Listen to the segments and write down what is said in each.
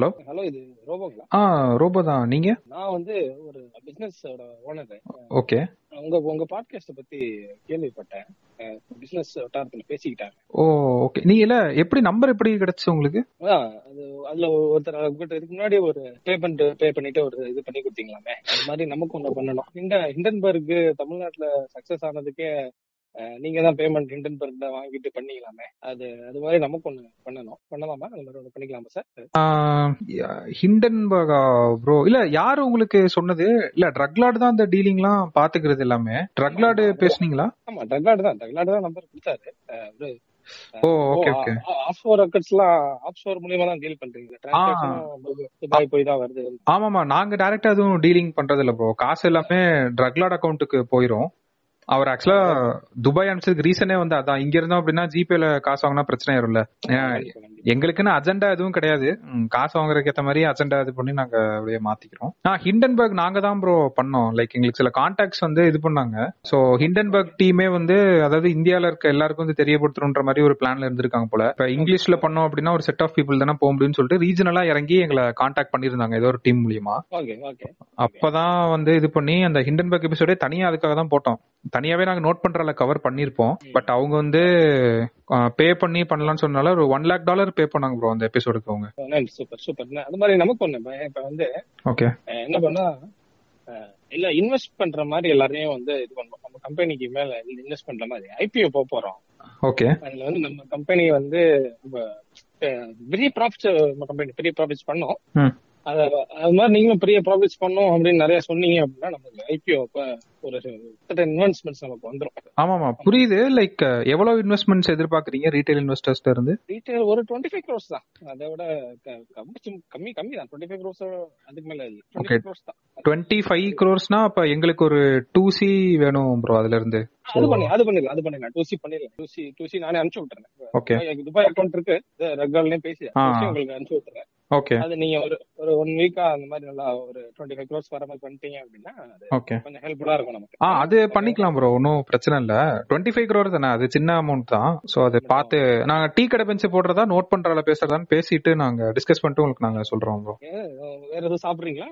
Hello hello, இது ரோபோங்களா? Robot தான். நீங்க? நான் வந்து ஒரு பிசினஸோட ஓனர். ஓகே. உங்க பாட்காஸ்ட் பத்தி கேள்விப்பட்டேன், பிசினஸ் வட்டாரத்துல பேசிக்கிட்டாங்க. ஓ ஓகே. நீங்க இல்ல எப்படி நம்பர் எப்படி கிடைச்சு உங்களுக்கு? அதுல ஒருத்தர் இதுக்கு முன்னாடி ஒரு பேமெண்ட் பே பண்ணிட்டு ஒரு இது பண்ணி கொடுத்தீங்களாமே, அது மாதிரி நமக்கு ஒண்ணு பண்ணணும். ஹிண்டன்பர்க் தமிழ்நாட்டுல சக்சஸ் ஆனதுக்கே நீங்க தான் பேமெண்ட் ஹிண்டன்பர்க் தான் வாங்கிட்டு பண்ணீங்களாமே, அது மாதிரி நமக்கு ஒண்ணு பண்ணணும். பண்ணலாமா? அது மாதிரி ஒண்ணு பண்ணிக்கலாமா சார்? ஹிண்டன்பர்க் ப்ரோ இல்ல யாரு உங்களுக்கு சொன்னது? இல்ல ட்ரக் லார்ட் தான் அந்த டீலிங் எல்லாம் பாத்துக்கிறது எல்லாமே. ட்ரக் லார்ட் பேசுனீங்களா? ஆமா, ட்ரக் லார்ட் தான் நம்பர் கொடுத்தாரு. Oh okay okay. ஆஃப்ஷோர் அக்கவுண்ட்ஸ்லாம் ஆஃப்ஷோர் மூலமா தான் டீல் பண்றீங்க? ட்ரான்சாக்ஷன் துபாய் போய் தான் வருது. ஆமாமா, நாங்க டைரக்டா அதுவும் டீலிங் பண்றது இல்ல ப்ரோ. காசு எல்லாமே ட்ரக் லார்ட் அக்கவுண்ட்க்கு போயிரும். அவர் ஆக்சுவலா துபாய் அனுப்பிச்சதுக்கு ரீசனே வந்து அதான், இங்க இருந்தோம் அப்படின்னா ஜிபேல காசு வாங்கினா பிரச்சனை வரும்ல. எங்களுக்குன்னு அஜெண்டா எதுவும் கிடையாது, காசு வாங்குறதுக்கு ஏற்ற மாதிரி அஜெண்டா இது பண்ணி நாங்க அப்படியே மாத்திக்கிறோம். ஹிண்டன்பர்க் நாங்க தான் ப்ரோ பண்ணோம். லைக் எங்களுக்கு சில கான்டாக்ட்ஸ் வந்து இது பண்ணாங்க. சோ ஹிண்டன்பர்க் டீமே வந்து அதாவது இந்தியால இருக்க எல்லாருக்கும் வந்து தெரியப்படுத்தணுன்ற மாதிரி ஒரு பிளான்ல இருந்திருக்காங்க போல. இப்ப இங்கிலீஷ்ல பண்ணோம் அப்படின்னா ஒரு செட் ஆஃப் பீப்புள் தானே போக முடியும்னு சொல்லிட்டு ரீஜனலா இறங்கி எங்களை கான்டாக்ட் பண்ணிருந்தாங்க ஏதோ ஒரு டீம் மூலியமா. அப்பதான் வந்து இது பண்ணி அந்த ஹிண்டன்பர்க் எபிசோடே தனியா அதுக்காக தான் போட்டோம். தனியாவே நாங்க நோட் பண்றதுல கவர் பண்ணிருப்போம். பட் அவங்க வந்து பே பண்ணி பண்ணலாம்னு சொன்னால ஒரு $100,000 பே பண்ணாங்க ப்ரோ அந்த எபிசோடுக்கு அவங்க. Super super. அது மாதிரி நமக்கு ஒண்ணு இப்ப வந்து ஓகே என்ன பண்ணா இல்ல இன்வெஸ்ட் பண்ற மாதிரி எல்லாரையும் வந்து இது பண்ணுவோம். நம்ம கம்பெனிக்கு மேல இன்வெஸ்ட் பண்ற மாதிரி ஐபிஓ போக போறோம். ஓகே. அதுல வந்து நம்ம கம்பெனி வந்து பெரிய ப்ராஃபிட்ஸ், நம்ம கம்பெனி பெரிய ப்ராஃபிட்ஸ் பண்ணோம். அது மாதிரி நீங்களும் பெரிய ப்ராஃபிட்ஸ் பண்ணோம் அப்படின்னு நிறைய சொன்னீங்க அப்படின்னா நமக்கு ஐபிஓ ஒரு இன்வெஸ்ட்மெண்ட்ஸ் நமக்கு வந்துடும். ஆமாமா புரியுது. லைக் எவ்வளவு இன்வெஸ்ட்மெண்ட்ஸ் எதிர்பார்க்கறீங்க ரீட்டைல் இன்வெஸ்டர்ஸ்ல இருந்து? ரீட்டைல் ஒரு 25 crores தான். அதை விட கம்மி தான். 25 crores அதுக்கு மேல இல்ல. 25 crores தான். 25 crores-னா அப்ப உங்களுக்கு ஒரு 2C வேணும் bro. அதுல இருந்து அது பண்ணிடலாம். 2C பண்ணிடலாம். 2C நானே அனுப்பிச்சு விட்டுறேன். ஓகே. துபாய் அக்கவுண்ட் இருக்கு, ரெகுலர்லயே பேசி உங்களுக்கு அனுப்பிச்சு விட்டுறேன். ஓகே. அது நீங்க ஒரு 1 வீக்கா அந்த மாதிரி நல்லா ஒரு 25 crores வர மாதிரி பண்ணிட்டீங்க அப்படினா அது கொஞ்சம் ஹெல்ப்ஃபுல்லா இருக்கும் நமக்கு. அது பண்ணிக்கலாம் bro, ஒன்னும் பிரச்சனை இல்ல. 25 crores தான, அது சின்ன அமௌண்ட் தான். சோ அதை பார்த்து நாங்க டீ கடை பெஞ்ச் போடுறதா நோட் பண்றதுல பேசுறதான்னு பேசிட்டு நாங்க டிஸ்கஸ் பண்ணிட்டு உங்களுக்கு நாங்க சொல்றோம் bro. வேற எதுவும் சாப்பிடுறீங்களா?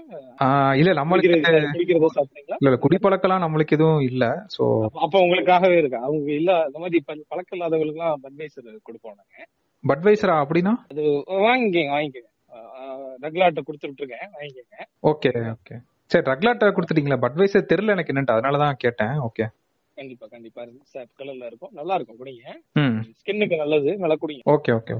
இல்ல நம்மளுக்கு குடிக்கிறதோ சாப்பிடுறீங்களா? இல்ல குடிப்பழக்கலாம் நம்மளுக்கு எதுவும் இல்ல. சோ அப்ப உங்களுக்காகவே இருக்கு. அவங்க இல்ல அந்த மாதிரி பழக்கம் இல்லாதவங்களுக்குலாம் அட்வைஸ் கொடுப்போம் நாங்க. அட்வைஸரா அப்படின்னா அது வாங்கிக்கங்க. ரக்லாட்ட கொடுத்துட்டு இருக்கேன், வாங்கிக்கங்க. Okay okay. சரி ரக்லாட்ட கொடுத்துட்டீங்களா? அட்வைஸர் தெரியல எனக்கு என்னட்டு, அதனால தான் கேட்டேன். ஓகே. கண்டிப்பா கண்டிப்பா சார், கலர்ல இருக்கும், நல்லா இருக்கும், குடிங்க. ஸ்கின்னுக்கு நல்லது, நல்லா குடிங்க. Okay okay.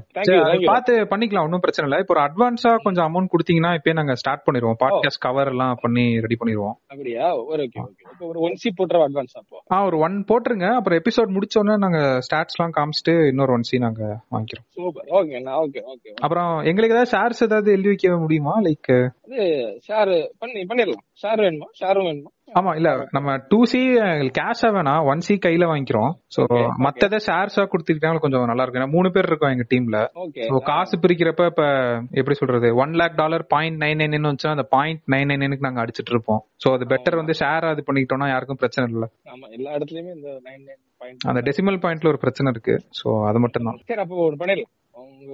பார்த்து பண்ணிக்கலாம், ஒன்றும் பிரச்சனை இல்லை. இப்போ ஒரு அட்வான்ஸா கொஞ்சம் அமௌண்ட் கொடுத்தீங்கன்னா இப்போ நாங்க ஸ்டார்ட் பண்ணிடுவோம். பாட்காஸ்ட் கவர் எல்லாம் பண்ணி ரெடி பண்ணிடுவோம். அப்படியா? Okay okay. இப்போ ஒரு 1C போட்ற அட்வான்ஸ் அப்போ? ஒரு 1 போட்டுருங்க. அப்புறம் எபிசோட் முடிச்ச உடனே நாங்க ஸ்டாட்ஸ் எல்லாம் காமிச்சிட்டு இன்னொரு 1C நாங்க வாங்கிக்கிறோம். சூப்பர். Okay okay okay. அப்புறம் எங்களுக்கு ஏதாவது ஷேர்ஸ் ஏதாவது எழுதி வைக்க முடியுமா? லைக் அது ஷேர் பண்ணிடலாம். ஷேர் வேணுமா? ஷேரும் வேணுமா? ஆமா. இல்ல நம்ம 2C கேஷா வேணா, 1C கையில வாங்கிக்கிறோம். சோ மத்ததை ஷேர்ஸா கொடுத்துக்கிட்டாங்க கொஞ்சம் நல்லா இருக்கும். ஏன்னா 3 பேர் இருக்கோம் எங்க டீம்ல. காசு பிரிக்கிறப்ப இப்ப எப்படி சொல்றது, $100,000 $0.999 வந்துச்சா அந்த $0.999 நாங்க அடிச்சிட்டு இருப்போம். சோ அது பெட்டர் வந்து ஷேர் அது பண்ணிக்கிட்டோம்னா யாருக்கும் பிரச்சனை இல்ல. ஆமா, எல்லா இடத்துலயுமே இந்த 99 அந்த டெசிமல் பாயிண்ட்ல ஒரு பிரச்சனை இருக்கு. சோ அது மட்டும் தான். சரி அப்போ ஒரு பண்ணலாம்.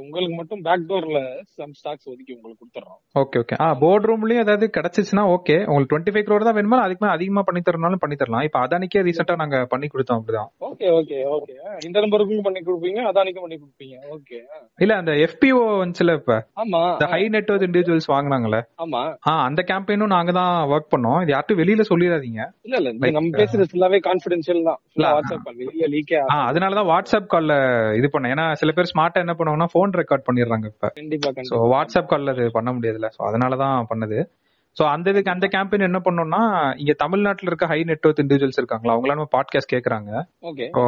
உங்களுக்கு மட்டும் பேக் டோர்ல சம் ஸ்டாக்ஸ் ஒதுக்கி உங்களுக்கு கொடுத்துறோம். Okay okay. போர்ட் ரூம்லயும் ஏதாவது கிடைச்சிச்சுன்னா ஓகே. உங்களுக்கு 25 crore தான் வேணுமா? அதுக்கு மேல அதிகமா பண்ணி தரனாலும் பண்ணி தரலாம். இப்ப அதானிக்கே ரீசெண்டா நாங்க பண்ணி கொடுத்தோம் அப்படிதான். Okay okay okay. இந்த நம்பருக்கும் பண்ணி கொடுப்பீங்க, அதானிக்கும் பண்ணி கொடுப்பீங்க. ஓகே. இல்ல அந்த FPO வந்துச்சுல இப்ப. ஆமா. தி ஹை நெட்வொர்த் இண்டிவிஜுவல்ஸ் வாங்குனாங்கல. ஆமா. அந்த கேம்பெயினும் நாங்க தான் வர்க் பண்ணோம். இது யார்ட்ட வெளியில சொல்லிராதீங்க. இல்ல இல்ல, நம்ம பேசுறது ஃபுல்லாவே கான்ஃபிடென்ஷியல் தான். வாட்ஸ்அப் கால் வெளிய லீக் ஆ. அதனால தான் வாட்ஸ்அப் கால்ல இது பண்ண. ஏன்னா சில பேர் ஸ்மார்ட்டா என்ன பண்ணுவாங்க, போன் ரெக்கார்ட் பண்ணிடுறாங்க இப்ப. சோ வாட்ஸ்அப் கால்ல அது பண்ண முடியாதுல. சோ அதனால தான் பண்ணது. சோ அந்த கேம்பெயின் என்ன பண்ணோம்னா, இங்க தமிழ்நாட்டுல இருக்க ஹை நெட்வொர்த் இண்டிவிஜுவல்ஸ் இருக்காங்களா, அவங்கள நம்ம பாட்காஸ்ட் கேக்குறாங்க.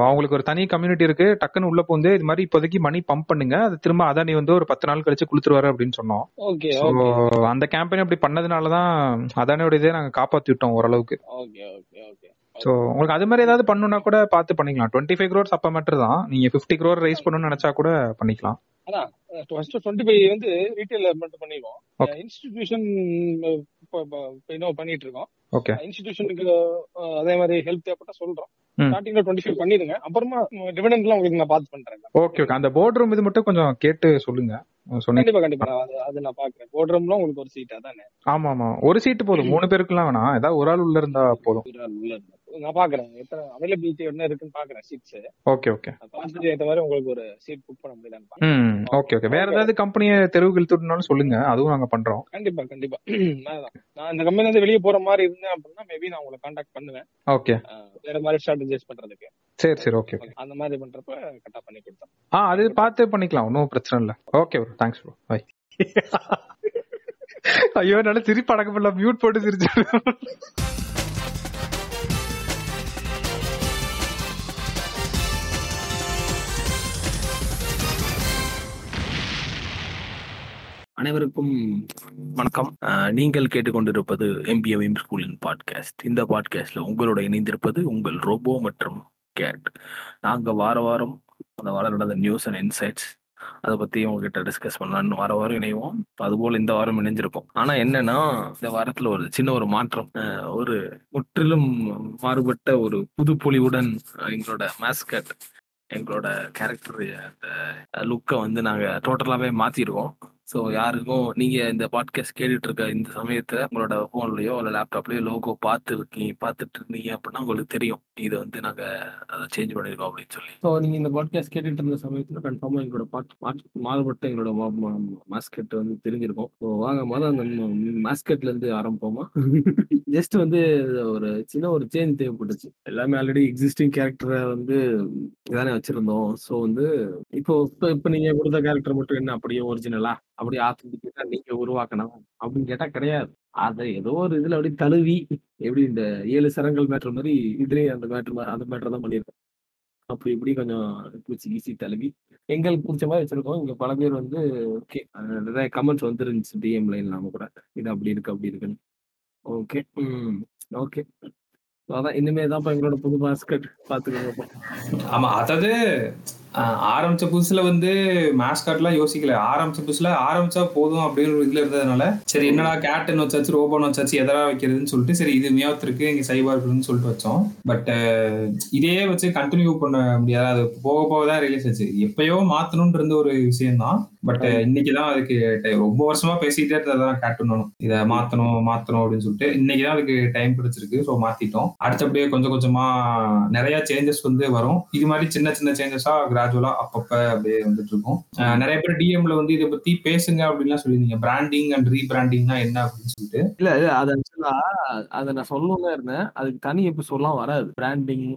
அவங்களுக்கு ஒரு தனி கம்யூனிட்டி இருக்கு. டக்குன்னு உள்ள போந்து இது மாதிரி இப்போதைக்கு மணி பம்ப் பண்ணுங்க, அது திரும்ப அதானி வந்து ஒரு 10 நாள் கழிச்சு குடுத்துருவாரு அப்படின்னு சொன்னோம். அந்த கேம்பெயின் அப்படி பண்ணதுனாலதான் அதானியோட இதே நாங்க காப்பாத்தி விட்டோம் ஓரளவுக்கு. சோ உங்களுக்கு அது மாதிரி ஏதாவது பண்ணுனா கூட பார்த்து பண்ணிக்கலாம். 25 crores அப்ப மட்டும் தான். நீங்க 50 crore ரைஸ் பண்ணனும்னு நினைச்சா கூட பண்ணிக்கலாம். அதான் ஃபர்ஸ்ட் 25 வந்து ரீட்டைல் மட்டும் பண்ணிடுவோம். இன்ஸ்டிடியூஷன் பண்ணிட்டு இருக்கோம். ஓகே. இன்ஸ்டிடியூஷனுக்கு அதே மாதிரி ஹெல்ப் தேவைப்பட்டா சொல்றோம். ஸ்டார்டிங்ல 25 பண்ணிடுங்க, அப்புறமா டிவிடெண்ட்லாம் உங்களுக்கு நான் பார்த்து பண்றேன். Okay okay. அந்த போர்ட் ரூம் இது மட்டும் கொஞ்சம் கேட்டு சொல்லுங்க. கண்டிப்பா கண்டிப்பா அது நான் பாக்குறேன். போடுறோம்னா உங்களுக்கு ஒரு சீட்டா தானே? ஆமா ஆமா, ஒரு சீட்டு போதும், 3 பேருக்குலாம் வேணா, ஏதாவது ஒரு ஆள் உள்ள இருந்தா போதும். நான் பாக்குறேன் எத்தனை அவைலபிலிட்டி என்ன இருக்குன்னு பாக்குறேன் சீட்ஸ். ஓகே ஓகே, பாத்துட்டு ஏத்த மாதிரி உங்களுக்கு ஒரு சீட் புக் பண்ண முடியலன்னு. ஓகே ஓகே, வேற ஏதாவது கம்பெனியை தெருவுக்கு இழுத்துட்டனாலும் சொல்லுங்க, அதுவும் நாங்க பண்றோம். கண்டிப்பா கண்டிப்பா, நான் இந்த கம்பெனில இருந்து வெளியே போற மாதிரி இருந்தேன் அப்படின்னா மேபி நான் உங்களை கான்டாக்ட் பண்ணுவேன். ஓகே, வேற மாதிரி ஸ்ட்ராட்டஜிஸ் பண்றதுக்கு. சரி சரி, ஓகே ஓகே, அந்த மாதிரி பண்றப்ப கரெக்ட்டா பண்ணி கொடுத்தோம். அது பார்த்து பண்ணிக்கலாம், ஒன்னும் பிரச்சனை இல்ல. Okay bro, thanks bro, bye. ஐயோ நல்ல சிரிப்பு அடக்க முடியல, மியூட் போட்டு சிரிச்சாரு. அனைவருக்கும் வணக்கம். நீங்கள் கேட்டுக்கொண்டிருப்பது எம்பிஎம் ஸ்கூலின் பாட்காஸ்ட். இந்த பாட்காஸ்ட்ல உங்களோட இணைந்திருப்பது உங்கள் ரோபோ மற்றும் கேட். நாங்கள் வார வாரம் அந்த வாரம் நடந்த நியூஸ் அண்ட் இன்சைட்ஸ் அதை பற்றி உங்ககிட்ட டிஸ்கஸ் பண்ணலான்னு வார வாரம் இணைவோம். அதுபோல் இந்த வாரம் இணைஞ்சிருப்போம். ஆனால் என்னன்னா இந்த வாரத்தில் ஒரு சின்ன ஒரு மாற்றம், ஒரு முற்றிலும் மாறுபட்ட ஒரு புதுப்பொலிவுடன் எங்களோட மாஸ்கட், எங்களோட கேரக்டர், அந்த லுக்கை வந்து நாங்கள் டோட்டலாகவே மாற்றிருக்கோம். ஸோ யாருக்கும் நீங்கள் இந்த பாட்காஸ்ட் கேட்டுட்டு இருக்க இந்த சமயத்தில் உங்களோட ஃபோன்லையோ இல்லை லேப்டாப்லையோ லோகோ பார்த்துட்டு இருந்தீங்க அப்படின்னா உங்களுக்கு தெரியும் இது வந்து நாங்கள் அதை சேஞ்ச் பண்ணியிருக்கோம் அப்படின்னு சொல்லி. ஸோ நீங்கள் இந்த பாட்காஸ்ட் கேட்டுட்டு இருந்த சமயத்தில் கன்ஃபார்மாக எங்களோட மாறுபட்ட எங்களோட மாஸ்கட் வந்து தெரிஞ்சிருக்கோம். ஸோ வாங்க மொதல் அந்த மாஸ்கட்லேருந்து ஆரம்பிப்போமா? ஜஸ்ட் வந்து ஒரு சின்ன ஒரு சேஞ்ச் தேவைப்பட்டுச்சு. எல்லாமே ஆல்ரெடி எக்ஸிஸ்டிங் கேரக்டரை வந்து இதானே வச்சுருந்தோம். ஸோ வந்து இப்போ நீங்கள் கொடுத்த கேரக்டர் மட்டும் என்ன அப்படியே ஒரிஜினலா அப்படி ஆத்தன்டிகேட்டா நீங்க உருவாக்கணும் அப்படின்னு கேட்டா கிடையாது. அதை ஏதோ ஒரு இதுல அப்படி தழுவி எப்படி இந்த 7 சரங்கள் மேட்டர் மாதிரி இதுலயே அந்த மேட்டர் தான் பண்ணியிருக்கோம். அப்படி இப்படி கொஞ்சம் ஈஸி தழுவி எங்களுக்கு பிடிச்ச மாதிரி வச்சிருக்கோம். இங்க பல பேர் வந்து ஓகே நிறைய கமெண்ட்ஸ் வந்துருந்துச்சு டிஎம் லைன்ல, நம்ம கூட இது அப்படி இருக்கு அப்படி இருக்குன்னு. ஓகே ஓகே, அதான் இனிமே தான் எங்களோட புது மாஸ்கட் பாத்துக்கோங்க. ஆமா, அதாவது ஆரம்பிச்ச புதுசுல வந்து மாஸ்கட்லாம் யோசிக்கல. ஆரம்பிச்சா போதும் அப்படின்னு இதுல இருந்ததுனால சரி என்னடா கேட்டன் வச்சாச்சு, ரோபோன்னு வச்சாச்சு, எதனா வைக்கிறதுன்னு சொல்லிட்டு சரி இது மியாத்திருக்கு இங்க சைபா இருக்குன்னு சொல்லிட்டு வச்சோம். பட் இதே வச்சு கண்டினியூ பண்ண முடியாது. அது போக போகதான் ரிலீஸ் ஆச்சு. எப்பயோ மாத்தணும்னு இருந்த ஒரு விஷயம் தான். பட் இன்னைக்குதான் அதுக்கு ரொம்ப வருஷமா பேசிட்டே இருந்ததான் கேட்டணும், இதை மாத்தணும் அப்படின்னு சொல்லிட்டு இன்னைக்குதான் அதுக்கு டைம் கிடைச்சிருக்கு. ஸோ மாத்திட்டோம். அடுத்தபடியே கொஞ்சம் கொஞ்சமா நிறைய சேஞ்சஸ் வந்து வரும். இது மாதிரி சின்ன சின்ன சேஞ்சஸா அப்பப்ப அப்படியே வந்துட்டு இருக்கும். நிறைய பேர் டிஎம்ல வந்து இதை பத்தி பேசுங்க அப்படின்லாம் சொல்லியிருந்தீங்க. பிராண்டிங் அண்ட் ரீபிராண்டிங்னா என்ன அப்படின்னு சொல்லிட்டு அதை நான் சொல்லவும் தான் இருந்தேன். அதுக்கு தனி எபிசோட்லாம் வராது. பிராண்டிங்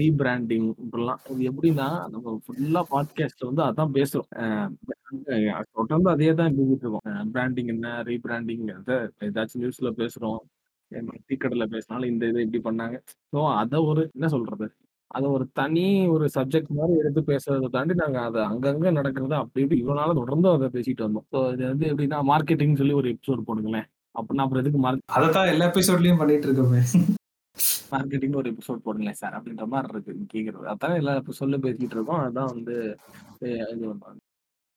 ரீபிராண்டிங் இப்படிலாம் இது எப்படின்னா நம்ம ஃபுல்லா பாட்காஸ்ட்ல வந்து அதான் பேசுறோம். தொடர்ந்து அதே தான் பேசிட்டு இருக்கோம். பிராண்டிங் என்ன, ரீபிராண்டிங், ஏதாச்சும் நியூஸ்ல பேசுறோம், டிக்கெட்ல பேசினாலும் இந்த இதை இப்படி பண்ணாங்க. ஸோ அதை ஒரு என்ன சொல்றது, அதை ஒரு தனி ஒரு சப்ஜெக்ட் மாதிரி எடுத்து பேசுறதை தாண்டி நாங்கள் அதை அங்கங்கே நடக்கிறத அப்படி இப்படி இவ்வளோ நாள் தொடர்ந்து அதை பேசிட்டு வந்தோம். ஸோ இது வந்து எப்படின்னா மார்க்கெட்டிங் சொல்லி ஒரு எபிசோட் போடுங்களேன் அப்படின்னா அப்புறம் எதுக்கு அதான் எல்லா எபிசோட்லையும் பண்ணிட்டு இருக்கோமே மார்க்கெட்டிங் ஒரு எபிசோட் போடுங்களேன் சார் அப்படின்ற மாதிரி இருக்கு கேட்கறது. அதான் எல்லா எபிசோட்லையும் பேசிட்டு இருக்கோம். அதான் வந்து இது பண்ணுவாங்க.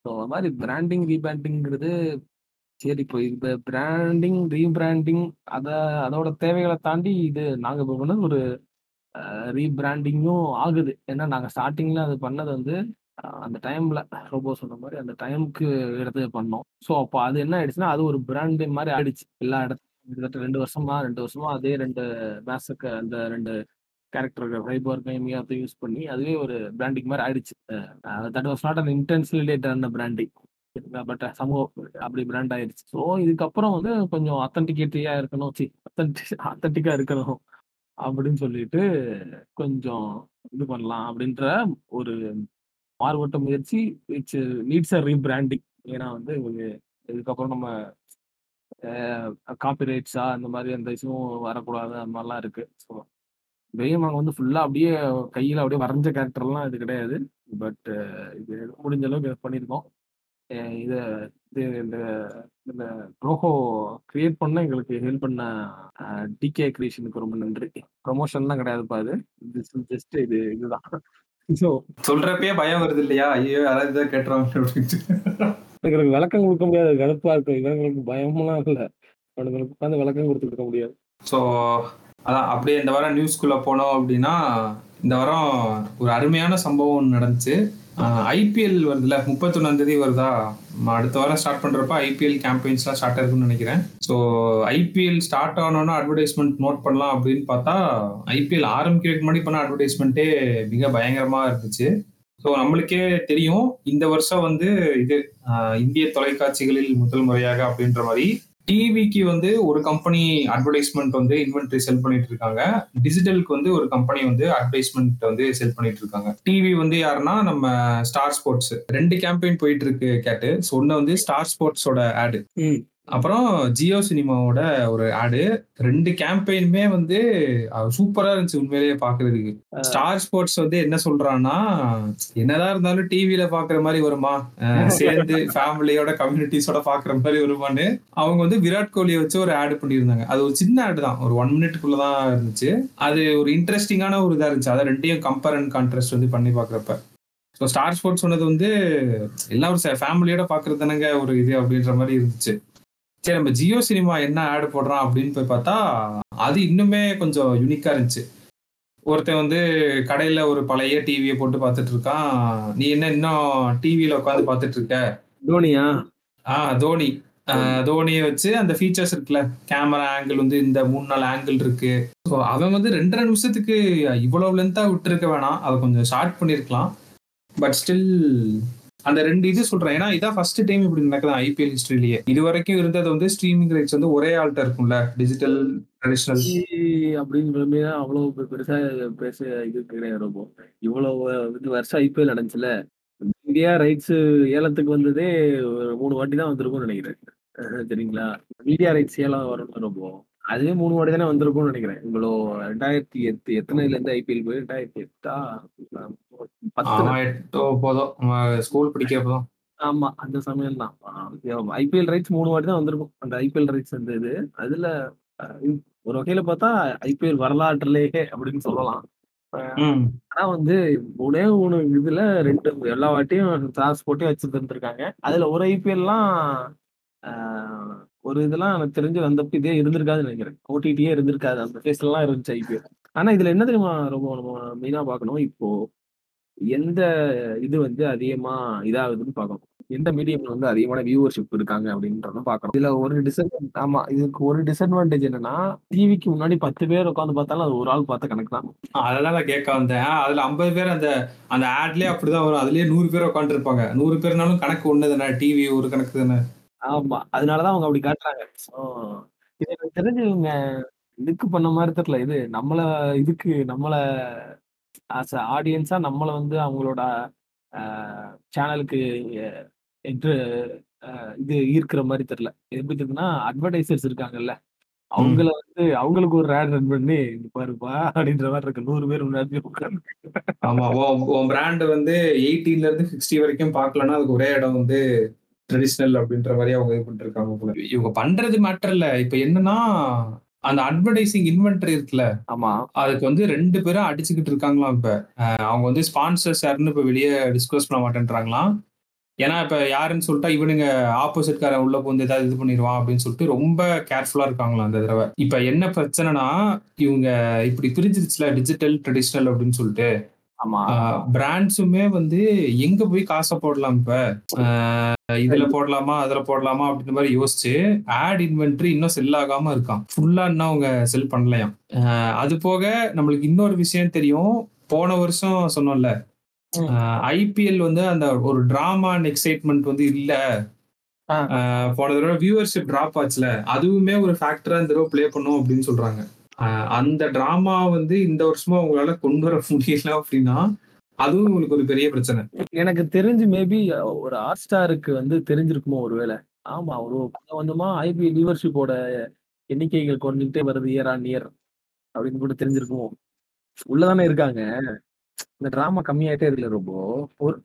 ஸோ அது மாதிரி பிராண்டிங் ரீபிராண்டிங்கிறது சரி. இப்போ இப்போ பிராண்டிங் ரீபிராண்டிங் அதோட தேவைகளை தாண்டி இது நாங்கள் இப்போ பண்ணது ஒரு ரீபிராண்டிங்கும் ஆகுது. ஏன்னா நாங்கள் ஸ்டார்டிங்கில் அது பண்ணது வந்து அந்த டைமில் ரோபோ சொன்ன மாதிரி அந்த டைமுக்கு எடுத்து பண்ணோம். ஸோ அப்போ அது என்ன ஆயிடுச்சுன்னா அது ஒரு பிராண்டு மாதிரி ஆயிடுச்சு எல்லா இடத்துலையும். கிட்டத்தட்ட 2 வருஷமா அதே 2 மேஸுக்கு அந்த 2 கேரக்டர்கள் ஃபைபர் கைமியாத்தையும் யூஸ் பண்ணி அதுவே ஒரு பிராண்டிங் மாதிரி ஆயிடுச்சு. தட் வாஸ் நாட் அந்த இன்டென்ஷனலேட் அந்த பிராண்டிங், பட் சமூகம் அப்படி பிராண்ட் ஆயிடுச்சு. ஸோ இதுக்கப்புறம் வந்து கொஞ்சம் அத்தன்டிகேட்டியா இருக்கணும், அத்தன்டிக்கா இருக்கணும் அப்படின்னு சொல்லிட்டு கொஞ்சம் இது பண்ணலாம் அப்படின்ற ஒரு மாறுபட்ட முயற்சி. It's needs a rebranding. ஏன்னா வந்து இதுக்கப்புறம் நம்ம காப்பிரைட்ஸா அந்த மாதிரி அந்த விஷயம் வரக்கூடாது, அந்த மாதிரிலாம் இருக்கு. ஸோ இதையும் நாங்கள் வந்து ஃபுல்லாக அப்படியே கையில் அப்படியே வரைஞ்ச கேரக்டர்லாம் இது கிடையாது. பட் இது முடிஞ்ச அளவுக்கு பண்ணியிருக்கோம். இதை இந்த ரோஹோ கிரியேட் பண்ண எங்களுக்கு ஹெல்ப் பண்ண டிகே கிரியேஷனுக்கு ரொம்ப நன்றி. ப்ரொமோஷன்லாம் கிடையாதுப்பா, அது ஜஸ்ட் இதுதான். ஸோ சொல்றப்பயே பயம் வருது இல்லையா, ஐயோ யாராவது இதை கேட்டுறாங்க அப்படின்னு எங்களுக்கு விளக்கம் கொடுக்க முடியாது. கடுப்பா இருக்கும். இவங்களுக்கு பயம்லாம் இல்லை, அவங்களுக்கு உட்காந்து விளக்கம் கொடுத்துருக்க முடியாது. ஸோ அதான் அப்படியே இந்த வாரம் நியூஸ்குள்ள போனோம் அப்படின்னா இந்த வாரம் ஒரு அருமையான சம்பவம் நடந்துச்சு. ஐபிஎல் வருதுல 31 வருதா, அடுத்த வாரம் ஸ்டார்ட் பண்றப்ப ஐபிஎல் கேம்பெயின்ஸ்லாம் ஸ்டார்ட் ஆயிருக்குன்னு நினைக்கிறேன். ஸோ ஐபிஎல் ஸ்டார்ட் ஆனோன்னா அட்வர்டைஸ்மெண்ட் நோட் பண்ணலாம் அப்படின்னு பார்த்தா, ஐபிஎல் ஆரம்பிக்கிறதுக்கு முன்னாடி பண்ண அட்வர்டைஸ்மெண்ட்டே மிக பயங்கரமா இருந்துச்சு. ஸோ நம்மளுக்கே தெரியும் இந்த வருஷம் வந்து இது இந்திய தொலைக்காட்சிகளில் முதல் முறையாக அப்படின்ற மாதிரி டிவிக்கு வந்து ஒரு கம்பெனி அட்வர்டைஸ்மெண்ட் வந்து இன்வென்ட்ரி செல் பண்ணிட்டு இருக்காங்க. டிஜிட்டலுக்கு வந்து ஒரு கம்பெனி வந்து அட்வர்டைஸ்மெண்ட் வந்து செல் பண்ணிட்டு இருக்காங்க. டிவி வந்து யாருன்னா நம்ம ஸ்டார் ஸ்போர்ட்ஸ். 2 கேம்பெயின் போயிட்டு இருக்கு கேட்டு. ஸோ ஒன்னு வந்து ஸ்டார் ஸ்போர்ட்ஸோட ஆடு, அப்புறம் ஜியோ சினிமாவோட ஒரு ஆடு. 2 கேம்பெயினுமே வந்து சூப்பரா இருந்துச்சு உண்மையிலேயே பாக்குறதுக்கு. ஸ்டார் ஸ்போர்ட்ஸ் வந்து என்ன சொல்றான்னா, என்னதான் இருந்தாலும் டிவியில பாக்குற மாதிரி வருமா, சேர்ந்து ஃபேமிலியோட கம்யூனிட்டிஸோட பாக்குற மாதிரி வருமானு அவங்க வந்து விராட் கோலியை வச்சு ஒரு ஆடு பண்ணியிருந்தாங்க. அது ஒரு சின்ன ஆடு தான், ஒரு 1 மினிட்குள்ளதான் இருந்துச்சு. அது ஒரு இன்ட்ரெஸ்டிங்கான ஒரு இதா இருந்துச்சு. அதை ரெண்டையும் கம்பேர் அண்ட் கான்ட்ராஸ்ட் வந்து பண்ணி பாக்குறப்ப ஸோ ஸ்டார் ஸ்போர்ட்ஸ் சொன்னது வந்து எல்லாரும் ஃபேமிலியோட பாக்குறதுனாங்க ஒரு இது அப்படின்ற மாதிரி இருந்துச்சு. சரி, நம்ம ஜியோ சினிமா என்ன ஆட் போடுறான் அப்படின்னு போய் பார்த்தா, அது இன்னுமே கொஞ்சம் யூனிக்காக இருந்துச்சு. ஒருத்தன் வந்து கடையில் ஒரு பழைய டிவியை போட்டு பார்த்துட்டு இருக்கான். நீ என்ன இன்னும் டிவியில் உட்காந்து பார்த்துட்டு இருக்க, தோனியா? தோனியை வச்சு அந்த ஃபீச்சர்ஸ் இருக்குல்ல, கேமரா ஆங்கிள் வந்து இந்த 3-4 ஆங்கிள் இருக்கு. ஸோ அவன் வந்து 2.5 நிமிஷத்துக்கு இவ்வளவு லென்த்தாக விட்டுருக்க வேணாம், அதை கொஞ்சம் ஷார்ட் பண்ணியிருக்கலாம். பட் ஸ்டில் அந்த 2 இது சொல்றேன், ஏன்னா இதான் ஃபர்ஸ்ட் டைம் இப்படி நடக்குது ஐபிஎல் ஹிஸ்டரியிலேயே. இது வரைக்கும் இருந்தது வந்து ஸ்ட்ரீமிங் ரைட்ஸ் வந்து ஒரே ஆள்கிட்ட இருக்கும்ல, டிஜிட்டல் ட்ரெடிஷனல் அப்படின்னு அவ்வளவு பெருசா பேச இது கிடையாது. ரொம்ப இவ்வளவு வருஷம் ஐபிஎல் நடந்துச்சுல, இந்தியா ரைட்ஸ் ஏலத்துக்கு வந்ததே 3 வாட்டி தான் வந்திருக்கும்னு நினைக்கிறேன். சரிங்களா, மீடியா ரைட்ஸ் ஏலம் வரணும், ரொம்ப அதுவே 3 வாட்டி தானே வந்திருக்கும்னு நினைக்கிறேன். இவ்வளோ 2008 எத்தனைல இருந்து ஐபிஎல் போய் 2008 போதும். ஆமா, அந்த சமயம் தான் ஐபிஎல் ரைட்ஸ் 3 வாட்டி தான் வந்திருக்கும். அந்த ஐபிஎல் ரைட்ஸ் அந்த இது அதுல ஒரு வகையில பார்த்தா ஐபிஎல் வரலாற்றுலேயே அப்படின்னு சொல்லலாம். ஆனா வந்து 3 இதுல 2 எல்லா வாட்டியும் சார்ஸ் போட்டி வச்சு தந்துருக்காங்க. அதுல ஒரு ஐபிஎல்லாம் ஒரு இதெல்லாம் எனக்கு தெரிஞ்சு வந்தப்ப இதே இருந்திருக்காதுன்னு நினைக்கிறேன். ஓடிடியே இருந்திருக்காது, அந்த ஃபேஸ்லாம் இருந்துச்சு ஐபிஎல். ஆனா இதுல என்ன தெரியுமா, ரொம்ப நம்ம மெயினா பார்க்கணும், இப்போ எந்த இது வந்து அதிகமா இதாகுதுன்னு பார்க்கணும், எந்த மீடியம்ல வந்து அதிகமான வியூவர்ஷிப் இருக்காங்க அப்படின்றதும் பார்க்கணும். இதுல ஒரு டிஸ்அட்வான்டேஜ் என்னன்னா, டிவிக்கு முன்னாடி 10 பேர் உட்காந்து பார்த்தாலும் அது ஒரு ஆள் பார்த்த கணக்கு தான். அதெல்லாம் நான் கேட்க வந்தேன். அதுல 50 பேர் அந்த ஆட்லயே அப்படிதான் வரும். அதுலயே 100 பேர் உட்காந்து இருப்பாங்க. 100 பேர்னாலும் கணக்கு ஒண்ணு தானே, டிவி ஒரு கணக்கு தானே. ஆமா, அதனாலதான் அவங்க அப்படி காட்டுறாங்க. இது எனக்கு தெரிஞ்சு இவங்க இதுக்கு பண்ண மாதிரி தெரியல. இது நம்மள இதுக்கு நம்மள ஆஸ் ஆடியன்ஸா நம்மளை வந்து அவங்களோட சேனலுக்கு இது ஈர்க்கிற மாதிரி தெரியல. எப்படி தெரியுதுன்னா, அட்வர்டைசர்ஸ் இருக்காங்கல்ல, அவங்கள வந்து அவங்களுக்கு ஒரு ஆட் ரன் பண்ணி பாருப்பா அப்படின்ற மாதிரி இருக்கு. 100 பேர் முன்னாடி உட்கார்ந்து. ஆமா, உன் பிராண்ட் வந்து 18ல இருந்து 60 வரைக்கும் பார்க்கலன்னா அதுக்கு ஒரே இடம் வந்து ட்ரெடிஷனல் அப்படின்ற மாதிரி அவங்க இது பண்ணிருக்காங்க போல. இவங்க பண்றது மேட்டர் இல்ல. இப்ப என்னன்னா, அந்த அட்வர்டைசிங் இன்வென்டரி இருக்குல்ல, ஆமா, அதுக்கு வந்து 2 பேரும் அடிச்சுக்கிட்டு இருக்காங்களாம். இப்ப அவங்க வந்து ஸ்பான்சர்ஸ் யாருன்னு இப்ப வெளியே டிஸ்கஸ் பண்ண மாட்டேன்றாங்களாம். ஏன்னா இப்ப யாருன்னு சொல்லிட்டா இவனுங்க ஆப்போசிட்காரன் உள்ள போந்து ஏதாவது இது பண்ணிடுவான் அப்படின்னு சொல்லிட்டு ரொம்ப கேர்ஃபுல்லா இருக்காங்களாம் அந்த தடவை. இப்ப என்ன பிரச்சனைனா, இவங்க இப்படி பிரிஞ்சிருச்சுல டிஜிட்டல் ட்ரெடிஷனல் அப்படின்னு சொல்லிட்டு, பிராண்ட்ஸுமே வந்து எங்க போய் காசை போடலாம், இப்ப இதுல போடலாமா அதுல போடலாமா அப்படின்ற மாதிரி யோசிச்சு ஆட் இன்வென்ட்ரி இன்னும் செல் ஆகாம இருக்கான். ஃபுல்லா இன்னும் அவங்க செல் பண்ணலையாம். அது போக நம்மளுக்கு இன்னொரு விஷயம் தெரியும், போன வருஷம் சொன்னோம்ல ஐபிஎல் வந்து அந்த ஒரு டிராமா அண்ட் எக்ஸைட்மெண்ட் வந்து இல்ல, போன தடவை வியூவர்ஷிப் டிராப் ஆச்சுல, அதுவுமே ஒரு ஃபேக்டரா இந்த தடவை பிளே பண்ணும் அப்படின்னு சொல்றாங்க. அந்த டிராமா வந்து இந்த வருஷமா அவங்களால கொண்டு வர முடியல அப்படின்னா அதுவும் உங்களுக்கு ஒரு பெரிய பிரச்சனை. எனக்கு தெரிஞ்சு மேபி ஒரு ஹாட்ஸ்டாருக்கு வந்து தெரிஞ்சிருக்குமோ ஒருவேளை. ஆமா, ஒரு கொஞ்சமா ஐபிஎல் வியூவர்ஷிப்போட எண்ணிக்கைகள் குறைஞ்சிக்கிட்டே வருது இயர் ஆன் இயர் அப்படின்னு கூட தெரிஞ்சிருக்குமோ. உள்ளதானே இருக்காங்க, இந்த டிராமா கம்மியாயிட்டே இருக்குல்ல. ரொம்ப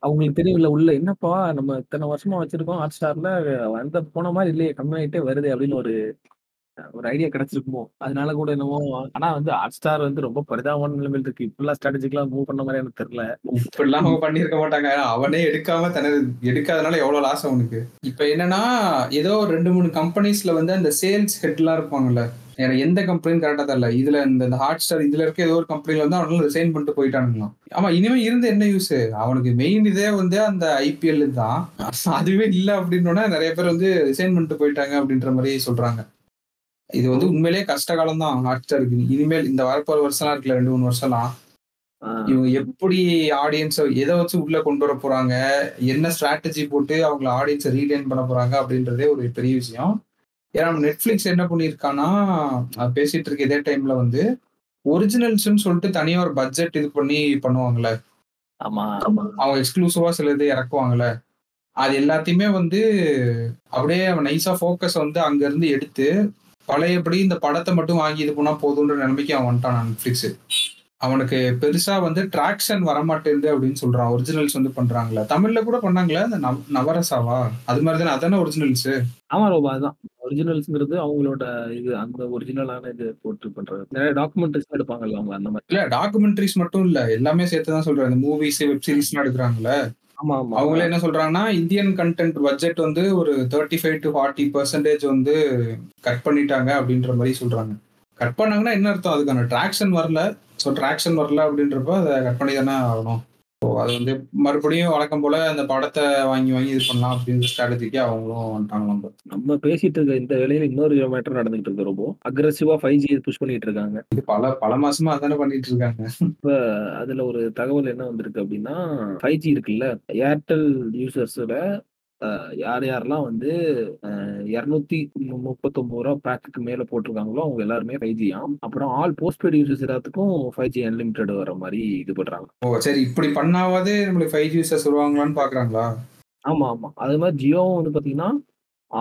அவங்களுக்கு தெரியல உள்ள என்னப்பா நம்ம இத்தனை வருஷமா வச்சிருக்கோம் ஹாட்ஸ்டார்ல, அந்த போன மாதிரி இல்லையே, கம்மியாயிட்டே வருது அப்படின்னு ஒரு ஐடியா கிடைச்சிருக்குமோ. அதனால கூட என்னவோ. ஆனா வந்து ஹாட்ஸ்டார் வந்து ரொம்ப பரிதாபமான நிலைமையில இருக்கு. இப்பெல்லாம் ஸ்ட்ராட்டஜிக்கெல்லாம் மூவ் பண்ண மாதிரி எனக்கு தெரியல. இப்படிலாம் அவங்க பண்ணிருக்க மாட்டாங்க. அவனே எடுக்காம தனது எடுக்காதனால எவ்வளவு லாஸ் அவனுக்கு. இப்ப என்னன்னா, ஏதோ 2-3 கம்பெனிஸ்ல வந்து அந்த சேல்ஸ் ஹெட்லாம் இருப்பாங்கல்ல, வேற எந்த கம்பெனியும் கரெக்டா தரல. இதுல இந்த ஹாட் ஸ்டார் இதுல இருக்க ஏதோ ஒரு கம்பெனில வந்து அவனால ரிசைன் பண்ணிட்டு போயிட்டானுங்களாம். ஆமா, இனிமே இருந்து என்ன யூஸ்? அவனுக்கு மெயின் இதே வந்து அந்த ஐபிஎல் தான். அதுவே இல்லை அப்படின்னா நிறைய பேர் வந்து ரிசைன் பண்ணிட்டு போயிட்டாங்க அப்படின்ற மாதிரி சொல்றாங்க. இது வந்து உண்மையிலேயே கஷ்ட காலம் தான் ஹாட் ஸ்டாருக்கு. இனிமேல் இந்த வரப்போற வருஷம்லாம் இருக்குல்ல, 2-3 வருஷம்லாம் இவங்க எப்படி ஆடியன்ஸை எதை வச்சு உள்ள கொண்டு வர போறாங்க, என்ன ஸ்ட்ராட்டஜி போட்டு அவங்களை ஆடியன்ஸை ரீடைன் பண்ண போறாங்க அப்படின்றதே ஒரு பெரிய விஷயம். ஏன்னா நெட்ஃபிளிக்ஸ் என்ன பண்ணியிருக்கான்னா, பேசிட்டு இருக்க இதே டைம்ல வந்து ஒரிஜினல்ஸ்ன்னு சொல்லிட்டு தனியாக ஒரு பட்ஜெட் இது பண்ணி பண்ணுவாங்கல்ல, அவங்க எக்ஸ்க்ளூசிவா சில இது இறக்குவாங்கல்ல, அது எல்லாத்தையுமே வந்து அப்படியே நைஸா ஃபோக்கஸ் வந்து அங்க இருந்து எடுத்து பழையபடி இந்த படத்தை மட்டும் வாங்கி இது பண்ணா போதுன்ற நிலைமைக்கு அவன் வந்துட்டான் நெட்ஃபிளிக்ஸ். அவனுக்கு பெருசா வந்து டிராக்ஷன் வரமாட்டேங்குது அப்படின்னு சொல்றான். ஒரிஜினல்ஸ் வந்து பண்றாங்களா, தமிழ்ல கூட பண்ணாங்களா அந்த நவரசாவா, அது மாதிரி தானே, அதான ஒரிஜினல்ஸ்? ஆமா ரோபா, அதுதான் ஒரிஜினல்ஸ்ங்கிறது. அவங்களோட இது அந்த ஒரிஜினலான இது போட்டு பண்றது. நிறைய டாக்குமெண்ட்ரிஸ் எடுப்பாங்கல்ல அவங்க, அந்த மாதிரி. இல்ல டாக்குமெண்ட்ரிஸ் மட்டும் இல்ல, எல்லாமே சேர்த்துதான் சொல்றேன். இந்த மூவிஸ் வெப்சீரிஸ் எடுக்கிறாங்கல்ல, அவங்களே என்ன சொல்றாங்கன்னா இந்தியன் கண்டென்ட் பட்ஜெட் வந்து ஒரு 35-40% வந்து கட் பண்ணிட்டாங்க அப்படின்ற மாதிரி சொல்றாங்க. கட் பண்ணாங்கன்னா என்ன அர்த்தம்? அதுக்கான டிராக்ஷன் வரல. ஸோ டிராக்ஷன் வரல அப்படின்றப்ப அதை கட் பண்ணி தானே ஆகணும். ஸோ அது வந்து மறுபடியும் வழக்கம் போல அந்த படத்தை வாங்கி வாங்கி இது பண்ணலாம் அப்படின்ற ஸ்ட்ராட்டஜிக்கு அவங்களும் வந்துட்டாங்க. நம்ம பேசிட்டு இருக்க இந்த வேலையில இன்னொரு மேட்டர் நடந்துகிட்டு இருக்கு. ரொம்ப அக்ரெசிவா 5G புஷ் பண்ணிட்டு இருக்காங்க. இது பல மாசமா அதானே பண்ணிட்டு இருக்காங்க. இப்ப அதுல ஒரு தகவல் என்ன வந்திருக்கு அப்படின்னா, 5G இருக்குல்ல, ஏர்டெல் யூசர்ஸோட யார் யாரெல்லாம் வந்து 239 ரூபா பேக்குக்கு மேல போட்டிருக்காங்களோ அவங்க எல்லாருமே 5G. அப்புறம் ஆல் போஸ்ட் பெய்ட் யூசர்ஸ் எல்லாத்துக்கும் 5G அன்லிமிட்டெட் வர மாதிரி இது பண்றாங்க. ஓ சரி, இப்படி பண்ணாவது நம்மளுக்கு 5G யூசர்ஸ் வருவாங்களான்னு பாக்குறாங்களா? ஆமா ஆமா, அது மாதிரி ஜியோ வந்து பாத்தீங்கன்னா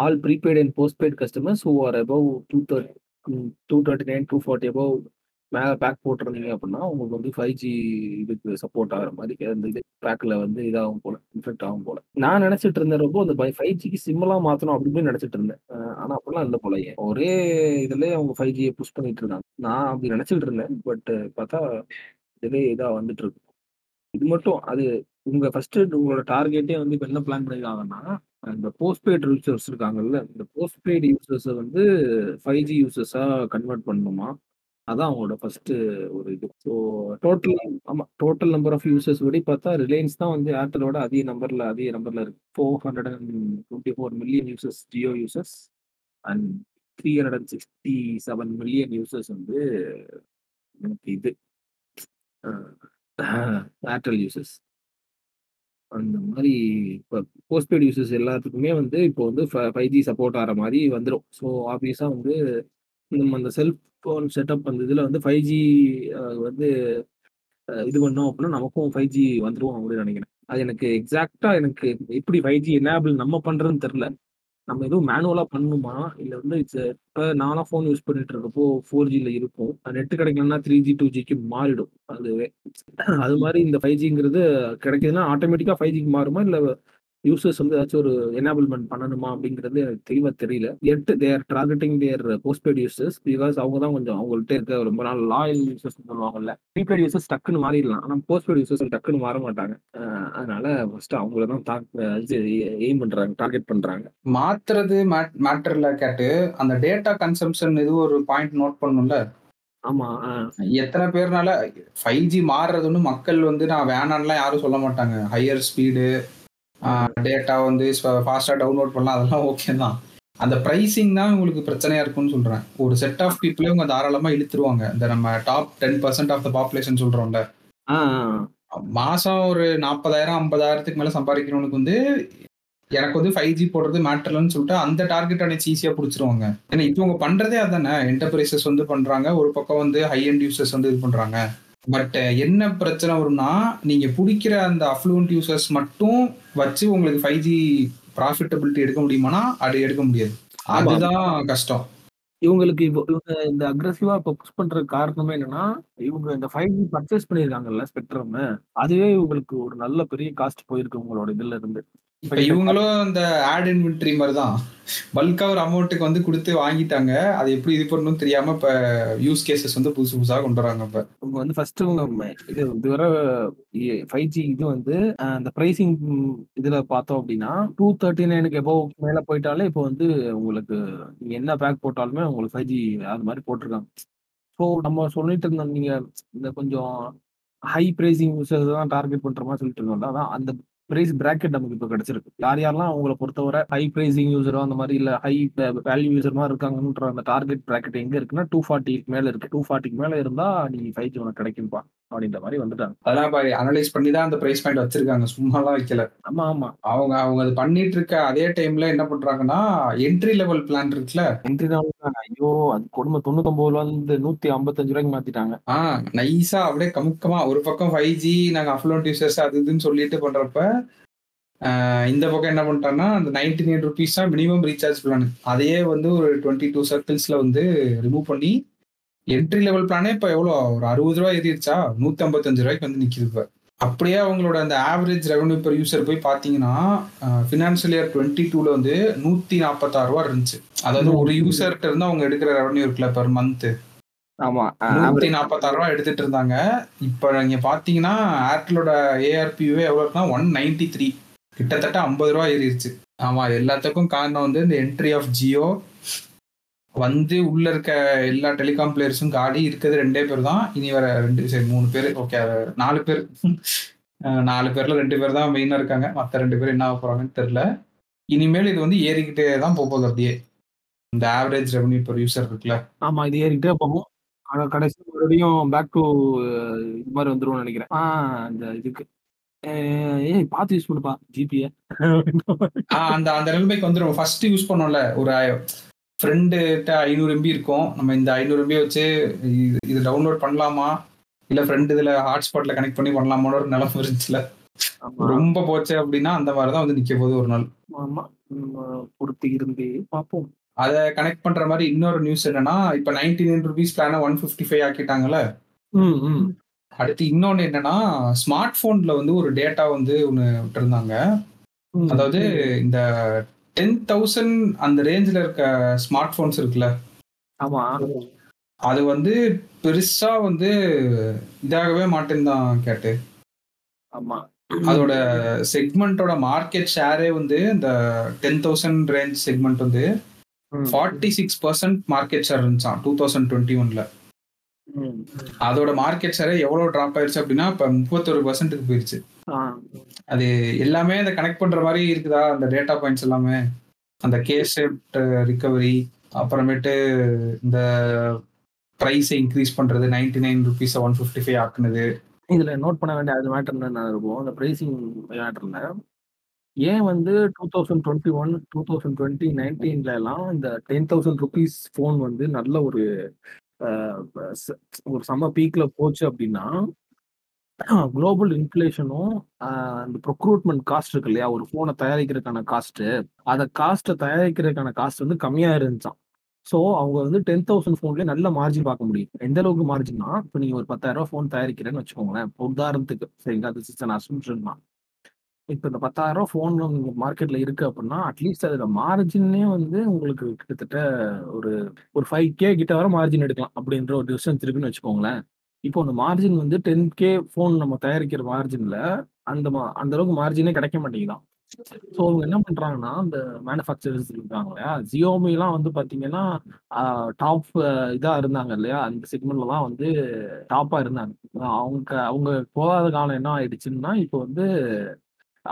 all prepaid and postpaid customers who are above 239 240 above மேலே பேக் போட்டிருந்தீங்க அப்படின்னா உங்களுக்கு வந்து 5G இதுக்கு சப்போர்ட் ஆகிற மாதிரி அந்த இது பேக்கில் வந்து இதாகும் போல, இன்ஃபெக்ட் ஆகும் போல. நான் நினச்சிட்டு இருந்தேன் ரொம்ப அந்த 5Gக்கு சிம்மெல்லாம் மாற்றணும் அப்படின்னு நினச்சிட்டு இருந்தேன். ஆனால் அப்படிலாம் இல்லை போல, ஒரே இதுலேயே அவங்க 5Gயை புஷ் பண்ணிட்டு இருந்தாங்க. நான் அப்படி நினச்சிட்டு இருந்தேன், பட் பார்த்தா இதுலேயே இதாக வந்துட்டு இருக்கு. இது மட்டும் அது உங்கள் ஃபர்ஸ்ட் உங்களோட டார்கெட்டே வந்து இப்போ என்ன பிளான் பண்ணியிருக்காங்கன்னா, இந்த போஸ்ட் பெய்ட் யூசர்ஸ் இருக்காங்கல்ல, இந்த போஸ்ட் பெய்ட் யூசர்ஸை வந்து 5G யூசர்ஸாக கன்வெர்ட் பண்ணணுமா, அதான் அவங்களோட ஃபர்ஸ்ட் ஒரு இது. ஸோ டோட்டல், ஆமாம் டோட்டல் நம்பர் ஆஃப் யூசர்ஸ் படி பார்த்தா ரிலையன்ஸ் தான் வந்து ஏர்டெலோட அதிக நம்பரில் இருக்கு. 424 million users Jio users and 367 million users வந்து இது ஏர்டெல் யூசர்ஸ். அந்த மாதிரி இப்போ போஸ்ட்பெய்ட் யூசர்ஸ் எல்லாத்துக்குமே வந்து இப்போ வந்து 5G சப்போர்ட் ஆகிற மாதிரி வந்துடும். ஸோ ஆப்வியஸாக வந்து நம்ம அந்த செல்ஃபோன் செட்டப் அந்த இதில் வந்து 5G வந்து இது பண்ணோம் அப்படின்னா நமக்கும் 5G வந்துடும் அப்படின்னு நினைக்கிறேன். அது எனக்கு எக்ஸாக்டாக எனக்கு எப்படி 5G எனேபிள் நம்ம பண்ணுறதுன்னு தெரில. நம்ம எதுவும் மேனுவலாக பண்ணணுமா இல்லை வந்து இப்போ நானாக ஃபோன் யூஸ் பண்ணிட்டு இருக்கப்போ 4Gயில் இருக்கும், நெட்டு கிடைக்கலன்னா 3G 2Gக்கு மாறிடும். அது மாதிரி இந்த 5Gங்கிறது கிடைக்குதுன்னா ஆட்டோமேட்டிக்காக 5Gக்கு மாறுமா, இல்லை யூசர்ஸ் வந்து ஏதாச்சும் ஒரு எனேபிள்மெண்ட் பண்ணணுமா அப்படிங்கிறது எனக்கு தெளிவாக தெரியல. தேர் targeting their postpaid users because அவங்க தான் கொஞ்சம் அவங்கள்ட்ட இருக்க ரொம்ப நாள் லாயல் யூசர்ஸ் பண்ணுவாங்கல்ல. ப்ரீபெய்ட் யூசர்ஸ் டக்குன்னு மாறிடலாம், ஆனால் போஸ்ட்பெய்ட் யூசர்ஸ் டக்குன்னு மாற மாட்டாங்க. அதனால ஃபர்ஸ்ட் அவங்கள தான் எய்ம் பண்றாங்க, டார்கெட் பண்றாங்க. மாத்துறது மேட்டர்ல கேட்டு அந்த டேட்டா கன்சம்ஷன் இது ஒரு பாயிண்ட் நோட் பண்ணணும்ல. ஆமா, எத்தனை பேர்னால 5G மாறுறதுன்னு மக்கள் வந்து நான் வேணான்லாம் யாரும் சொல்ல மாட்டாங்க. ஹையர் ஸ்பீடு டேட்டா வந்து ஃபாஸ்ட்டாக டவுன்லோட் பண்ணலாம், அதெல்லாம் ஓகே தான். அந்த ப்ரைஸிங் தான் உங்களுக்கு பிரச்சனையாக இருக்கும்னு சொல்கிறேன். ஒரு செட் ஆஃப் பீப்புளே இவங்க தாராளமாக இழுத்துருவாங்க. இந்த நம்ம டாப் 10% ஆஃப் த பாப்புலேஷன் சொல்கிறோம்ல, மாதம் ஒரு 40,000-50,000க்கு மேலே சம்பாதிக்கிறவனுக்கு வந்து எனக்கு வந்து 5G போடுறது மேட்டர்லன்னு சொல்லிட்டு அந்த டார்கெட் அனைத்து ஈஸியாக பிடிச்சிருவாங்க. ஏன்னா இப்போ அவங்க பண்ணுறதே அதானே, என்டர்பிரைசஸ் வந்து பண்ணுறாங்க, ஒரு பக்கம் வந்து ஹை எண்ட் யூசர்ஸ் வந்து இது பண்ணுறாங்க. பட் என்ன பிரச்சனை வரும்னா, நீங்கள் பிடிக்கிற அந்த அஃப்ளூயன்ட் யூசர்ஸ் மட்டும் வச்சு உங்களுக்கு 5G ப்ராஃபிட்டபிலிட்டி எடுக்க முடியுமானா அது எடுக்க முடியாது. அதுதான் கஷ்டம் இவங்களுக்கு. இப்போ இவங்க இந்த அக்ரெசிவா இப்போ புஷ் பண்ற காரணமே என்னன்னா, இவங்க இந்த 5G பர்ச்சேஸ் பண்ணியிருக்காங்கல்ல ஸ்பெக்ட்ரம், அதுவே இவங்களுக்கு ஒரு நல்ல பெரிய காஸ்ட் போயிருக்கு உங்களோட இதுல இருந்து. இப்ப இவங்களும் இந்த ஆட் இன்வென்ட்ரி மாதிரிதான் பல்கா ஒரு அமௌண்ட்டுக்கு வந்து கொடுத்து வாங்கிட்டாங்க. அது எப்படி இது பண்ணணும்னு தெரியாம இப்ப யூஸ் கேசஸ் வந்து புதுசு புதுசாக கொண்டு வராங்க. இப்ப இவங்க வந்து ஃபர்ஸ்ட் இது வர 5G இது வந்து அந்த பிரைசிங் இதுல பார்த்தோம் அப்படின்னா 239க்கு எபோவ் மேல போயிட்டாலே இப்போ வந்து உங்களுக்கு நீங்க என்ன பேக் போட்டாலுமே உங்களுக்கு 5G அது மாதிரி போட்டிருக்காங்க. ஸோ நம்ம சொல்லிட்டு இருந்தோம் நீங்க இந்த கொஞ்சம் ஹை பிரைசிங் யூசர்ஸ் தான் டார்கெட் பண்ற மாதிரி சொல்லிட்டு இருந்தோம்ல, அதான் அந்த பிரைஸ் பிராக்கெட் நமக்கு இப்போ கிடைச்சிருக்கு. யார் யாரெல்லாம் அவங்கள பொறுத்தவரை ஹை பிரைசிங் யூசரோ அந்த மாதிரி இல்லை ஹை வேல்யூ யூசர் மாதிரி இருக்காங்கன்ற அந்த டார்கெட் பிராக்கெட் எங்கே இருக்குன்னா 240க்கு மேலே இருக்குது. 240க்கு மேலே இருந்தால் நீங்கள் 5G உனக்கு கிடைக்கும்பா அப்படின்ற மாதிரி வந்துட்டாங்க. அதெல்லாம் பாரு அனலைஸ் பண்ணி தான் அந்த பிரைஸ் பாயிண்ட் வச்சிருக்காங்க, சும்மாலாம் வைக்கல. ஆமா ஆமா, அவங்க அவங்க அது பண்ணிட்டு இருக்க அதே டைம்ல என்ன பண்றாங்கன்னா என்ட்ரி லெவல் பிளான் இருக்குல்ல, என்ட்ரி லெவல் ஐயோ அது கொடுமை 99 ரூபா இருந்து 155 ரூபாய்க்கு மாத்திட்டாங்க. நைஸா அப்படியே கமுக்கமா ஒரு பக்கம் 5G நாங்க அஃப்ளோட் யூசர்ஸ் அது இதுன்னு சொல்லிட்டு பண்றப்ப இந்த பக்கம் என்ன பண்ணிட்டாங்கன்னா அந்த 99 ரூபீஸ் தான் மினிமம் ரீசார்ஜ் பிளான், அதையே வந்து ஒரு 22 சர்க்கிள்ஸ்ல வந்து ரிமூவ் பண்ணி என்ட்ரி லெவல் பிளானே இப்போ எவ்வளோ ஒரு 60 ரூபா ஏறிடுச்சா 155 ரூபாய்க்கு வந்து நிற்கிது. அப்படியே அவங்களோட அந்த ஆவரேஜ் ரெவன்யூ பெர் யூசர் போய் பார்த்தீங்கன்னா ஃபினான்ஷியல் இயர் 2022 வந்து 146 ரூபா இருந்துச்சு. அதாவது ஒரு யூசர்கிட்ட இருந்து அவங்க எடுக்கிற ரெவன்யூ இருக்குல்ல பெர் மந்த்து, ஆமாம் 146 ரூபா எடுத்துட்டு இருந்தாங்க. இப்போ நீங்கள் பார்த்தீங்கன்னா ஏர்டெலோட ஏஆர்பியூவே எவ்வளோ இருக்குன்னா 193, கிட்டத்தட்ட 50 ரூபா ஏறிடுச்சு. ஆமாம், எல்லாத்துக்கும் காரணம் வந்து இந்த என்ட்ரி ஆஃப் ஜியோ வந்து உள்ள இருக்க எல்லா டெலிகாம் பிளேயர்ஸும் காடி இருக்கிறது 2 பேர் தான். இனி வர 3 பேர் ஓகே 4 பேர், 4 பேர்ல 2 பேர் தான் மெயினா இருக்காங்க, மற்ற 2 பேர் என்ன ஆக போறாங்கன்னு தெரியல. இனிமேல் இது வந்து ஏறிக்கிட்டே தான் போகுது அப்படியே இந்த ஆவரேஜ் ரெவன்யூ பெர் யூசர் இருக்குல்ல. ஆமா, இது ஏறிக்கிட்டே போகும். ஆனா கடைசி மறுபடியும் பேக் டு இது மாதிரி வந்துருவோம்னு நினைக்கிறேன். இந்த இதுக்கு பார்த்து யூஸ் பண்ணுப்பா ஜிபிஏ அந்த அந்த நிலைமைக்கு வந்துடும். ஃபர்ஸ்ட் யூஸ் பண்ணோம்ல ஒரு ஃப்ரெண்டுகிட்ட 500 MB இருக்கும், நம்ம இந்த 500 MB வச்சு இது டவுன்லோட் பண்ணலாமா இல்லை ஃப்ரெண்டு இதில் ஹாட்ஸ்பாட்டில் கனெக்ட் பண்ணி பண்ணலாமான்னு ஒரு நிலம் இருந்துச்சுல, ரொம்ப போச்சு அப்படின்னா அந்த மாதிரி தான் வந்து நிற்க போது ஒரு நாள். ஆமாம், பொறுத்து இருந்து பார்ப்போம். அதை கனெக்ட் பண்ணுற மாதிரி இன்னொரு நியூஸ் என்னன்னா இப்போ 99 ரூபீஸ் பிளானை 155 ஆக்கிட்டாங்கல்ல. அடுத்து இன்னொன்று என்னன்னா ஸ்மார்ட் ஃபோனில் வந்து ஒரு டேட்டா வந்து ஒன்று விட்டுருந்தாங்க. அதாவது இந்த 10,000 அந்த ரேஞ்சில் இருக்க ஸ்மார்ட் ஃபோன்ஸ் இருக்குல்ல, ஆமாம் அது வந்து பெருசாக வந்து இதாகவே மாட்டேன்னு தான் கேட்டு. ஆமாம், அதோட செக்மெண்ட்டோட மார்க்கெட் ஷேரே வந்து இந்த 10,000 ரேஞ்ச் செக்மெண்ட் வந்து 46% மார்க்கெட் ஷேர் இருந்துச்சான் 2021ல். அதோட மார்க்கெட் ஷேர் எவ்வளோ ட்ராப் ஆயிடுச்சு அப்படின்னா இப்போ 31% போயிடுச்சு. அது எல்லாமே அதை கனெக்ட் பண்ற மாதிரி இருக்குதா அந்த டேட்டா பாயிண்ட்ஸ் எல்லாமே, அந்த கேஸ் ரிகவரி அப்புறமேட்டு இந்த ப்ரைஸை இன்க்ரீஸ் பண்றது 99 ரூபீஸை 155 ஆக்குனது. இதுல நோட் பண்ண வேண்டிய அது மேட்டர் என்ன இருக்கும் அந்த ப்ரைஸிங் மேட்டர்ல, ஏன் வந்து 2021 2020 2019ல எல்லாம் இந்த 10,000 ரூபீஸ் ஃபோன் வந்து நல்ல ஒரு சம பீக்ல போச்சு அப்படின்னா குளோபல் இன்ஃப்ளேஷனும் இந்த ப்ரொக்ரூட்மெண்ட் காஸ்ட் இருக்கு இல்லையா, ஒரு ஃபோனை தயாரிக்கிறதுக்கான காஸ்ட்டு, அதை காஸ்ட்டை தயாரிக்கிறதுக்கான காஸ்ட் வந்து கம்மியாக இருந்துச்சான். ஸோ அவங்க வந்து 10,000 ஃபோன்லேயே நல்ல மார்ஜின் பார்க்க முடியும். எந்த அளவுக்கு மார்ஜின்னா இப்போ நீங்கள் ஒரு 10,000 ரூபா ஃபோன் தயாரிக்கிறேன்னு வச்சுக்கோங்களேன் உதாரணத்துக்கு, சரிங்களா, அது சிஸ்டன் அசம்ஷன் தான். இப்போ இந்த 10,000 ரூபா ஃபோன் மார்க்கெட்டில் இருக்குது அப்படின்னா அட்லீஸ்ட் அதில் மார்ஜினே வந்து உங்களுக்கு கிட்டத்தட்ட ஒரு 5K கிட்ட வர மார்ஜின் எடுக்கலாம் அப்படின்ற ஒரு டிஸ்டன்ஸ் இருக்குன்னு வச்சுக்கோங்களேன். இப்போ அந்த மார்ஜின் வந்து 10K ஃபோன் நம்ம தயாரிக்கிற மார்ஜினில் அந்த அளவுக்கு மார்ஜினே கிடைக்க மாட்டேங்குதான். ஸோ அவங்க என்ன பண்ணுறாங்கன்னா அந்த மேனுஃபேக்சரர்ஸ் இருக்காங்க இல்லையா, ஜியோமிலாம் வந்து பார்த்தீங்கன்னா டாப் இதாக இருந்தாங்க இல்லையா, அந்த செக்மெண்ட்லாம் வந்து டாப்பாக இருந்தாங்க. அவங்க போகாத காலம் என்ன ஆயிடுச்சுன்னா இப்போ வந்து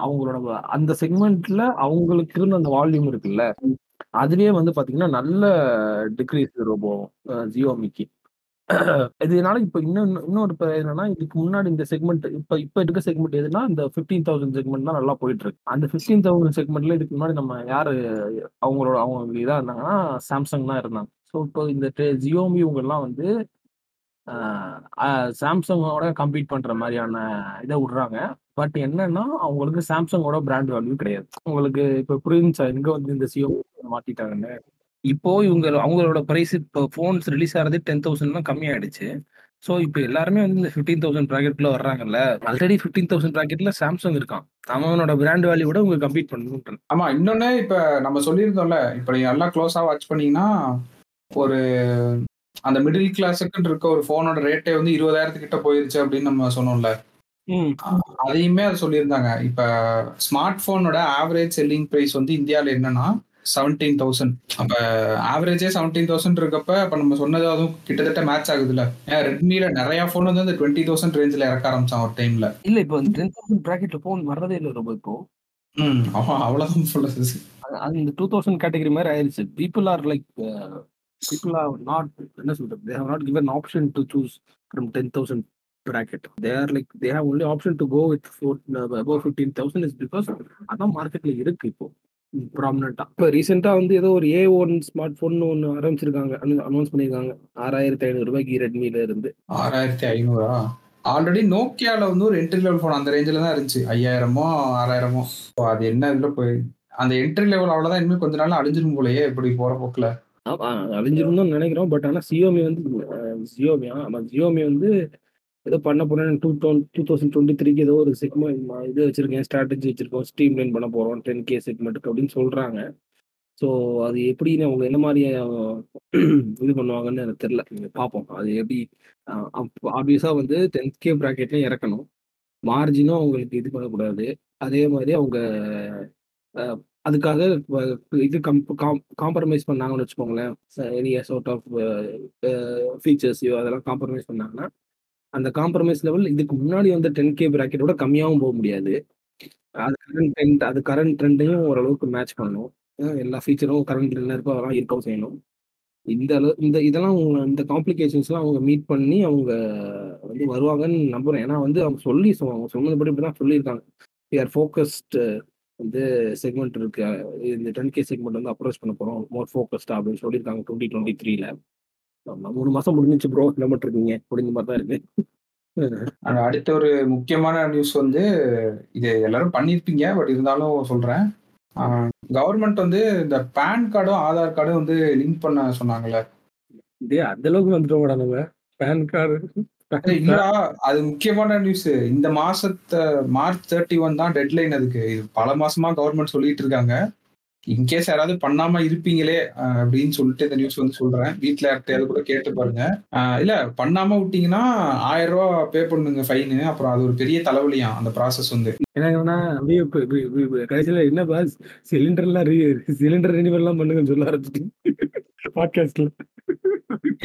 அவங்களோட அந்த செக்மெண்ட்ல அவங்களுக்கு இருந்த அந்த வால்யூம் இருக்குல்ல அதுவே வந்து பார்த்தீங்கன்னா நல்ல டிக்ரீஸ் ரோபோ ஜியோமிக்கு. இதனால இப்போ இன்னொரு என்னன்னா இதுக்கு முன்னாடி இந்த செக்மெண்ட் இப்போ இருக்க செக்மெண்ட் எதுனா இந்த 15,000 செக்மெண்ட் தான் நல்லா போயிட்டு இருக்கு. அந்த 15,000 செக்மெண்ட்ல இதுக்கு முன்னாடி நம்ம யாரு அவங்க இதாக இருந்தாங்கன்னா சாம்சங் தான் இருந்தாங்க. ஸோ இப்போ இந்த ஜியோமி இவங்கெல்லாம் வந்து சாம்சங்கோட கம்பீட் பண்ற மாதிரியான இதை விடுறாங்க. பட் என்னன்னா அவங்களுக்கு சாம்சங்கோட பிராண்ட் வேல்யூ கிடையாது. உங்களுக்கு இப்போ புரிஞ்சா இங்க வந்து இந்த ஜியோமி மாத்திட்டாங்கன்னு இப்போ இவங்க அவங்களோட பிரைஸ் இப்போ ஃபோன்ஸ் ரிலீஸ் ஆகிறது 10,000 தான் கம்மியாயிடுச்சு. ஸோ இப்போ எல்லாருமே வந்து இந்த 15,000 ப்ராக்கெட்குள்ளே வர்றாங்கல்ல. ஆல்ரெடி 15,000 ப்ராக்கெட்ல சாம்சங் இருக்கான். அவனோட பிராண்ட் வேல்யூட உங்க கம்ப்ளீட் பண்ணணும். ஆமா, இன்னொன்னு இப்ப நம்ம சொல்லியிருந்தோம்ல, இப்ப நீங்க நல்லா க்ளோஸா வாட்ச் பண்ணீங்கன்னா ஒரு அந்த மிடில் கிளாஸுக்குன்னு இருக்க ஒரு போனோட ரேட்டே வந்து 20,000 கிட்ட போயிருச்சு அப்படின்னு நம்ம சொன்னோம்ல. அதையுமே அது சொல்லியிருந்தாங்க. இப்ப ஸ்மார்ட் போனோட ஆவரேஜ் செல்லிங் பிரைஸ் வந்து இந்தியாவில் என்னன்னா 17,000. அப்ப ஆவரேஜே 17,000 இருக்கப்ப அப்ப நம்ம சொன்னது அதுவும் கிட்டத்தட்ட மேட்ச் ஆகுதுல்ல. ரெட்மில நிறைய போன் வந்து அந்த 20,000 ரேஞ்சில் இறக்க ஆரம்பிச்சான் ஒரு டைம்ல. இல்ல இப்போ 10,000 பிராக்கெட்ல போன் வர்றதே இல்லை ரொம்ப. இப்போ அவ்வளவுதான் சொல்லுது. அது இந்த 2000 கேட்டகரி மாதிரி ஆயிடுச்சு. People are like people are not, என்ன சொல்றது, they have not given option to choose from 10,000 bracket. They are like they have only option to go with above 15,000 is because அதான் மார்க்கெட்ல இருக்கு இப்போ ப்ராமினென்ட்டா. இப்போ ரீசெண்டாக வந்து ஏதோ ஒரு A1 ஸ்மார்ட் ஃபோன் ஒன்று ஆரம்பிச்சிருக்காங்க, அனௌன்ஸ் பண்ணியிருக்காங்க. 6,500 ரூபாய்க்கு ரெட்மியில இருந்து 6,500. ஆல்ரெடி நோக்கியாவில் வந்து ஒரு என்ட்ரி லெவல் ஃபோன் அந்த ரேஞ்சில் தான் இருந்துச்சு, 5,000-6,000. அது என்ன இதில் போய் அந்த என்ட்ரி லெவல் அவ்வளோதான். இனிமேல் கொஞ்ச நாள் அழிஞ்சிடும் போலயே இப்படி போகிற போக்கில். அழிஞ்சிடும் தான் நினைக்கிறோம். பட் ஆனால் Xiaomi வந்து Xiaomi வந்து ஏதோ பண்ண போனேன் 2023க்கு ஏதோ ஒரு செக்மெண்ட் இது வச்சிருக்கேன், ஸ்ட்ராட்டஜி வச்சிருக்கோம், ஸ்ட்ரீம் லைன் பண்ண போகிறோம் 10K செக்மெண்ட்டுக்கு அப்படின்னு சொல்கிறாங்க. ஸோ அது எப்படின்னு அவங்க என்ன மாதிரி இது பண்ணுவாங்கன்னு எனக்கு தெரில. நீங்கள் பார்ப்போம் அது எப்படி. ஆப்வியஸாக வந்து 10K ப்ராக்கெட்லேயும் இறக்கணும், மார்ஜினும் அவங்களுக்கு இது பண்ணக்கூடாது. அதே மாதிரி அவங்க அதுக்காக இது காம்ப்ரமைஸ் பண்ணாங்கன்னு வச்சுக்கோங்களேன். எனி சார்ட் ஆஃப் ஃபீச்சர்ஸையோ அதெல்லாம் காம்ப்ரமைஸ் பண்ணாங்கன்னா அந்த காம்ப்ரமைஸ் லெவல் இதுக்கு முன்னாடி வந்து 10K பிராக்கெட்டோட கம்மியாகவும் போக முடியாது. அது கரண்ட் ட்ரெண்டையும் ஓரளவுக்கு மேட்ச் பண்ணணும். எல்லா ஃபீச்சரும் கரண்ட் ட்ரெண்டில் இருக்கோ அதெல்லாம் இருக்கவும் செய்யணும். இந்த அளவு இந்த இதெல்லாம் இந்த காம்ப்ளிகேஷன்ஸ்லாம் அவங்க மீட் பண்ணி அவங்க வந்து வருவாங்கன்னு நம்புகிறேன். ஏன்னா வந்து அவங்க அவங்க சொன்னதுபடி இப்படி தான் சொல்லியிருக்காங்க. வி ஆர் ஃபோக்கஸ்டு வந்து செக்மெண்ட் இருக்கு, இந்த 10K செக்மெண்ட் வந்து அப்ரோச் பண்ண போகிறோம் மோர் ஃபோக்கஸ்டாக அப்படின்னு சொல்லியிருக்காங்க 2023. 3 மாசம் முடிஞ்சிச்சு ப்ரோ, என்ன பண்ணிருக்கீங்க அப்படிங்கிற மாதிரி தான் இருக்கு. அடுத்த ஒரு முக்கியமான நியூஸ் வந்து, இது எல்லாரும் பண்ணியிருப்பீங்க பட் இருந்தாலும் சொல்றேன். கவர்மெண்ட் வந்து இந்த பேன் கார்டும் ஆதார் கார்டும் வந்து லிங்க் பண்ண சொன்னாங்கல்ல. இதே அந்த அளவுக்கு வந்துட்டோம்டா நம்ம பேன் கார்டு. அது முக்கியமான நியூஸ். இந்த மாசத்தை மார்ச் 31 தான் டெட்லைன். அதுக்கு இது பல மாசமா கவர்மெண்ட் சொல்லிட்டு இருக்காங்க. இன்கேஸ் யாராவது பண்ணாம இருப்பீங்களே அப்படின்னு சொல்லிட்டு இந்த நியூஸ் வந்து சொல்றேன். வீட்டுல யார்கிட்டயாவது கூட கேட்டு பாருங்க. இல்ல பண்ணாம விட்டீங்கன்னா 1,000 ரூபா பே பண்ணுங்க ஃபைனு. அப்புறம் அது ஒரு பெரிய தலைவலியா அந்த ப்ராசஸ் வந்து. என்னன்னா அப்படியே கடைசியில என்ன பாஸ், சிலிண்டர் ரெனிவல் எல்லாம் பண்ணுங்கன்னு சொல்ல ஆரம்பிச்சிட்டு பாட்காஸ்ட்ல.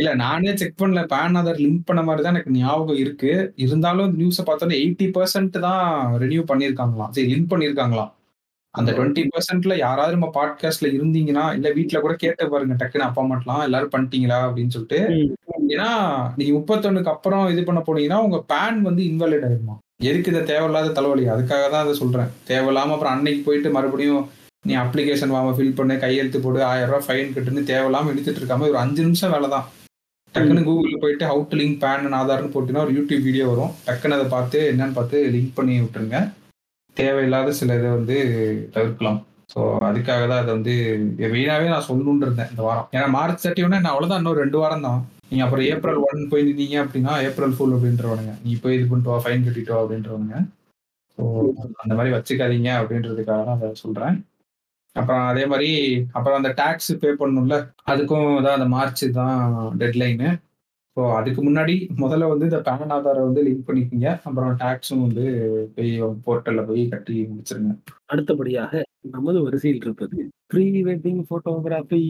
இல்ல நானே செக் பண்ணல, பேன் ஆதார் லிங்க் பண்ண மாதிரி தான் எனக்கு ஞாபகம் இருக்கு. இருந்தாலும் நியூஸை பார்த்தோன்னா 80% தான் ரெனியூ பண்ணிருக்காங்களாம், சரி லிங்க் பண்ணிருக்காங்களாம். அந்த 20%ல யாராவது நம்ம பாட்காஸ்ட்ல இருந்தீங்கன்னா இல்ல வீட்டுல கூட கேட்டு பாருங்க டக்குன்னு, அப்பா மாட்டலாம் எல்லாரும் பண்ணிட்டீங்களா அப்படின்னு சொல்லிட்டு. ஏன்னா நீங்க 31க்கு அப்புறம் இது பண்ண போனீங்கன்னா உங்க பேன் வந்து இன்வாலிட் ஆயிருமா. எதுக்கு இதை தேவையில்லாத தலைவலி, அதுக்காக தான் அதை சொல்றேன். தேவையில்லாம அப்புறம் அன்னைக்கு போயிட்டு மறுபடியும் நீ அப்ளிகேஷன் வாங்க ஃபில் பண்ணு, கையெழுத்து போடு, 1,000 ரூபா ஃபைன் கட்டுன்னு தேவையில்லாம எடுத்துட்டு இருக்காம ஒரு 5 நிமிஷம் வேலை தான். டக்குன்னு கூகுளில் போயிட்டு ஹவு டு லிங்க் பேன் ஆதார்னு போட்டீங்கன்னா ஒரு யூடியூப் வீடியோ வரும். டக்குன்னு அதை பார்த்து என்னன்னு பார்த்து லிங்க் பண்ணி விட்டுருங்க. தேவையில்லாத சில இதை வந்து தவிர்க்கலாம். ஸோ அதுக்காக தான் அதை வந்து வீணாவே நான் சொல்லணும்னு இருந்தேன் இந்த வாரம். ஏன்னா மார்ச் 31 நான் அவ்வளோதான், இன்னும் 2 வாரம் தான். நீங்க அப்புறம் ஏப்ரல் 1 போய் நின்னீங்க அப்படின்னா ஏப்ரல் ஃபுல் அப்படின்றவனுங்க, நீ போய் இது பண்ணிட்டு வா ஃபைன் கட்டிட்டு வா அப்படின்றவனுங்க. ஸோ அந்த மாதிரி வச்சுக்காதீங்க அப்படின்றதுக்காக தான் அதை சொல்றேன். அப்புறம் அதே மாதிரி அப்புறம் அந்த டேக்ஸ் பே பண்ணணும்ல, அதுக்கும் தான் அந்த மார்ச் தான் டெட்லைனு. ஸோ அதுக்கு முன்னாடி முதல்ல வந்து இந்த பேன் ஆதாரை வந்து லிங்க் பண்ணிக்கிங்க, அப்புறம் டேக்ஸும் வந்து போய் போர்ட்டலில் போய் கட்டி முடிச்சிருங்க. அடுத்தபடியாக நமது வரிசையில் இருப்பது pre wedding photography.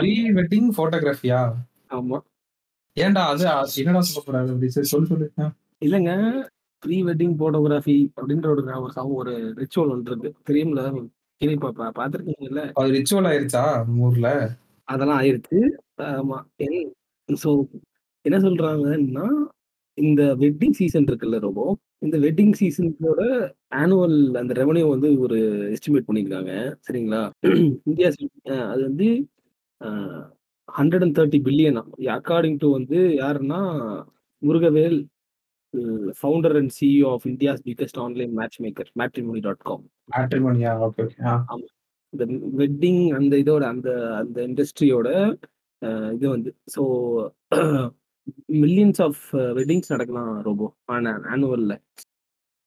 Pre wedding ஃபோட்டோகிராஃபியா? ஆமாம். ஏன்டா அது என்னடா சொல்லக்கூடாது அப்படி சரி சொல்லிருக்கேன். இல்லைங்க, ப்ரீ வெட்டிங் ஃபோட்டோகிராஃபி அப்படின்ற ஒரு ரிச்சுவல் ஒன்று இருக்கு தெரியும்ல, கேள்விப்பா பார்த்துருக்கீங்கல்ல. அது ரிச்சுவல் ஆயிருச்சா ஊரில்? அதெல்லாம் ஆயிடுச்சு. ஆமாம். ஸோ என்ன சொல்றாங்கன்னா இந்த வெட்டிங் சீசன் இருக்குல்ல ரொபோ, இந்த வெட்டிங் சீசனோட ஆனுவல் அந்த ரெவன்யூ வந்து ஒரு எஸ்டிமேட் பண்ணியிருக்காங்க சரிங்களா. இந்தியா அது வந்து 130 பில்லியனா அக்கார்டிங் டு வந்து யாருன்னா Murugavel, founder and CEO of India's biggest online matchmaker Matrimony.com. மேட்ரிமோனியா? ஓகே. ஆமாம், இந்த வெட்டிங் அந்த இதோட அந்த அந்த இண்டஸ்ட்ரியோட இது வந்து. ஸோ மில்லியன்ஸ் ஆஃப் வெட்டிங்ஸ் நடக்கலாம் ரோபோ. ஆனால் ஆனுவலில்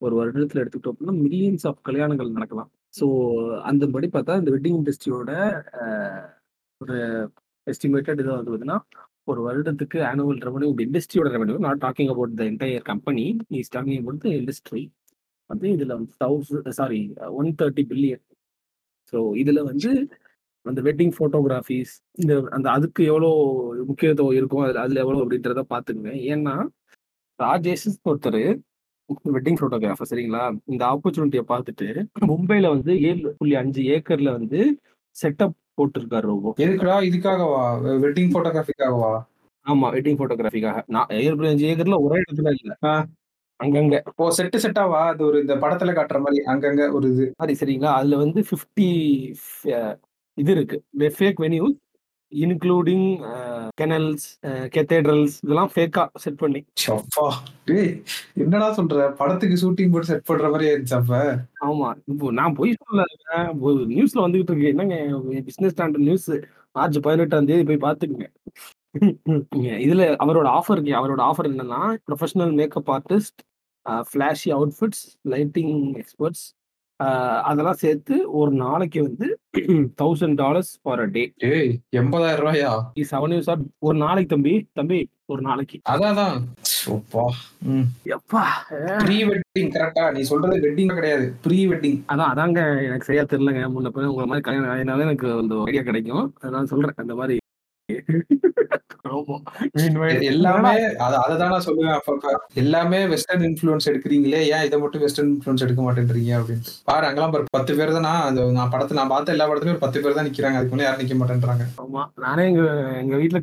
ஒரு வருடத்தில் எடுத்துக்கிட்டோம் அப்படின்னா மில்லியன்ஸ் ஆஃப் கல்யாணங்கள் நடக்கலாம். ஸோ அந்த படி பார்த்தா இந்த வெட்டிங் இண்டஸ்ட்ரியோட ஒரு எஸ்டிமேட்டட் இதாக வந்து பார்த்தீங்கன்னா ஒரு வருடத்துக்கு ஆனுவல் ரெவன்யூ, இந்த இண்டஸ்ட்ரியோட revenue, not talking about the entire company, is talking about the industry, வந்து இதில் வந்து 130 பில்லியன். ஸோ இதில் வந்து அந்த வெட்டிங் ஃபோட்டோகிராஃபிஸ் இந்த அந்த அதுக்கு எவ்வளோ முக்கியத்துவம் இருக்கும், அதில் எவ்வளோ அப்படின்றத பார்த்துக்குங்க. ஏன்னா ராஜேஷ் ஒருத்தர் வெட்டிங் ஃபோட்டோகிராஃபர் சரிங்களா, இந்த ஆப்பர்ச்சுனிட்டியை பார்த்துட்டு மும்பையில் வந்து 7.5 ஏக்கரில் வந்து செட்டப் போட்டிருக்காரு ரோபோ. எதுக்குடா? இதுக்காகவா? வெட்டிங் ஃபோட்டோகிராஃபிக்காகவா? ஆமாம், வெட்டிங் ஃபோட்டோகிராஃபிக்காக. நான் 7.5 ஏக்கரில் ஒரே இடத்துல இல்லை, அங்கங்க இப்போ செட்டு செட்டாவா அது ஒரு இந்த படத்துல காட்டுற மாதிரி அங்கங்க ஒரு இது மாதிரி சரிங்களா. அதுல வந்து 50 இருக்கு fake venues including kennels, cathedrals, இதெல்லாம் ஃபேக்கா செட் பண்ணி. என்னடா சொல்ற, படத்துக்கு ஷூட்டிங் போட்டு செட் பண்ற மாதிரி இருந்துச்சு அப்ப? ஆமா, இப்போ நான் போய் சொல்லுறேன், நியூஸ்ல வந்துகிட்டு இருக்கு. என்னங்க பிசினஸ் ஸ்டாண்டர்ட் நியூஸ் மார்ச் 18-ஆம் தேதி போய் பாத்துக்குங்க. இதுல அவரோட ஆஃபர் என்னன்னா professional makeup artist, flashy outfits, lighting experts, அதெல்லாம் சேர்த்து ஒரு நாளைக்கு வந்து $1,000 ஃபார் அ டே. 80,000 ரூபாயா? 7 years. ஒரு நாளைக்கு தம்பி ஒரு நாளைக்கு. அதான் அதாங்க எனக்கு சரியா தெரியலங்க. முன்ன போய் உங்களை மாதிரி கல்யாணம் ஆயினாலே எனக்கு அந்த ஐடியா கிடைக்கும், நான் சொல்றேன் அந்த மாதிரி. எல்லாமே அததான் நான் சொல்லுவேன், எல்லாமே வெஸ்டர்ன் இன்ஃப்ளூயன்ஸ் எடுக்கிறீங்களே, ஏன் இதை மட்டும் வெஸ்டர்ன் இன்ஃப்ளூயன்ஸ் எடுக்க மாட்டேன்றீங்க அப்படின்னு பாரு. அங்கெல்லாம் ஒரு 10 பேர் தான் நான் படத்தை நான் பார்த்த எல்லா படத்துலயும் ஒரு 10 பேர் தான் நிக்கிறாங்க, அதுக்கு முன்னாடி யாரும் நிக்க மாட்டேன்றாங்க. ஆமா, நானே எங்க வீட்டுல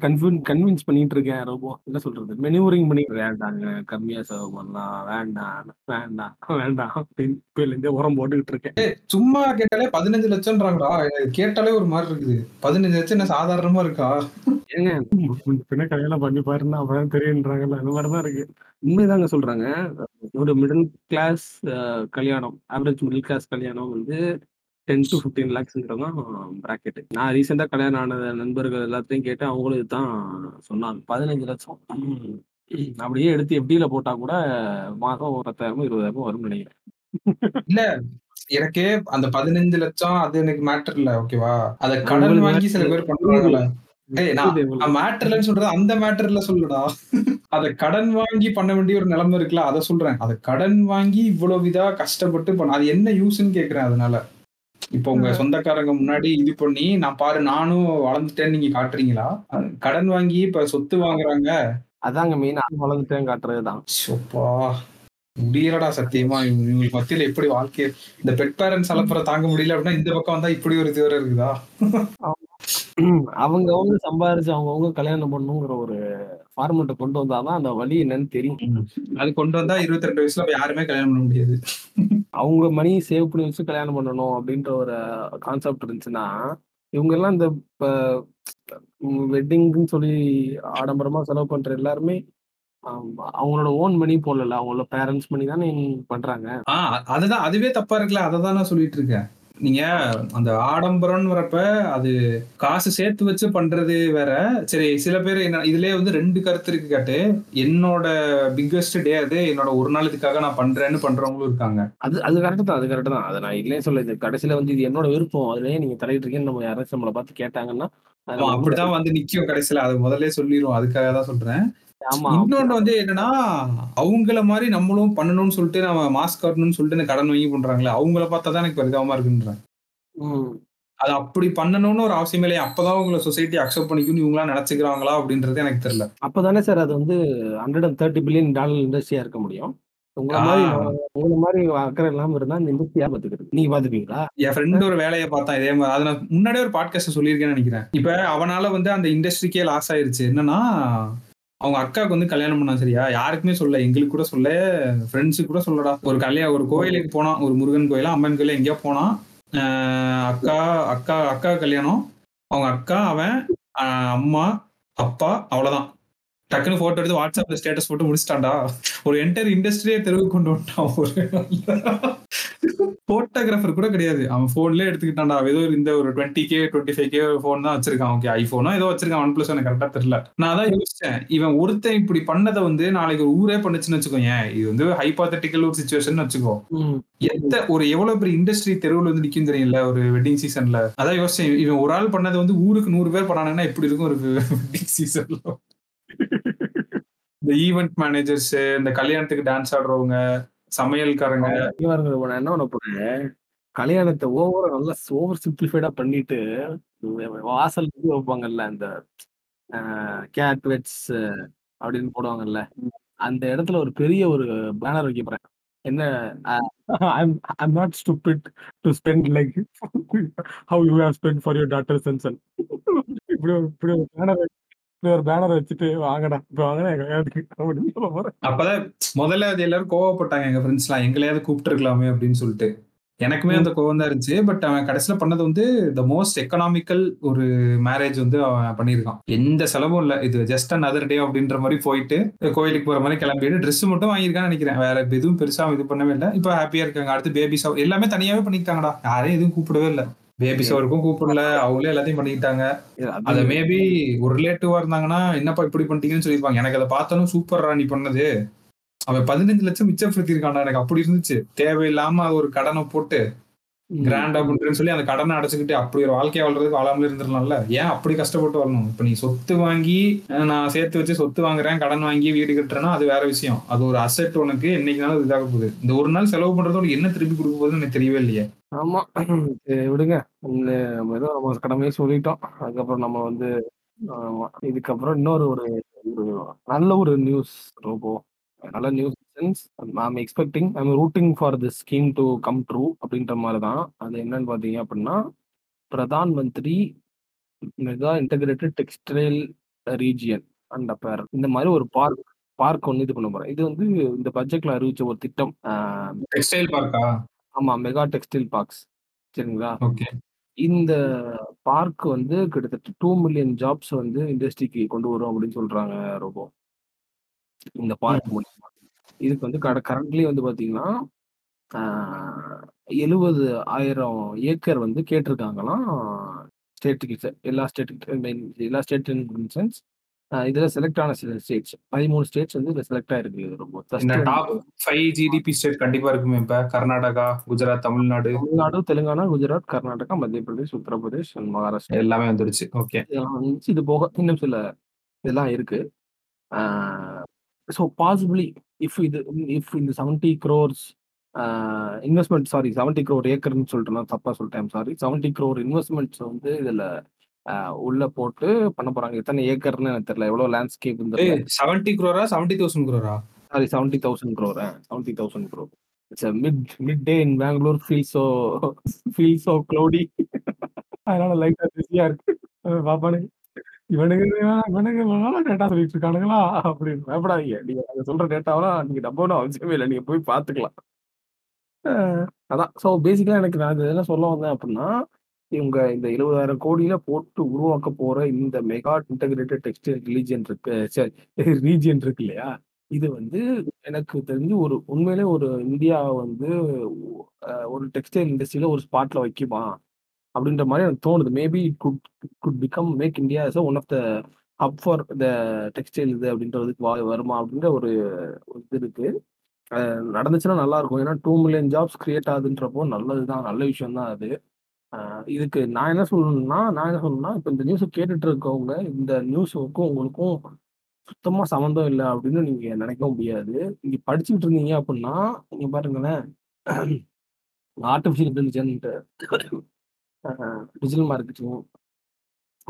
கன்வின்ஸ் பண்ணிட்டு இருக்கேன் ரோபோ. என்ன சொல்றது, மெனுவரிங் பண்ணி வேண்டாங்க, கம்மியா செலவு பண்ணலாம், வேண்டாம் வேண்டாம் வேண்டாம் அப்படின்னு உரம் போட்டுக்கிட்டு இருக்கேன். சும்மா கேட்டாலே 15 லட்சம்ன்றாங்களா? கேட்டாலே ஒரு மாதிரி இருக்குது. 15 லட்சம் என்ன சாதாரணமா இருக்கா? ஏங்க பின்ன கல்யாணம் பண்ணி பாருன்னா அப்பதான் தெரியுன்றாங்கல்ல, அந்த மாதிரிதான் இருக்கு. உண்மைதாங்க சொல்றாங்க. ஒரு மிடில் கிளாஸ் கல்யாணம், ஆவரேஜ் மிடில் கிளாஸ் கல்யாணம் வந்து 10 to 15 lakhsன்றதான் பிராக்கெட். நான் ரீசெண்டா கல்யாணம் ஆன நண்பர்கள் எல்லாத்தையும் கேட்டு அவங்களும் இதுதான் சொன்னாங்க. 15 லட்சம் அப்படியே எடுத்து எப்படியில போட்டா கூட மாதம் 10,000-20,000 வரும்னு நினைக்கிறேன். இல்ல எனக்கே அந்த 15 லட்சம் அது எனக்கு மேட்டர் இல்ல, ஓகேவா? அதை கடன் வாங்கி சில பேர் பண்றாங்களா? மேட்டர்லன்னு சொல்றது அந்த மேட்டர்ல சொல்லுடா. அதை கடன் வாங்கி பண்ண வேண்டிய ஒரு நிலைமை இருக்குல்ல, அதை சொல்றேன். அதை கடன் வாங்கி இவ்வளவு இதா கஷ்டப்பட்டு பண்ண அது என்ன யூஸ்ன்னு கேக்குறேன். அதனால இப்ப உங்க சொந்தக்காரங்க முன்னாடி இது பண்ணி நான் பாரு நானும் வளர்ந்துட்டேன்னு நீங்க காட்டுறீங்களா? கடன் வாங்கி இப்ப சொத்து வாங்குறாங்க, அதாங்க மெயின். அது வளர்ந்துட்டேன்னு காட்டுறதுதான். சோப்பா முடியலடா சத்தியமா. இவங்களுக்கு மத்தியில எப்படி வாழ்க்கை, இந்த பெட் பேரண்ட்ஸ் அலப்புற தாங்க முடியல அப்படின்னா இந்த பக்கம் வந்தா இப்படி ஒரு தீவிரம் இருக்குதா? அவங்க சம்பாரிச்சு அவங்கவுங்க கல்யாணம் பண்ணுங்கிற ஒரு ஃபார்மெட்டை கொண்டு வந்தாதான் அந்த வழி என்னன்னு தெரியும். அது கொண்டு வந்தா 22 வயசுல யாருமே கல்யாணம் பண்ண முடியாது. அவங்க மணி சேவ் பண்ணி வச்சு கல்யாணம் பண்ணணும் அப்படின்ற ஒரு கான்செப்ட் இருந்துச்சுன்னா இவங்க எல்லாம் இந்த வெட்டிங்னு சொல்லி ஆடம்பரமா செலவு பண்ற எல்லாருமே அவங்களோட ஓன் மணி போடல, அவங்களோட பேரண்ட்ஸ் மணி தானே பண்றாங்க. அதுதான் அதுவே தப்பா இருக்குல்ல, அததான் நான் சொல்லிட்டு இருக்கேன். நீங்க அந்த ஆடம்பரம் வரப்ப அது காசு சேர்த்து வச்சு பண்றது வேற. சரி, சில பேர் என்ன இதுலயே வந்து 2 கருத்து இருக்கு. கேட்டு என்னோட பிக்கஸ்ட் டே அது, என்னோட ஒரு நாள் இதுக்காக நான் பண்றேன்னு பண்றவங்களும் இருக்காங்க. அது கரெக்ட் தான். அதை நான் இல்லையே சொல்லுது. கடைசியில வந்து இது என்னோட விருப்பம், அதுலயே நீங்க தலையிட்டு இருக்கேன்னு நம்ம யாராச்சும் நம்மளை பார்த்து கேட்டாங்கன்னா அப்படிதான் வந்து நிக்கும் கடைசியில. அது முதல்ல சொல்லிடுவோம், அதுக்காக தான் சொல்றேன். இன்னொன்று வந்து என்னன்னா அவங்கள மாதிரி நம்மளும் பண்ணணும்னு சொல்லிட்டு நம்ம மாஸ்க் காட்டணும்னு சொல்லிட்டு கடன் வாங்கி பண்றாங்களே, அவங்கள பார்த்தா தான் எனக்கு பரிதாபமா இருக்குன்றேன். அது அப்படி பண்ணணும்னு ஒரு அவசியம் இல்லையே. அப்பதான் அவங்களை சொசைட்டி அக்செப்ட் பண்ணிக்கணும் இவங்களாம் நினைச்சுக்கிறாங்களா அப்படின்றது எனக்கு தெரியல. அப்பதானே சார் அது வந்து $130 பில்லியன் இண்டஸ்ட்ரியா இருக்க முடியும். உங்களை மாதிரி அக்கறை இல்லாம இருந்தா இந்த இண்டஸ்ட்ரியா பாத்துக்கிறது நீங்க பாத்துப்பீங்களா? என் ஃப்ரெண்ட் ஒரு வேலையை பார்த்தா இதே மாதிரி, அது நான் முன்னாடியே ஒரு பாட்காஸ்ட் சொல்லியிருக்கேன்னு நினைக்கிறேன். இப்ப அவனால வந்து அந்த இண்டஸ்ட்ரிக்கே லாஸ் ஆயிருச்சு. என்னன்னா அவங்க அக்காவுக்கு வந்து கல்யாணம் பண்ணா, சரியா? யாருக்குமே சொல்ல, எங்களுக்கு கூட சொல்ல, ஃப்ரெண்ட்ஸுக்கு கூட சொல்லடா. ஒரு கோயிலுக்கு போனான், ஒரு முருகன் கோயிலா அம்மன் கோயில எங்கேயோ போனான். அக்கா கல்யாணம், அவங்க அக்கா, அவன் அம்மா, அப்பா, அவ்வளவுதான். டக்குன்னு போட்டோ எடுத்து வாட்ஸ்அப்ல ஸ்டேட்டஸ் போட்டு முடிச்சுட்டான்டா. ஒரு என்டையர் இண்டஸ்ட்ரியே தெருவுக்கு கொண்டு வந்துட்டான். போட்டோகிராஃபர் கூட கிடையாது, அவன் போன்லேயே எடுத்துக்கிட்டான்டா. ஏதோ இந்த ஒரு 20K 25K போன் தான் வச்சிருக்கான், ஓகே ஐபோனோ ஏதோ வச்சிருக்கான், ஒன் பிளஸ் எனக்கு கரெக்டா தெரியல. நான் அதான் யோசிச்சேன், இவன் ஒருத்தன் இப்படி பண்ணதை வந்து நாளைக்கு ஒரு ஊரே பண்ணுச்சுன்னு வச்சுக்கோ, ஏன் இது வந்து ஹைபாத்தட்டிக்கல் ஒரு சிச்சுவேஷன் வச்சுக்கோ, ஒரு எவ்வளவு பெரிய இண்டஸ்ட்ரி தெருவில் வந்து நிற்கும் தெரியல ஒரு வெட்டிங் சீசன்ல. அதான் யோசிச்சேன், இவன் ஒரு ஆள் பண்ணதை வந்து ஊருக்கு 100 பேர் பண்ணானுங்கன்னா எப்படி இருக்கும் ஒரு வெட்டிங் சீசன்ல. இந்த ஈவெண்ட் மேனேஜர்ஸ், இந்த கல்யாணத்துக்கு டான்ஸ் ஆடுறவங்க, சமையல்காரங்க, என்ன ஒண்ணு போடுங்க, கல்யாணத்தை ஓவரா நல்லா ஓவர் சிம்பிளிஃபைடா பண்ணிட்டு வாசல் வைப்பாங்கல்ல, அந்த கேட் வெட்ஸ் அப்படின்னு போடுவாங்கல்ல, அந்த இடத்துல ஒரு பெரிய ஒரு பேனர் வைக்க போறேன், என்ன I'm not stupid to spend like how you have spent for your daughters and son. இப்படி ஒரு பேனர் வச்சுட்டு வாங்கடா வாங்க. அப்பதான் முதல்ல அது எல்லாரும் கோவப்பட்டாங்க, எங்க ஃப்ரெண்ட்ஸ் எல்லாம் எங்களையாவது கூப்பிட்டு இருக்கலாமே அப்படின்னு சொல்லிட்டு. எனக்குமே அந்த கோவம் தான் இருந்துச்சு. பட் அவன் கடைசியில பண்ணது வந்து த மோஸ்ட் எக்கனாமிக்கல் ஒரு மேரேஜ் வந்து அவன் பண்ணியிருக்கான். எந்த செலவும் இல்லை, இது ஜஸ்ட் அன் அதர் டே அப்படின்ற மாதிரி போயிட்டு கோயிலுக்கு போற மாதிரி கிளம்பிட்டு ட்ரெஸ் மட்டும் வாங்கியிருக்கான்னு நினைக்கிறேன், வேற எதுவும் பெருசா இது பண்ணவே இல்லை. இப்போ ஹாப்பியா இருக்காங்க. அடுத்து பேபி ஷவர் எல்லாமே தனியாவே பண்ணிக்கிட்டாங்கடா, யாரையும் எதுவும் கூப்பிடவே இல்லை, பேபி ஷவருக்கும் கூப்பிடல, அவங்களே எல்லாத்தையும் பண்ணிக்கிட்டாங்க. அதை மேபி ஒரு ரிலேட்டிவா இருந்தாங்கன்னா என்னப்பா இப்படி பண்ணிட்டீங்கன்னு சொல்லியிருப்பாங்க. எனக்கு அதை பார்த்தாலும் சூப்பரா நீ பண்ணது, அவன் 15 லட்சம் மிச்சப்படுத்திருக்காண்டா, எனக்கு அப்படி இருந்துச்சு. தேவையில்லாம ஒரு கடனை போட்டு கிராண்டா பண்றேன்னு சொல்லி அந்த கடனை அடைச்சுக்கிட்டு அப்படி ஒரு வாழ்க்கையை வாழ்றதுக்கு வாழாமல் இருந்துடலாம்ல, ஏன் அப்படி கஷ்டப்பட்டு வரணும்? இப்ப நீ சொத்து வாங்கி, நான் சேர்த்து வச்சு சொத்து வாங்குறேன், கடன் வாங்கி வீடு கட்டுறேன்னா அது வேற விஷயம், அது ஒரு அசெட் உனக்கு, என்னைக்குனாலும் இதாக போகுது. இந்த ஒரு நாள் செலவு பண்றதோட என்ன திருப்பி கொடுக்க போகுதுன்னு எனக்கு தெரியவே இல்லையே. ஆமா விடுங்க, ஏதோ நம்ம கடமையே சொல்லிட்டோம். அதுக்கப்புறம் நம்ம வந்து இதுக்கப்புறம் இன்னொரு ஒரு நல்ல ஒரு நியூஸ், ரோபோ நல்ல news. I'm expecting, I'm rooting for this scheme to come true அப்படின்ற மாதிரி தான். அது என்னன்னு பார்த்தீங்க அப்படின்னா, Pradhan Mantri mega integrated textile region and apparel, இந்த மாதிரி ஒரு பார்க் ஒன்று இது பண்ண போறேன். இது வந்து இந்த பட்ஜெட்ல அறிவிச்ச ஒரு திட்டம், டெக்ஸ்டைல் பார்க்கா? ஆமா, மெகா டெக்ஸ்டைல் பார்க்ஸ். சரிங்களா, ஓகே. இந்த பார்க் வந்து கிட்டத்தட்ட 2 million ஜாப்ஸ் வந்து இண்டஸ்ட்ரிக்கு கொண்டு வரும் அப்படின்னு சொல்றாங்க ரோபோ, இந்த பார்க் மூலமா. இதுக்கு வந்து கரண்ட்லி வந்து பார்த்தீங்கன்னா 70,000 ஏக்கர் வந்து கேட்டிருக்காங்களாம் ஸ்டேட்டுக்கு, எல்லா ஸ்டேட் இன் சென்ஸ். இதில் செலக்ட் ஆன சில ஸ்டேட்ஸ், 13 ஸ்டேட்ஸ் வந்து இதில் செலக்ட் ஆயிருக்கு. ரொம்ப டாப் 5 ஜிடிபி ஸ்டேட் கண்டிப்பாக இருக்குமே. இப்போ கர்நாடகா, குஜராத், தமிழ்நாடு, தெலுங்கானா, குஜராத், கர்நாடகா, மத்திய பிரதேஷ், உத்தரப்பிரதேஷ், மகாராஷ்டிரா எல்லாமே வந்துருச்சு. ஓகே, இதெல்லாம் வந்துச்சு. இது போக இன்னும் சில இதெல்லாம் இருக்கு. ஸோ பாசிபிளி இஃப் இந்த 70 crores இன்வெஸ்ட்மெண்ட், சாரி 70 crore ஏக்கர்னு சொல்லிட்டேன், தப்பா சொல்லிட்டேன், சாரி. 70 crore இன்வெஸ்ட்மெண்ட்ஸ் வந்து இதில் உள்ள போட்டு பண்ண போறாங்க. எத்தனை ஏக்கர்னு எனக்கு தெரியல, எவ்வளோ லேண்ட்ஸ்கேப் இந்த 70 crore 70,000 crore, sorry 70,000 crore. It's a mid day in Bangalore, feel so cloudy, அதனால லைட்டா பிஸியா இருக்கு பாப்பானு. இவனுக்கு டேட்டா சொல்லிட்டு இருக்கானுங்களா அப்படின்னு பயப்படாதீங்க. நீங்க சொல்ற டேட்டாவெல்லாம் நீங்க டப்பாவும் அவசியமே இல்லை, நீங்க போய் பாத்துக்கலாம். அதான். ஸோ பேசிக்கலா எனக்கு நான் இதெல்லாம் சொல்ல வந்தேன் அப்படின்னா, இவங்க இந்த 70,000 கோடியில போட்டு உருவாக்க போற இந்த மெகா இன்டெகிரேட்டட் டெக்ஸ்டைல் ரிலீஜியன் இருக்கு, ரீஜியன் இருக்கு இல்லையா, இது வந்து எனக்கு தெரிஞ்சு ஒரு உண்மையிலே ஒரு இந்தியா வந்து ஒரு டெக்ஸ்டைல் இண்டஸ்ட்ரியில ஒரு ஸ்பாட்ல வைக்குமா அப்படின்ற மாதிரி எனக்கு தோணுது. Maybe it could become make India as one of the hub for the textile இது அப்படின்றதுக்கு வருமா அப்படின்ற ஒரு இது இருக்கு. நடந்துச்சுன்னா நல்லா இருக்கும். ஏன்னா 2 million ஜாப்ஸ் கிரியேட் ஆகுதுன்றப்போ நல்லதுதான், நல்ல விஷயம் தான் அது. இதுக்கு நான் என்ன சொல்லணும்னா இப்போ இந்த நியூஸை கேட்டுட்டு இருக்கவங்க, இந்த நியூஸுக்கும் உங்களுக்கும் சுத்தமா சம்மந்தம் இல்லை அப்படின்னு நீங்க நினைக்க முடியாது. நீங்க படிச்சுக்கிட்டு இருந்தீங்க அப்படின்னா நீங்க பாருங்களேன், ஆர்டிஃபிஷியல் இன்டெலிஜென்ட், டிஜிட்டல் மார்க்கெட்டிங்,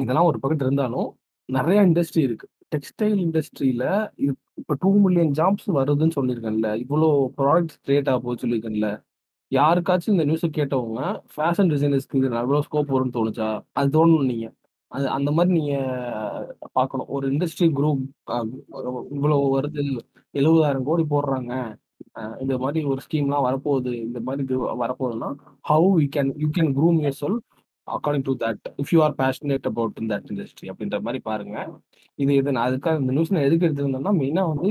இதெல்லாம் ஒரு பக்கத்து இருந்தாலும் நிறைய இண்டஸ்ட்ரி இருக்கு. டெக்ஸ்டைல் இண்டஸ்ட்ரியில இப்போ 2 million ஜாப்ஸ் வருதுன்னு சொல்லியிருக்கேன்ல, இவ்வளோ ப்ராடக்ட்ஸ் கிரியேட் ஆக போகுது சொல்லியிருக்கேன்ல, யாருக்காச்சும் இந்த நியூஸை கேட்டவங்க ஃபேஷன் டிசைனர்ஸ்க்கு இது எவ்வளோ ஸ்கோப் வரும்னு தோணுச்சா? அது தோணும். நீங்கள் அது அந்த மாதிரி நீங்கள் பார்க்கணும். ஒரு இண்டஸ்ட்ரி குரூப் இவ்வளோ வருது, 70,000 கோடி போடுறாங்க, இந்த மாதிரி ஒரு ஸ்கீம்லாம் வரப்போகுது, இந்த மாதிரி வரப்போகுதுன்னா how you can groom yourself according to that if you are passionate about in that industry அப்படின்ற மாதிரி பாருங்க. இது நான் அதுக்காக இந்த நியூஸ் நான் எதுக்கு எடுத்துருந்தேன்னா, மெயினாக வந்து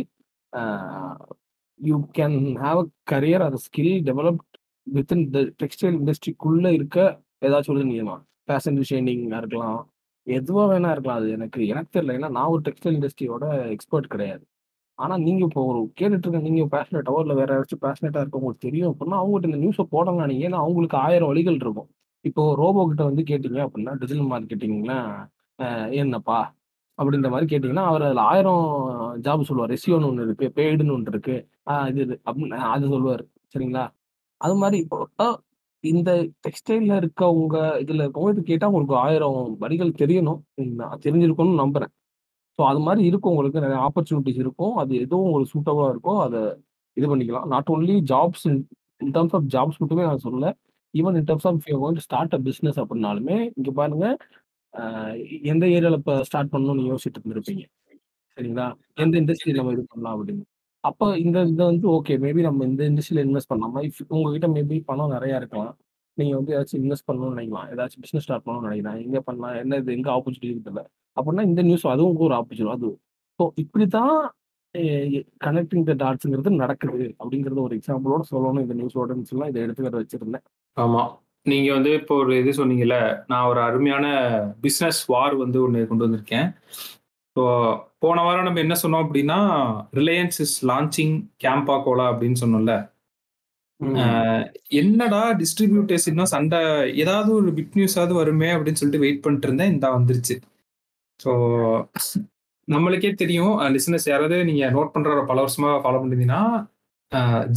you can have a career or skill developed within இந்த டெக்ஸ்டைல் இண்டஸ்ட்ரிக்குள்ளே இருக்க ஏதாச்சும் ஒரு நியமம் ஃபேஷன் டிசைனிங்காக இருக்கலாம், எதுவாக வேணா இருக்கலாம். அது எனக்கு தெரியல, ஏன்னா நான் ஒரு டெக்ஸ்டைல் இண்டஸ்ட்ரியோட எக்ஸ்பர்ட் கிடையாது. ஆனால் நீங்கள் இப்போ ஒரு கேட்டுட்ருக்க, நீங்கள் பேஷனேட் அவரில் வேறு யாராச்சும் பேஷனேட்டாக இருக்க உங்களுக்கு தெரியும் அப்படின்னா அவங்ககிட்ட இந்த நியூஸை போடலாம். நீங்கள் ஏன்னா அவங்களுக்கு 1000 வழிகள் இருக்கும். இப்போது ரோபோக்கிட்ட வந்து கேட்டிங்க அப்படின்னா டிஜிட்டல் மார்க்கெட்டிங்லாம் என்னப்பா அப்படின்ற மாதிரி கேட்டிங்கன்னா அவர் அதில் 1000 ஜாப் சொல்லுவார். ரெசியோன்னு ஒன்று இருக்குது, பெய்டுன்னு ஒன்று இருக்குது, இது அப்படின்னு அது சொல்லுவார். சரிங்களா? அது மாதிரி இப்போ இந்த டெக்ஸ்டைலில் இருக்கவங்க இதில் இருக்கவங்க கேட்டால் உங்களுக்கு 1000 வரிகள் தெரியணும், நான் தெரிஞ்சிருக்கணும்னு நம்புகிறேன். ஸோ அது மாதிரி இருக்கும், உங்களுக்கு நிறைய ஆப்பர்ச்சுனிட்டிஸ் இருக்கும், அது எதுவும் உங்களுக்கு சூட்டபுளாக இருக்கோ அதை இது பண்ணிக்கலாம். Not only jobs, in terms of jobs மட்டுமே நான் சொல்லலை, even in terms of you start a business அப்படின்னாலுமே இங்கே பாருங்கள், எந்த ஏரியாவில் இப்போ ஸ்டார்ட் பண்ணணும்னு யோசிச்சுட்டு இருந்திருப்பீங்க. சரிங்களா? எந்த இண்டஸ்ட்ரியில் நம்ம இது பண்ணலாம் அப்படின்னு. அப்போ இந்த இதை வந்து ஓகே மேபி நம்ம இந்த இண்டஸ்ட்ரியில் இன்வெஸ்ட் பண்ணலாமா? இஃப் உங்ககிட்ட மேபி பணம் நிறையா இருக்கலாம், நீங்கள் வந்து ஏதாச்சும் இன்வெஸ்ட் பண்ணணும்னு நினைக்கலாம், ஏதாச்சும் பிஸ்னஸ் ஸ்டார்ட் பண்ணணும்னு நினைக்கலாம், எங்கே பண்ணலாம், என்ன இது எங்கே ஆப்பர்ச்சுனிட்டி இருக்குல்ல அப்படின்னா இந்த நியூஸ் அதுவும் உங்களுக்கு ஒரு ஆப்பர்ச்சுனிட்டி. அது ஸோ இப்படி தான் கனெக்டிங் த டாட்ஸுங்கிறது நடக்குது அப்படிங்கிறது ஒரு எக்ஸாம்பிளோட சொல்லணும். இந்த நியூஸோடன்னு சொல்லலாம், இதை எடுத்துக்கிற வச்சுருந்தேன். ஆமாம், நீங்கள் வந்து இப்போ ஒரு இது சொன்னீங்கல்ல, நான் ஒரு அருமையான பிஸ்னஸ் வார் வந்து ஒன்று கொண்டு வந்திருக்கேன். ஸோ போன வாரம் நம்ம என்ன சொன்னோம் அப்படின்னா, Reliance is launching Campa Cola அப்படின்னு சொன்னோம்ல. என்னடா டிஸ்ட்ரிபியூட்டர்ஸ் இன்னும் சண்டை, ஏதாவது ஒரு பிட் நியூஸாவது வருமே அப்படின்னு சொல்லிட்டு வெயிட் பண்ணிட்டு இருந்தேன். இந்த வந்துருச்சு. ஸோ நம்மளுக்கே தெரியும், லிசனர்ஸ் யாராவது நீங்கள் நோட் பண்ணுற பல வருஷமாக ஃபாலோ பண்ணிருந்தீங்கன்னா,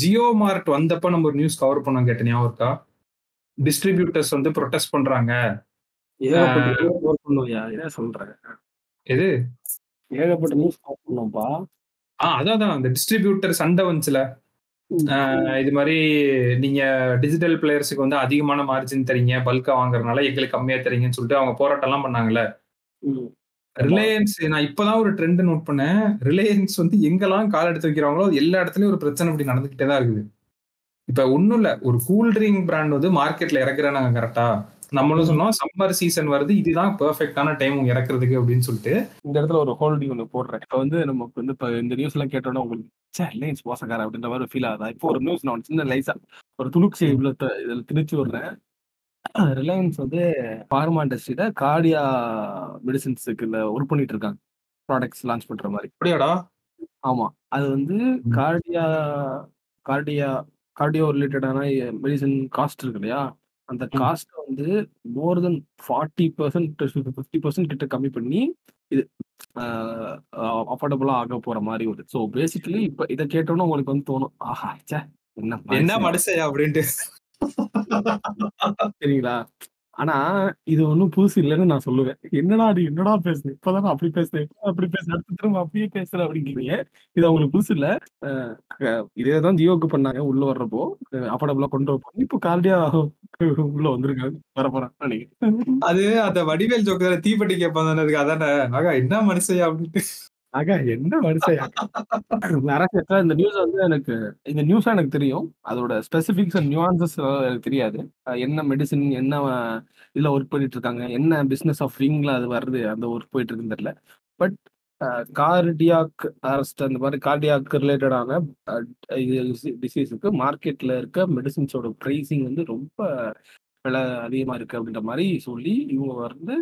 ஜியோ மார்ட் வந்தப்போ நம்ம ஒரு நியூஸ் கவர் பண்ணோம், கேட்டேன் ஞாபகம் இருக்கா? டிஸ்ட்ரிபியூட்டர்ஸ் வந்து ப்ரொடெஸ்ட் பண்றாங்க, ஏகப்பட்ட சண்டை வந்துச்சுல. இது மாதிரி நீங்க டிஜிட்டல் பிளேயர்ஸுக்கு வந்து அதிகமான மார்ஜின் தரீங்க, பல்கா வாங்குறதுனால எங்களுக்கு கம்மியா தரீங்கன்னு சொல்லிட்டு அவங்க போராட்டம் எல்லாம் பண்ணாங்கல்ல. ரிலையன்ஸ், நான் இப்பதான் ஒரு ட்ரெண்ட் நோட் பண்ணேன், ரிலையன்ஸ் வந்து எங்கெல்லாம் கால் எடுத்து வைக்கிறாங்களோ எல்லா இடத்துலயும் ஒரு பிரச்சனை அப்படி நடந்துகிட்டே தான் இருக்குது. இப்போ ஒன்றும் இல்லை, ஒரு கூல்ட்ரிங்க் பிராண்ட் வந்து மார்க்கெட்டில் இறக்குறேன் நாங்கள் கரெக்டாக, நம்மளும் சொன்னோம் சம்மர் சீசன் வருது, இதுதான் பெர்ஃபெக்டான டைம் இறக்குறதுக்கு அப்படின்னு சொல்லிட்டு. இந்த இடத்துல ஒரு ஹோல்டிங் ஒன்று போடுறேன். இப்போ வந்து நமக்கு வந்து இப்போ இந்த நியூஸ்லாம் கேட்டோன்னா உங்களுக்கு சார் ரிலையன்ஸ் மோசக்காரன் அப்படின்ற மாதிரி ஃபீல் ஆகுதா? இப்போ ஒரு நியூஸ் நான் சின்ன லைஸாக ஒரு துணுக்கு இவ்வளோ இதில் திணிச்சு விடுறேன். ரிலையன்ஸ் வந்து ஃபார்மா இண்டஸ்ட்ரியில் கார்டியா மெடிசன்ஸுக்கு இதில் ஒர்க் பண்ணிட்டு இருக்காங்க, ப்ராடக்ட்ஸ் லான்ச் பண்ணுற மாதிரி. அப்படியாடா? ஆமாம், அது வந்து கார்டியோ ரிலேட்டடான மெடிசன் காஸ்ட் இருக்கு இல்லையா, அந்த காஸ்ட்டை வந்து மோர் தென் 40% to 50% கிட்ட கம்மி பண்ணி இது அஃபோர்டபுளாக ஆக போகிற மாதிரி ஒரு. ஸோ பேசிக்கலி இப்போ இதை கேட்டோன்னா உங்களுக்கு வந்து தோணும், ஆஹா சே என்ன மனுஷன் அப்படின்ட்டு. சரிங்களா? ஆனால் இது ஒன்றும் புதுசு இல்லைன்னு நான் சொல்லுவேன். என்னடா அது என்னடா பேசுது, இப்போதானே அப்படி பேசுது, அப்படி பேசுது, அடுத்த திரும்ப அப்படியே பேசுற அப்படிங்கிறீங்க. இது அவங்களுக்கு புதுசு இல்லை, இதே தான் ஜியோக்கு பண்ணாங்க உள்ள வர்றப்போ, அஃபோர்டபுளாக கொண்டு வரப்போ. இப்போ கார்டியா உள்ள வந்துருக்காங்க, வரப்போறாங்க நினைக்கிறேன். அது அந்த வடிவேல் ஜோக்கு தீப்பெட்டி கேட்பாங்க, அதானே ஆகா என்ன மனுஷையா அப்படின்ட்டு. ஆகா என்ன மனுஷையா நிறைய இந்த நியூஸ் வந்து எனக்கு இந்த நியூஸா எனக்கு தெரியும், அதோட ஸ்பெசிபிக்ஸ் அண்ட் நியூவான்சஸ் எனக்கு தெரியாது. என்ன மெடிசன், என்ன இதில் ஒர்க் பண்ணிட்டு இருக்காங்க, என்ன பிஸ்னஸ் ஆஃப் விங்கில் அது வருது, அந்த ஒர்க் போயிட்டு இருக்குன்னு தெரியல. பட் கார்டியாக் அரெஸ்ட் அந்த மாதிரி கார்டியாக் ரிலேட்டடான டிசீஸுக்கு மார்க்கெட்டில் இருக்க மெடிசின்ஸோட ப்ரைஸிங் வந்து ரொம்ப விலை அதிகமாக இருக்குது அப்படின்ற மாதிரி சொல்லி இவங்க வந்து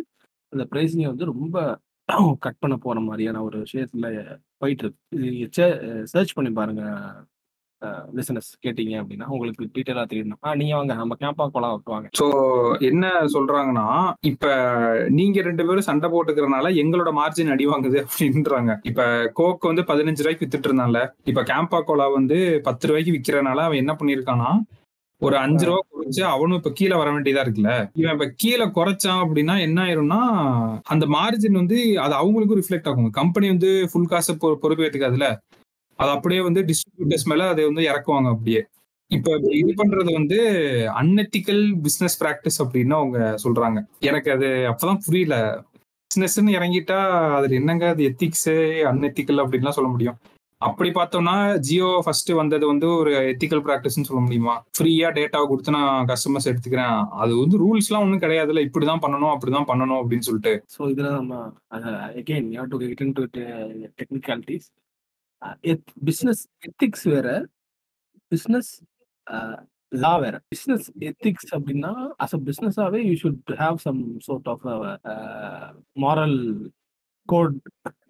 அந்த ப்ரைஸிங்கை வந்து ரொம்ப கட் பண்ண போகிற மாதிரியான ஒரு விஷயத்தில் போயிட்டு இருக்கு. சர்ச் பண்ணி பாருங்க பிசினஸ், கேட்டீங்க அப்படின்னா உங்களுக்கு டீட்டெயிலாக தெரியணும். நீங்கள் வாங்க நம்ம கேம்பா கோலா வைக்குவாங்க. ஸோ என்ன சொல்கிறாங்கன்னா, இப்போ நீங்கள் ரெண்டு பேரும் சண்டை போட்டுக்கிறனால எங்களோட மார்ஜின் அடி வாங்குது அப்படின்றாங்க. இப்போ கோக் வந்து 15 ரூபாய்க்கு வித்துட்டு இருந்தான்ல, இப்போ கேம்பா கோலா வந்து 10 ரூபாய்க்கு விற்கிறனால அவன் என்ன பண்ணியிருக்கான்னா ஒரு 5 ரூபா குறைச்சு அவனும் இப்ப கீழே வர வேண்டியதா இருக்குல்ல. இவன் இப்ப கீழே குறைச்சான் அப்படின்னா என்ன ஆயிரும்னா, அந்த மார்ஜின் வந்து அது அவங்களுக்கும் ரிஃப்ளெக்ட் ஆகும். கம்பெனி வந்து ஃபுல் காசை பொறுப்பேற்றுக்காதுல, அது அப்படியே வந்து டிஸ்ட்ரிபியூட்டர்ஸ் மேல அதை வந்து இறக்குவாங்க. அப்படியே இப்ப இது பண்றது வந்து அன்எத்திக்கல் பிசினஸ் பிராக்டிஸ் அப்படின்னு அவங்க சொல்றாங்க. எனக்கு அது அப்பதான் புரியல, பிசினஸ்ன்னு இறங்கிட்டா அதுல என்னங்க அது எத்திக்ஸ் அன்எத்திக்கல் அப்படின்லாம் சொல்ல முடியும். அப்படி பார்த்தோம்னா ஜியோ ஃபர்ஸ்ட் வந்தது வந்து ஒரு எத்திக்கல் ப்ராக்டிஸ்ன்னு சொல்ல முடியுமா? ஃப்ரீயா டேட்டாவை கொடுத்து நான் கஸ்டமர்ஸ் எடுத்துக்கிறேன், அது வந்து ரூல்ஸ் எல்லாம் ஒன்றும் கிடையாதுல, இப்படிதான் பண்ணணும் அப்படிதான் பண்ணணும் அப்படின்னு சொல்லிட்டு. ஸோ இதுல நம்ம again you have to get into technicalities. Business ethics வேற, பிசினஸ் லா வேற. பிசினஸ் எத்திக்ஸ் அப்படின்னா அஸ் அ பிசினஸாவே you should have some sort of moral code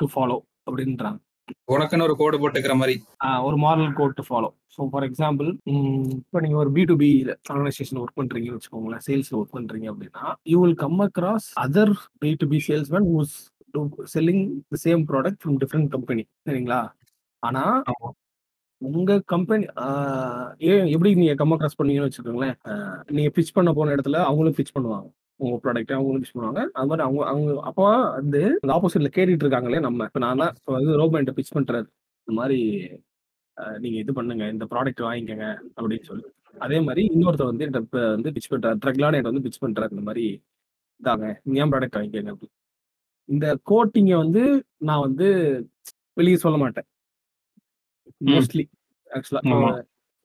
to follow அப்படின்றாங்க. உனக்குன்னு ஒரு கோடு போட்டுக்கிற மாதிரி ஒரு moral code to follow. So for example இப்போ நீங்கள் ஒரு B2B ஆர்கனைசேஷன் ஒர்க் பண்ணுறீங்கன்னு வச்சுக்கோங்களேன், சேல்ஸ்ல ஒர்க் பண்ணுறீங்க அப்படின்னா you will come across other B2B salesman whose selling the same product from different company, சரிங்களா? ஆனால் உங்க கம்பெனி எப்படி நீங்க கம் அக்ராஸ் பண்ணீங்கன்னு வச்சுக்கோங்களேன், நீங்க பிச் பண்ண போன இடத்துல அவங்களும் பிச் பண்ணுவாங்க உங்க ப்ராடக்ட், அவங்களும் பிச் பண்ணுவாங்க. அது மாதிரி அவங்க அவங்க அப்போ வந்து ஆப்போசிட்ல கேட்டுட்டு இருக்காங்களே நம்ம. இப்போ நான் வந்து ரோபோட்ட பிச் பண்றது இந்த மாதிரி நீங்க இது பண்ணுங்க, இந்த ப்ராடக்ட் வாங்கிக்கங்க அப்படின்னு சொல்லி. அதே மாதிரி இன்னொருத்தர் வந்து இப்போ வந்து பிச் பண்றாரு, ட்ரக்லான வந்து பிச் பண்றாரு இந்த மாதிரி இதாங்க, ஏன் ப்ராடக்ட் வாங்கிக்கங்க அப்படின்னு. இந்த கோட்டிங்க வந்து நான் வந்து வெளியே சொல்ல மாட்டேன் மோஸ்ட்லி. ஆக்சுவலா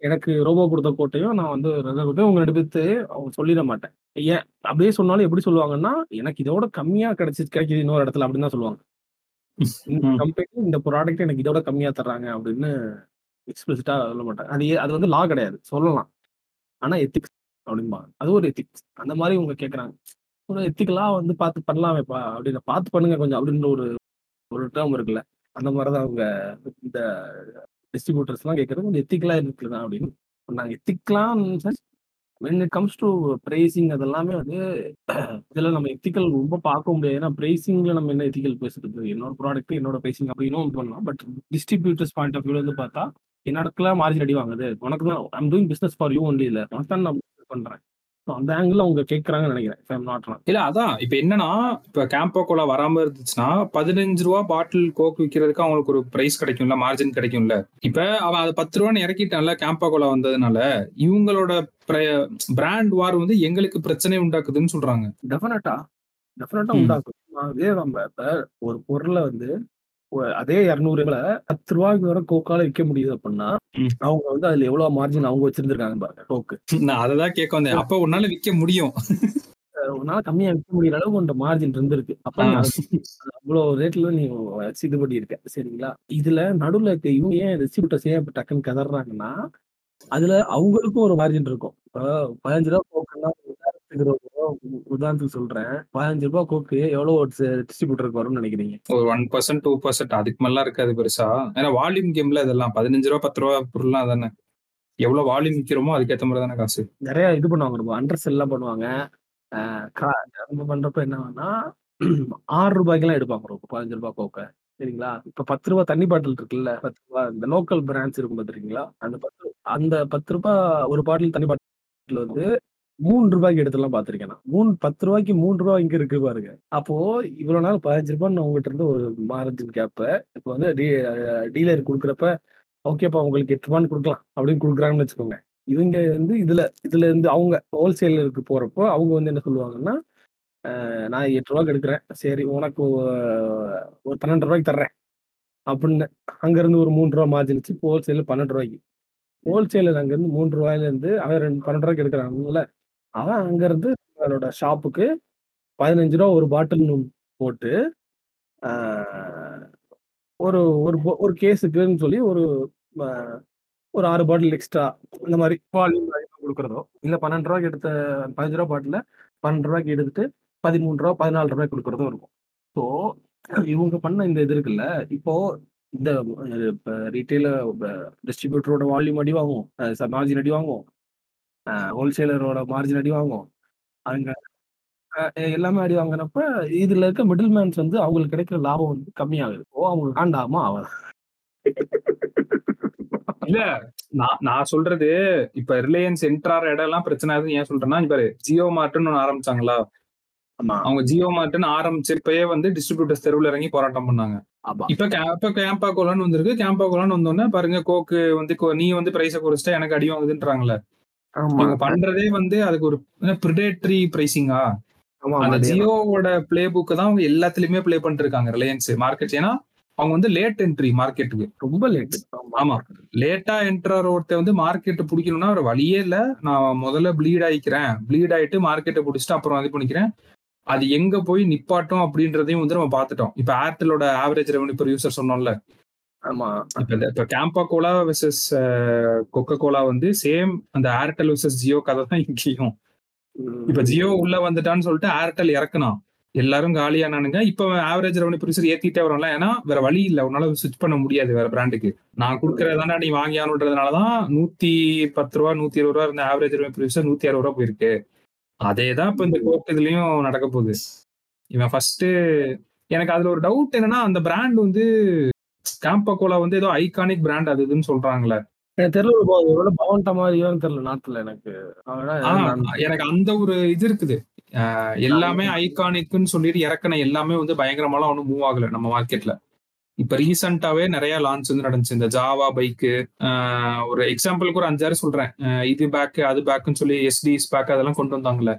எனக்கு ரோபோ கொடுத்த கோட்டையும் நான் வந்து உங்க எடுத்து அவங்க சொல்லிட மாட்டேன். ஏன் அப்படியே சொன்னாலும் எப்படி சொல்லுவாங்கன்னா, எனக்கு இதோட கம்மியா கிடைக்குது இன்னொரு இடத்துல அப்படின்னு தான் சொல்லுவாங்க. இந்த கம்பெனி இந்த ப்ராடக்ட் எனக்கு இதோட கம்மியா தர்றாங்க அப்படின்னு எக்ஸ்பிளிசிட்டா சொல்ல மாட்டாங்க. அது வந்து லா கிடையாது, சொல்லலாம், ஆனா எத்திக்ஸ் அப்படின்பாங்க. அது ஒரு எத்திக்ஸ். அந்த மாதிரி உங்க கேட்கறாங்க ஒரு எத்திக்கலா வந்து பார்த்து பண்ணலாமேப்பா அப்படின்னு, பார்த்து பண்ணுங்க கொஞ்சம் அப்படின்ற ஒரு டேர்ம் இருக்குல்ல, அந்த மாதிரிதான் அவங்க இந்த டிஸ்ட்ரிபியூட்டர்ஸ்லாம் கேட்கறது கொஞ்சம் எத்திக்கலாக இருக்குதான் அப்படின்னு சொன்னாங்க. எத்திக்கலாம் when it comes to pricing அதெல்லாமே வந்து இதெல்லாம் நம்ம எத்திக்கல் ரொம்ப பார்க்க முடியாது. ஏன்னா பிரைசிங்ல நம்ம என்ன எத்திக்கல் பேசுறது, என்னோட ப்ராடக்ட் என்னோட பிரைசிங் அப்படின்னும் பண்ணலாம். பட் டிஸ்ட்ரிபியூட்டர்ஸ் பாயிண்ட் ஆஃப் வியூல இருந்து பார்த்தா என்னோடக்குலாம் மார்ஜின் அடி வாங்குது, உனக்கு தான் I'm doing business for you only, இல்லை உனக்கு தான் நான் பண்றேன். அந்த ஆங்கிள் அவங்க கேட்கறாங்க நினைக்கிறேன். இல்ல அதான் இப்ப என்னன்னா, இப்ப கேம்பா கோலா வராம இருந்துச்சுன்னா 15 ரூபா பாட்டில் கோக் விற்கிறதுக்கு அவங்களுக்கு ஒரு பிரைஸ் கிடைக்கும்ல, மார்ஜின் கிடைக்கும்ல. இப்ப அவன் அதை 10 ரூபான்னு இறக்கிட்டான்ல கேம்பா கோலா வந்ததுனால, இவங்களோட பிராண்ட் வார் வந்து எங்களுக்கு பிரச்சனை உண்டாக்குதுன்னு சொல்றாங்க. டெஃபினட்டா உண்டாக்குது. அதே நம்ம இப்ப ஒரு பொருளை வந்து அதே 200 ரூபாய் 10 ரூபாய்க்கு வர கோக்கால விற்க முடியுது அப்படின்னா அவங்க வந்து அதுல எவ்வளவு மார்ஜின் அவங்க வச்சிருந்துருக்காங்க பாருங்க கோக்கு. நான் அததான் கேட்க வந்தேன். அப்ப உன்னால விற்க முடியும், உன்னால கம்மியா விற்க முடியற அளவுக்கு உங்க மார்ஜின் இருந்திருக்கு, அப்ப அவ்வளவு ரேட்ல நீங்க இது பண்ணி இருக்க, சரிங்களா? இதுல நடுவுல இருக்க இவங்க ஏன் டிஸ்ட்ரிபியூட்டர்ஸ் ஏன் இப்ப டக்குன்னு கதறாங்கன்னா, அதுல அவங்களுக்கும் ஒரு மார்ஜின் இருக்கும். இப்போ 15 ரூபா கோக்குன்னா உதாரணத்துக்கு சொல்றேன், 15 ரூபா கோக்கு எவ்வளவு டிஸ்ட்ரிபியூட்டருக்கு வரும்னு நினைக்கிறீங்க? ஒரு 1%, 2%, அதுக்கு மேல இருக்காது பெருசா. ஏன்னா வால்யூம் கேம்ல இதெல்லாம் 15 ரூபா 10 ரூபா பொருள்லாம் தானே, எவ்வளவு வால்யூம் விற்கிறோமோ அதுக்கேற்ற மாதிரி தானே காசு. நிறைய இது பண்ணுவாங்க, ரொம்ப அண்டர் செல்லாம் பண்ணுவாங்க. பண்றப்ப என்னன்னா 6 ரூபாய்க்கு எல்லாம் எடுப்பாங்க ரொம்ப 15 ரூபா கோக்க, சரிங்களா? இப்ப 10 ரூபா தண்ணி பாட்டில் இருக்குல்ல, 10 ரூபா இந்த லோக்கல் பிராண்ட்ஸ் இருக்கும் பாத்துருக்கீங்களா? அந்த 10 ரூபா ஒரு பாட்டில் தண்ணி பாட்டில் வந்து 3 ரூபாய்க்கு எடுத்துலாம் பாத்திருக்கேன் நான். 10 ரூபாய்க்கு 3 ரூபா இங்க இருக்கு பாருங்க. அப்போ இவ்வளவு நாள் 15 ரூபான்னு உங்ககிட்ட இருந்து ஒரு மார்ஜின் கேப்ப இப்ப வந்து டீலர் கொடுக்குறப்ப ஓகேப்பா உங்களுக்கு 8 ரூபான்னு கொடுக்கலாம் அப்படின்னு கொடுக்குறாங்கன்னு வச்சுக்கோங்க. இவங்க வந்து இதுல இருந்து அவங்க ஹோல்சேலருக்கு போறப்போ அவங்க வந்து என்ன சொல்லுவாங்கன்னா, நான் 8 ரூபாய்க்கு எடுக்கிறேன், சரி உனக்கு ஒரு 12 ரூபாய்க்கு தர்றேன் அப்படின்னு அங்கேருந்து ஒரு 3 ரூபா மார்ஜின் வச்சு ஹோல்சேலில் 12 ரூபாய்க்கு, ஹோல்சேலில் அங்கேருந்து 3 ரூபாயிலேருந்து அவன் 12 ரூபாய்க்கு எடுக்கிறாங்கல்ல, அவன் அங்கேருந்து அவனோட ஷாப்புக்கு 15 ரூபா ஒரு பாட்டில்னு போட்டு ஒரு ஒரு கேஸுக்குன்னு சொல்லி ஒரு 6 பாட்டில் எக்ஸ்ட்ரா இந்த மாதிரி கொடுக்குறதோ, இல்லை 12 ரூபாய்க்கு எடுத்த 15 ரூபா பாட்டில் 12 ரூபாய்க்கு எடுத்துட்டு 13 ரூபா 14 ரூபாய்க்கு கொடுக்குறதும் இருக்கும். ஸோ இவங்க பண்ண இந்த இது இருக்குல்ல, இப்போ இந்த ரீட்டைல டிஸ்ட்ரிபியூட்டரோட வால்யூம் அடி வாங்கும், மார்ஜின் அடி வாங்கும், ஹோல்சேலரோட மார்ஜின் அடி வாங்கும், அவங்க எல்லாமே அடி வாங்கினப்ப இதுல இருக்க மிடில் மேன்ஸ் வந்து அவங்களுக்கு கிடைக்கிற லாபம் வந்து கம்மியாகுது. ஓ அவங்க காண்டாமா அவன் இல்ல, நான் சொல்றது இப்ப ரிலையன்ஸ் என்ட்ரார் இடம் எல்லாம் பிரச்சனை ஏன் சொல்றேன்னா, பாரு ஜியோ மார்ட்னு ஒண்ணு ஆரம்பிச்சாங்களா, அவங்க ஜியோ மார்ட்னு ஆரம்பிச்சிருப்பே வந்து டிஸ்ட்ரிபியூட்டர்ஸ் தெருவில் இறங்கி போராட்டம் பண்ணாங்க. இப்ப கேம்பா கோலான்னு வந்திருக்கு, கேம்பா கோலான்னு வந்தோடனே பாருங்க கோக்கு வந்து நீ வந்து பிரைஸை குறைச்சிட்டா எனக்கு அடி வாங்குதுன்றாங்களே. அவங்க பண்றதே வந்து அதுக்கு ஒரு பிரிடேட்டரி பிரைசிங்கா. அந்த ஜியோவோட பிளே புக்கு தான் அவங்க எல்லாத்துலயுமே பிளே பண்ணிட்டு இருக்காங்க ரிலையன்ஸ் மார்க்கெட். ஏன்னா அவங்க வந்து லேட் என்ட்ரி மார்க்கெட்டுக்கு, ரொம்ப லேட். ஆமா, லேட்டா என்ட்ரார் ஒருத்த வந்து மார்க்கெட் பிடிக்கணும்னா ஒரு வழியே இல்ல, நான் முதல்ல ப்ளீட் ஆயிக்கிறேன், ப்ளீட் ஆயிட்டு மார்க்கெட்டை பிடிச்சிட்டு அப்புறம் இது பண்ணிக்கிறேன், அது எங்க போய் நிப்பாட்டும் அப்படின்றதையும் வந்து நம்ம பாத்துட்டோம். இப்ப ஏர்டெலோட ஆவரேஜ் ரெவன்யூ பெர் யூசர் சொன்னோம்ல, ஆமா, இப்ப Campa Cola versus Coca Cola வந்து சேம் அந்த ஏர்டெல் வெர்சஸ் ஜியோ கதை தான் இங்கேயும். இப்ப ஜியோ உள்ள வந்துட்டான்னு சொல்லிட்டு ஏர்டெல் இறக்கணும், எல்லாரும் காலியானானுங்க. இப்ப ஆவரேஜ் ரெவன்யூ ப்ரொடியூசர் ஏத்திட்டே வரல, ஏன்னா வேற வழி இல்லை, உன்னால ஸ்விட்ச் பண்ண முடியாது வேற பிராண்டுக்கு. நான் கொடுக்கறதாண்டா நீ வாங்கியானுன்றதுனாலதான் 110 ரூபா 120 ரூபா இருந்த ஆவரேஜ் ரெவன்யூ ப்ரொடியூசர் 160 ரூபா போயிருக்கு. அதேதான் இப்ப இந்த கோக் இதுலயும் நடக்க போகுது. இவன் ஃபர்ஸ்ட் எனக்கு அதுல ஒரு டவுட் என்னன்னா, அந்த பிராண்ட் வந்து கேம்பா கோலா வந்து ஏதோ ஐகானிக் பிராண்ட் அது இதுன்னு சொல்றாங்களே, எனக்கு தெரியல, பவன்டா மாதிரியோன்னு தெரியல நாட்டுல. எனக்கு அந்த ஒரு இது இருக்குது, எல்லாமே ஐகானிக்னு சொல்லிட்டு இறக்கணும், எல்லாமே வந்து பயங்கரமாலாம் ஒன்றும் மூவ் ஆகல நம்ம மார்க்கெட்ல. இப்ப ரீசெண்டாவே நிறைய லான்ச் வந்து நடந்துச்சு, இந்த ஜாவா பைக்கு. ஒரு எக்ஸாம்பிளுக்கு ஒரு 5-6 சொல்றேன், இது பேக் அது பேக்குன்னு சொல்லி எஸ்டிஸ் பேக் அதெல்லாம் கொண்டு வந்தாங்கல்ல,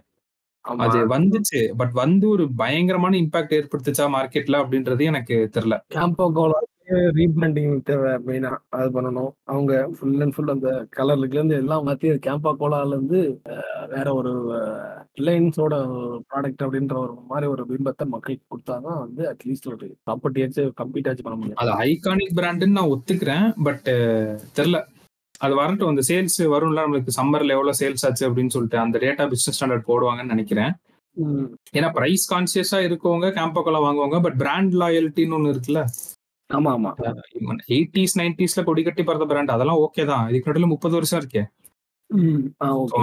அது வந்துச்சு. பட் வந்து ஒரு பயங்கரமான இம்பாக்ட் ஏற்படுத்துச்சா மார்க்கெட்ல அப்படின்றது எனக்கு தெரியல. கேம்பா கோலா ரீபிராண்டிங் தேவை மெயினா, அது பண்ணணும். அவங்க ஃபுல் அண்ட் ஃபுல் அந்த கலர்ல இருந்து எல்லாம் மாத்தி கேம்பா கோலால இருந்து வேற ஒரு ரிலையன்ஸோட ப்ராடக்ட் அப்படின்ற ஒரு மாதிரி ஒரு பிம்பத்தை மக்களுக்கு கொடுத்தாதான் வந்து அட்லீஸ்ட் ஒரு ப்ராப்பர்ட்டியாச்சு கம்ப்ளீட் ஆச்சு பண்ண முடியும். அது ஐகானிக் பிராண்டுன்னு நான் ஒத்துக்கிறேன், பட் தெரியல அது வரட்டும். அந்த சேல்ஸ் வரும்ல, நம்மளுக்கு சம்மர்ல எவ்வளவு சேல்ஸ் ஆச்சு அப்படின்னு சொல்லிட்டு அந்த டேட்டா பிசினஸ் ஸ்டாண்டர்ட் போடுவாங்கன்னு நினைக்கிறேன். ஏன்னா பிரைஸ் கான்சியஸா இருக்கவங்க கேம்பா கோலா வாங்குவாங்க, பட் பிராண்ட் லாயல்ட்டின்னு ஒண்ணு இருக்குல்ல. ஆமா ஆமா, 80s 90s கொடி கட்டி பறந்த பிராண்ட் அதெல்லாம் ஓகே தான். இதுக்கு நடுவில் 30 வருஷம் இருக்கே,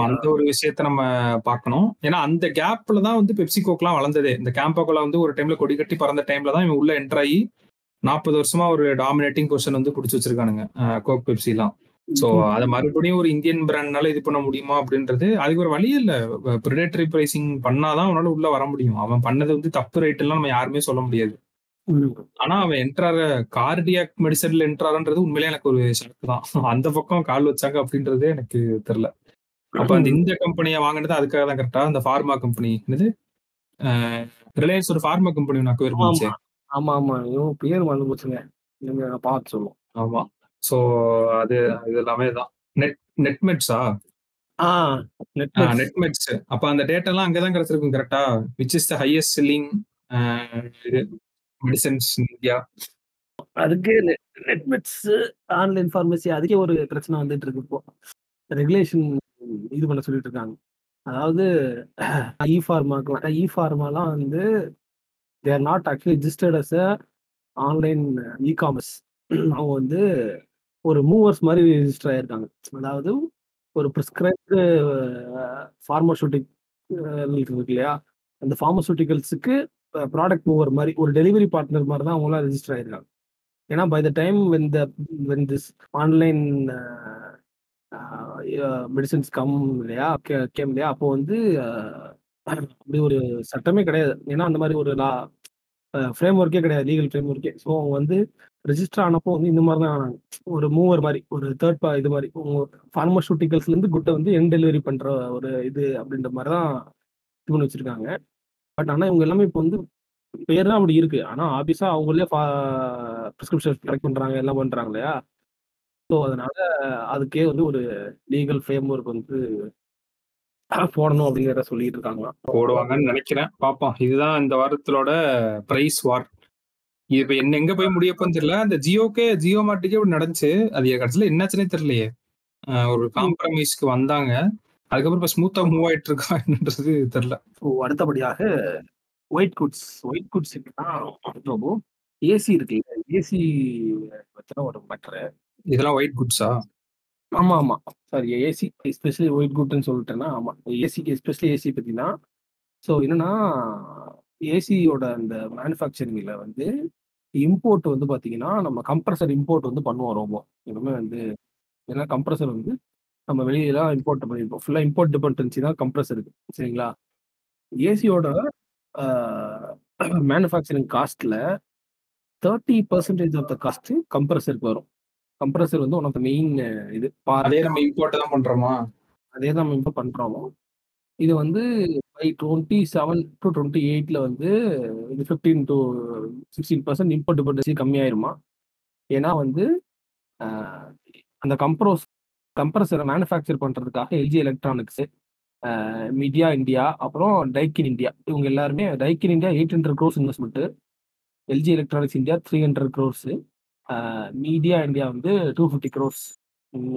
அந்த ஒரு விஷயத்த நம்ம பார்க்கணும். ஏன்னா அந்த கேப்ல தான் வந்து பெப்சிகோக்கெல்லாம் வளர்ந்ததே. இந்த கேம்பா கோலா வந்து ஒரு டைம்ல கொடி கட்டி பறந்த டைம்ல தான் இவன் உள்ள என்ட்ராகி 40 வருஷமா ஒரு டாமினேட்டிங் பொசிஷன் வந்து பிடிச்சி வச்சிருக்கானுங்க கோக் பெப்சி எல்லாம். ஸோ அதை மறுபடியும் ஒரு இந்தியன் பிராண்ட்னால இது பண்ண முடியுமா அப்படின்றது, அதுக்கு ஒரு வழி இல்லை. ப்ரெடேட்டரி பிரைசிங் பண்ணாதான் அவனால உள்ள வர முடியும். அவன் பண்ணது வந்து தப்பு ரைட் எல்லாம் நம்ம யாருமே சொல்ல முடியாது. ஆனா அவன் என்ட்ரார கார்டியாக் மெடிசன்ல என்ட்ரான்றது உண்மையிலே எனக்கு ஒரு ஷாக்கு தான். அந்த பக்கம் கால் வச்சாங்க அப்படின்றதே எனக்கு தெரியல. அப்ப அந்த இந்த கம்பெனியை வாங்கினது அதுக்காக தான் கரெக்டா. அந்த ஃபார்மா கம்பெனி என்னது, ரிலையன்ஸ் ஒரு ஃபார்மா கம்பெனி உனக்கு பேர் போச்சு. ஆமா ஆமா, இவன் பேர் வந்து போச்சுங்க, நீங்க பார்த்து சொல்லுவோம். ஆமா, சோ அது இது எல்லாமே தான் நெட்மெட்ஸா நெட்மெட்ஸ். அப்ப அந்த டேட்டா எல்லாம் அங்கதான் கிடைச்சிருக்கும் கரெக்டா, which is the highest selling medicines India. அதுக்கு நெட்மெட்ஸ் ஆன்லைன் ஃபார்மசி அதுக்கே ஒரு பிரச்சனை வந்துட்டு இருக்கு. இப்போ ரெகுலேஷன் இது பண்ண சொல்லிட்டு இருக்காங்க. அதாவது இ ஃபார்மாக்கு இ ஃபார்மாலாம் வந்து they are not actually registered as a online e commerce. அவங்க வந்து ஒரு மூவர்ஸ் மாதிரி ரெஜிஸ்டர் ஆயிருக்காங்க. அதாவது ஒரு ப்ரிஸ்கிரைப்டு ஃபார்மசூட்டிக்கல் இருக்கு இல்லையா, அந்த ஃபார்மசூட்டிக்கல்ஸுக்கு ப்ராடக்ட் மூவர் மாதிரி ஒரு டெலிவரி பார்ட்னர் மாதிரி தான் அவங்களாம் ரெஜிஸ்டர் ஆயிருக்காங்க. ஏன்னா by the time when this online medicines come இல்லையா கேம் இல்லையா, அப்போ வந்து அப்படி ஒரு சட்டமே கிடையாது. ஏன்னா அந்த மாதிரி ஒரு ஃப்ரேம் ஒர்க்கே கிடையாது, லீகல் ஃப்ரேம் ஒர்க்கே. ஸோ அவங்க வந்து ரெஜிஸ்டர் ஆனப்போ வந்து இந்த மாதிரி தான் ஆனாங்க, ஒரு மூவர் மாதிரி, ஒரு தேர்ட் இது மாதிரி. உங்கள் ஃபார்மசூட்டிக்கல்ஸ்லேருந்து குட்டை வந்து என் டெலிவரி பண்ணுற ஒரு இது அப்படின்ற மாதிரி தான் இது பண்ணி வச்சுருக்காங்க. பட் ஆனால் இவங்க எல்லாமே இப்போ வந்து பேர் தான் அப்படி இருக்குது. ஆனால் ஆஃபீஸாக அவங்களே ப்ரிஸ்கிரிப்ஷன் கலெக்ட் பண்ணுறாங்க, எல்லாம் பண்ணுறாங்க இல்லையா. ஸோ அதனால் அதுக்கே வந்து ஒரு லீகல் ஃப்ரேம் ஒர்க் வந்து போடணும் அப்படிங்கிற சொல்லிட்டு இருக்காங்களா, போடுவாங்கன்னு நினைக்கிறேன். பார்ப்போம். இதுதான் இந்த வாரத்தோட ப்ரைஸ் வார். இப்போ என்ன எங்கே போய் முடியப்போன்னு தெரியல. அந்த ஜியோ மார்ட்டுக்கே இப்படி நடந்துச்சு, அது கடைசியில் என்னாச்சுன்னே தெரியலையே. ஒரு காம்ப்ரமைஸ்க்கு வந்தாங்க, அதுக்கப்புறம் இப்போ ஸ்மூத்தாக மூவ் ஆகிட்டு இருக்கா என்னன்றது தெரில. ஸோ அடுத்தபடியாக ஒயிட் குட்ஸ் இருக்குன்னா ஏசி இருக்கு, ஏசி வச்சுனா ஒரு பட்டரு, இதெல்லாம் ஒயிட் குட்ஸா? ஆமாம் ஆமாம், சாரி, ஏசி எஸ்பெஷலி ஒயிட் குட்னு சொல்லிட்டேன்னா. ஆமாம், ஏசிக்கு எஸ்பெஷலி ஏசி பார்த்தீங்கன்னா, ஸோ என்னென்னா ஏசியோட அந்த மேனுஃபேக்சரிங்கில் வந்து இம்போர்ட் வந்து பார்த்தீங்கன்னா நம்ம கம்ப்ரஸர் இம்போர்ட் வந்து பண்ணுவோம் ரொம்ப எப்பவுமே வந்து. ஏன்னா கம்ப்ரஸர் வந்து நம்ம வெளியெல்லாம் இம்போர்ட் பண்ணியிருப்போம், ஃபுல்லாக இம்போர்ட் டிபெண்டன்சி தான் கம்ப்ரஸர் இருக்குது சரிங்களா. ஏசியோட மேனுஃபேக்சரிங் காஸ்ட்டில் 30% ஆஃப் த காஸ்ட்டு கம்ப்ரஸருக்கு வரும். கம்ப்ரஸர் வந்து ஒன் ஆஃப் த மெயின் இது. அதே நம்ம இம்போர்ட் தான் பண்ணுறோமா, அதே தான் நம்ம இம்போர்ட் பண்ணுறோமோ. இது வந்து பை 2027 to 2028 வந்து இது 15 to 16% இம்போர்ட் டிபெண்டன்சி கம்மியாயிருமா. ஏன்னா வந்து அந்த கம்ப்ரஸரை மேனுஃபேக்சர் பண்ணுறதுக்காக எல்ஜி எலக்ட்ரானிக்ஸு, மீடியா இந்தியா, அப்புறம் டைக்கின் இந்தியா, இவங்க எல்லாருமே. Daikin India 800 crores investment, LG electronics India 300 crores, Midea India வந்து 250 crores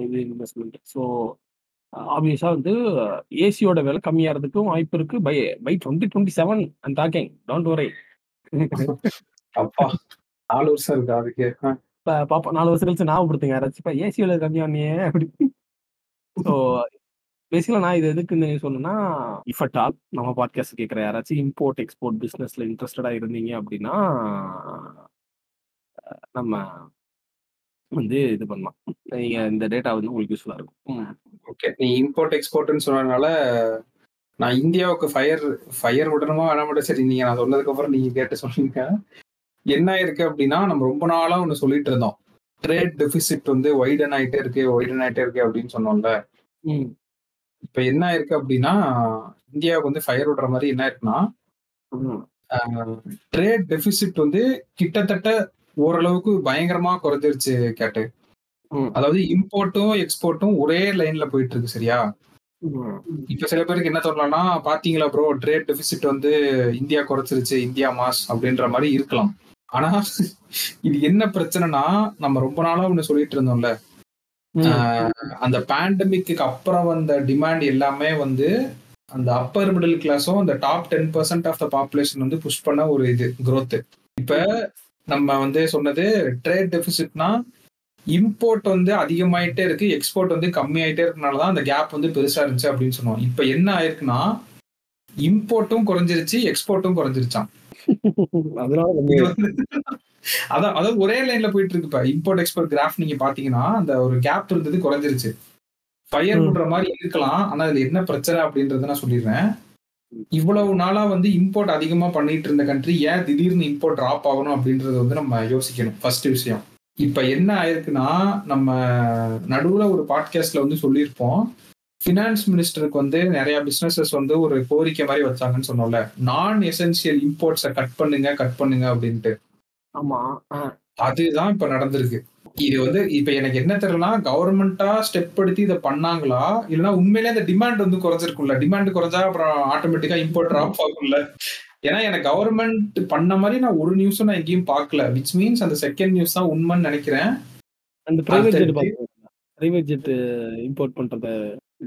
இது இன்வெஸ்ட்மெண்ட். ஸோ ஆப்வியஸாக வந்து ஏசியோட விலை கம்மியாகிறதுக்கும் வாய்ப்பு இருக்குது. By 2027 and talking don't worry. அப்பா 4 வருஷம் இருக்கா அதுக்கு? பாப்பா 4 வருஷம் கழிச்சு ஞாபகப்படுத்துங்க யாராச்சும் ஏசி விலை கம்மியானே அப்படி. ஸோ பேசிக்கலாம். நான் இது எதுக்குன்னு சொன்னேன்னா, இஃப் அட் ஆல் நம்ம பாட்காஸ்ட் கேட்குற யாராச்சும் இம்போர்ட் எக்ஸ்போர்ட் பிஸ்னஸில் இன்ட்ரெஸ்டடாக இருந்தீங்க அப்படின்னா நம்ம வந்து இது பண்ணலாம். நீங்கள் இந்த டேட்டா வந்து உங்களுக்கு யூஸ்ஃபுல்லாக இருக்கும். ஓகே, நீ இம்போர்ட் எக்ஸ்போர்ட்னு சொன்னதுனால நான் இந்தியாவுக்கு ஃபயர் விடணுமா வேணாமட்டா? சரி, நீங்கள் நான் சொன்னதுக்கப்புறம் நீங்கள் கேட்டு சொன்னீங்க. என்ன இருக்குது அப்படின்னா, நம்ம ரொம்ப நாளாக ஒன்று சொல்லிட்டு இருந்தோம், ட்ரேட் டெஃபிசிட் வந்து வைடன் ஆகிட்டே இருக்கு அப்படின்னு சொன்னோம்ல. இப்போ என்ன இருக்கு அப்படின்னா, இந்தியாவுக்கு வந்து ஃபயர் விடுற மாதிரி என்ன இருக்குன்னா, ட்ரேட் டெஃபிசிட் வந்து கிட்டத்தட்ட ஓரளவுக்கு பயங்கரமா குறைஞ்சிருச்சு கேட்டு. அதாவது இம்போர்ட்டும் எக்ஸ்போர்ட்டும் ஒரே லைன்ல போயிட்டு இருக்கு, சரியா? இப்ப சில பேருக்கு என்ன சொல்லலாம்னா, பாத்தீங்களா ப்ரோ ட்ரேட் டெஃபிசிட் வந்து இந்தியா குறைச்சிருச்சு, இந்தியா மாஸ் அப்படின்ற மாதிரி இருக்கலாம். ஆனா இது என்ன பிரச்சனைனா, நம்ம ரொம்ப நாளா ஒண்ணு சொல்லிட்டு இருந்தோம்ல, அந்த பேண்டமிக்கு அப்புறம் வந்த டிமாண்ட் எல்லாமே வந்து அந்த அப்பர் மிடில் கிளாஸும் அந்த டாப் 10% ஆஃப் த பாப்புலேஷன் வந்து புஷ் பண்ண ஒரு இது growth. இப்ப நம்ம வந்து சொன்னது ட்ரேட் டெபிசிட்னா இம்போர்ட் வந்து அதிகமாயிட்டே இருக்கு, எக்ஸ்போர்ட் வந்து கம்மியாயிட்டே இருக்கனால தான் அந்த கேப் வந்து பெருசா இருந்துச்சு அப்படின்னு சொன்னோம். இப்போ என்ன ஆயிருக்குன்னா, இம்போர்ட்டும் குறைஞ்சிருச்சு, எக்ஸ்போர்ட்டும் குறைஞ்சிருச்சான். அதாவது ஒரே லைன்ல போயிட்டு இருக்கு. இப்ப இம்போர்ட் எக்ஸ்போர்ட் கிராஃப் நீங்க பாத்தீங்கன்னா அந்த ஒரு கேப் இருந்தது குறைஞ்சிருச்சு. ஃபயர் பண்ற மாதிரி இருக்கலாம், ஆனா இதுல என்ன பிரச்சனை அப்படின்றத நான் சொல்லிடுறேன். இவ்வளவு நாளா வந்து இம்போர்ட் அதிகமா பண்ணிட்டு இருந்த கண்ட்ரி ஏன் திடீர்னு இம்போர்ட் டிராப் ஆகணும் அப்படின்றது வந்து நம்ம யோசிக்கணும் ஃபர்ஸ்ட் விஷயம். இப்ப என்ன ஆயிருக்குன்னா, நம்ம நடுவுல ஒரு பாட்காஸ்ட்ல வந்து சொல்லியிருப்போம், ஃபினான்ஸ் மினிஸ்டருக்கு வந்து நிறைய பிசினஸஸ் வந்து ஒரு கோரிக்கை மாதிரி வச்சாங்கன்னு சொன்னோம்ல, நான் எசென்சியல் இம்போர்ட்ஸை கட் பண்ணுங்க அப்படின்ட்டு. ஆமா, அதுதான் இப்ப நடந்திருக்கு. இது வந்து இப்ப எனக்கு என்ன தெரியலனா, கவர்மெண்டா ஸ்டெப் எடுத்து இதை பண்ணாங்களா இல்லைன்னா உண்மையிலே அந்த டிமாண்ட் வந்து குறைஞ்சிருக்கும்ல, டிமாண்ட் குறைஞ்சா அப்புறம் ஆட்டோமேட்டிக்கா இம்போர்ட் டிராப் ஆகும்ல. ஏன்னா எனக்கு கவர்மெண்ட் பண்ண மாதிரி நான் ஒரு நியூஸும் நான் எங்கேயும் பார்க்கல, விச் மீன்ஸ் அந்த செகண்ட் நியூஸ் தான் உண்மைன்னு நினைக்கிறேன். அந்த பிரைவேட் ஜெட் இம்போர்ட் பண்றத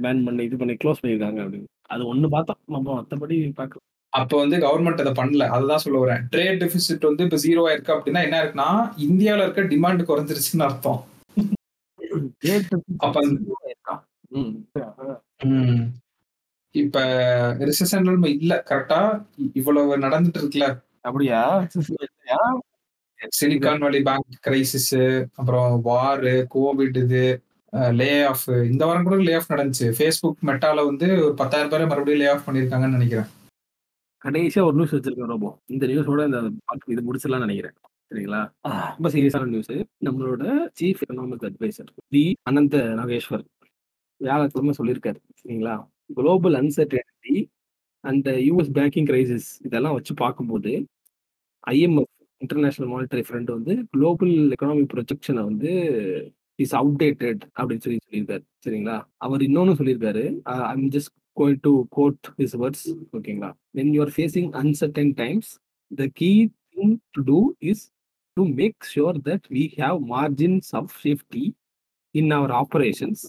பேன் பண்ணி இது பண்ணி க்ளோஸ் பண்ணிருக்காங்க அப்படின்னு அது ஒண்ணு பார்த்தோம். நம்ம மற்றபடி பார்க்கலாம். அப்போ வந்து கவர்மெண்ட் அதை பண்ணல, அதுதான் சொல்ல வரேன். ட்ரேட் டெபிசிட் வந்து இப்போ 0 இருக்கு அப்படின்னா என்ன இருக்குன்னா, இந்தியாவில் இருக்க டிமாண்ட் குறைஞ்சிருச்சுன்னு அர்த்தம். இப்ப ரிசெஷன்ல இல்ல, கரெக்டா? இவ்வளவு நடந்துட்டு இருக்குல்ல, அப்படியா? சிலிகான் வேலி பேங்க் கிரைசிஸ், அப்புறம் வார், கோவிட், இது லே ஆஃப். இந்த வாரம் கூட லே ஆஃப் நடந்துச்சு. ஃபேஸ்புக் மெட்டால வந்து 10,000 பேரை மறுபடியும் லே ஆஃப் பண்ணியிருக்காங்கன்னு நினைக்கிறேன். கடைசியா ஒரு நியூஸ் வச்சிருக்கேன் ரோபோ. இந்த நியூஸோட இந்த இது முடிச்சிடலாம்னு நினைக்கிறேன். சரிங்களா, ரொம்ப சீரியஸான நியூஸ். நம்மளோட chief economic advisor V. Anantha Nageswaran வியாழக்கிழமை சொல்லியிருக்காரு. சரிங்களா, global uncertainty and US banking crisis இதெல்லாம் வச்சு பார்க்கும்போது ஐஎம்எஃப் இன்டர்நேஷனல் மானிட்டரி ஃபண்ட் வந்து குளோபல் எக்கனாமிக் ப்ரொஜெக்ஷனை வந்து இஸ் அவுடேட்டட் அப்படின்னு சொல்லியிருக்காரு. சரிங்களா, அவர் இன்னொன்னு சொல்லியிருக்காரு, I'm just going to quote his words, okayla, when you are facing uncertain times the key thing to do is to make sure that we have margins of safety in our operations,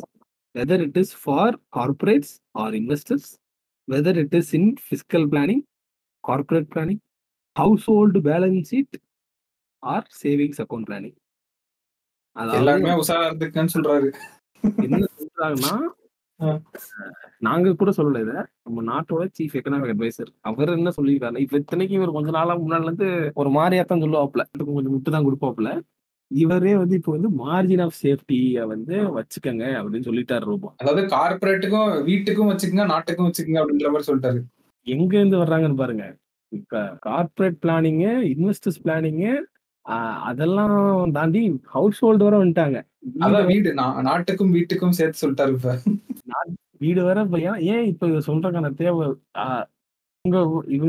whether it is for corporates or investors, whether it is in fiscal planning, corporate planning, household balance sheet or savings account planning. எல்லாமே உசாரா இருக்குன்னு சொல்றாரு. என்ன சொல்றாருன்னா, நாங்க கூட சொல்லல, இதை நம்ம நாட்டோட சீஃப் எக்கனாமிக் அட்வைசர் அவர் என்ன சொல்லியிருக்காரு. இப்ப இத்தனைக்கு இவர் கொஞ்ச நாளா முன்னாடி இருந்து ஒரு மாதிரியாத்தான் சொல்லுவாப்புல, கொஞ்சம் விட்டு தான் கொடுப்பாப்புல. இவரே வந்து இப்ப வந்து மார்ஜின் ஆஃப் சேஃப்டிய வந்து வச்சுக்கோங்க அப்படின்னு சொல்லிட்டாரு ரூபா. அதாவது கார்பரேட்டுக்கும் வீட்டுக்கும் வச்சுக்கோங்க, நாட்டுக்கும் வச்சுக்கோங்க அப்படின்ற மாதிரி சொல்லிட்டாரு. எங்க இருந்து வர்றாங்கன்னு பாருங்க. இப்ப கார்பரேட் பிளானிங், இன்வெஸ்டர்ஸ் பிளானிங் அதெல்லாம் தாண்டி ஹவுஸ் ஹோல்டு வர வந்துட்டாங்க. அதான் வீடு, நாட்டுக்கும் வீட்டுக்கும் சேர்த்து சொல்லிட்டாரு. இப்ப வீடு வர ஏன் இப்ப இதை சொல்றக்கான தேவை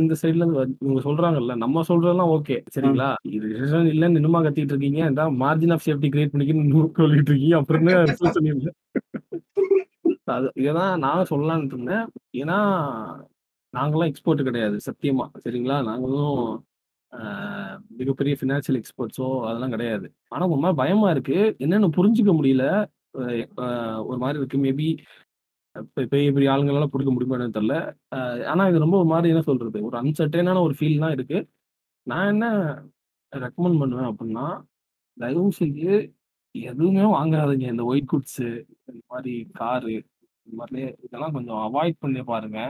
இந்த சைட்ல இருந்து இவங்க சொல்றாங்கல்ல, நம்ம சொல்றதெல்லாம் ஓகே. சரிங்களா, இது இல்லன்னு இன்னுமா கத்திட்டு இருக்கீங்க, இதான் மார்ஜின் ஆஃப் சேஃப்டி கிரியேட் பண்ணிக்கின்னு சொல்லிட்டு இருக்கீங்க அப்படின்னு. அது இதான் நானும் சொல்லலான்னு இருந்தேன். ஏன்னா நாங்களாம் எக்ஸ்போர்ட் கிடையாது சத்தியமா. சரிங்களா, நாங்களும் மிகப்பெரிய ஃபினான்ஷியல் எக்ஸ்பர்ட்ஸோ அதெல்லாம் கிடையாது. ஆனால் ஒரு மாதிரி பயமா இருக்கு, என்னென்னு புரிஞ்சுக்க முடியல, ஒரு மாதிரி இருக்கு. மேபி பெரிய பெரிய ஆளுங்களால பிடிக்க முடியுமா என்னன்னு தெரியல. ஆனால் இது ரொம்ப ஒரு மாதிரி என்ன சொல்றது, ஒரு அன்சர்டனான ஒரு ஃபீல் தான் இருக்கு. நான் என்ன ரெக்கமெண்ட் பண்ணுவேன் அப்படின்னா, தயவு செய்து எதுவுமே வாங்காதீங்க. இந்த ஒயிட் குட்ஸு, இந்த மாதிரி காரு, இந்த மாதிரி இதெல்லாம் கொஞ்சம் அவாய்ட் பண்ணி பாருங்க.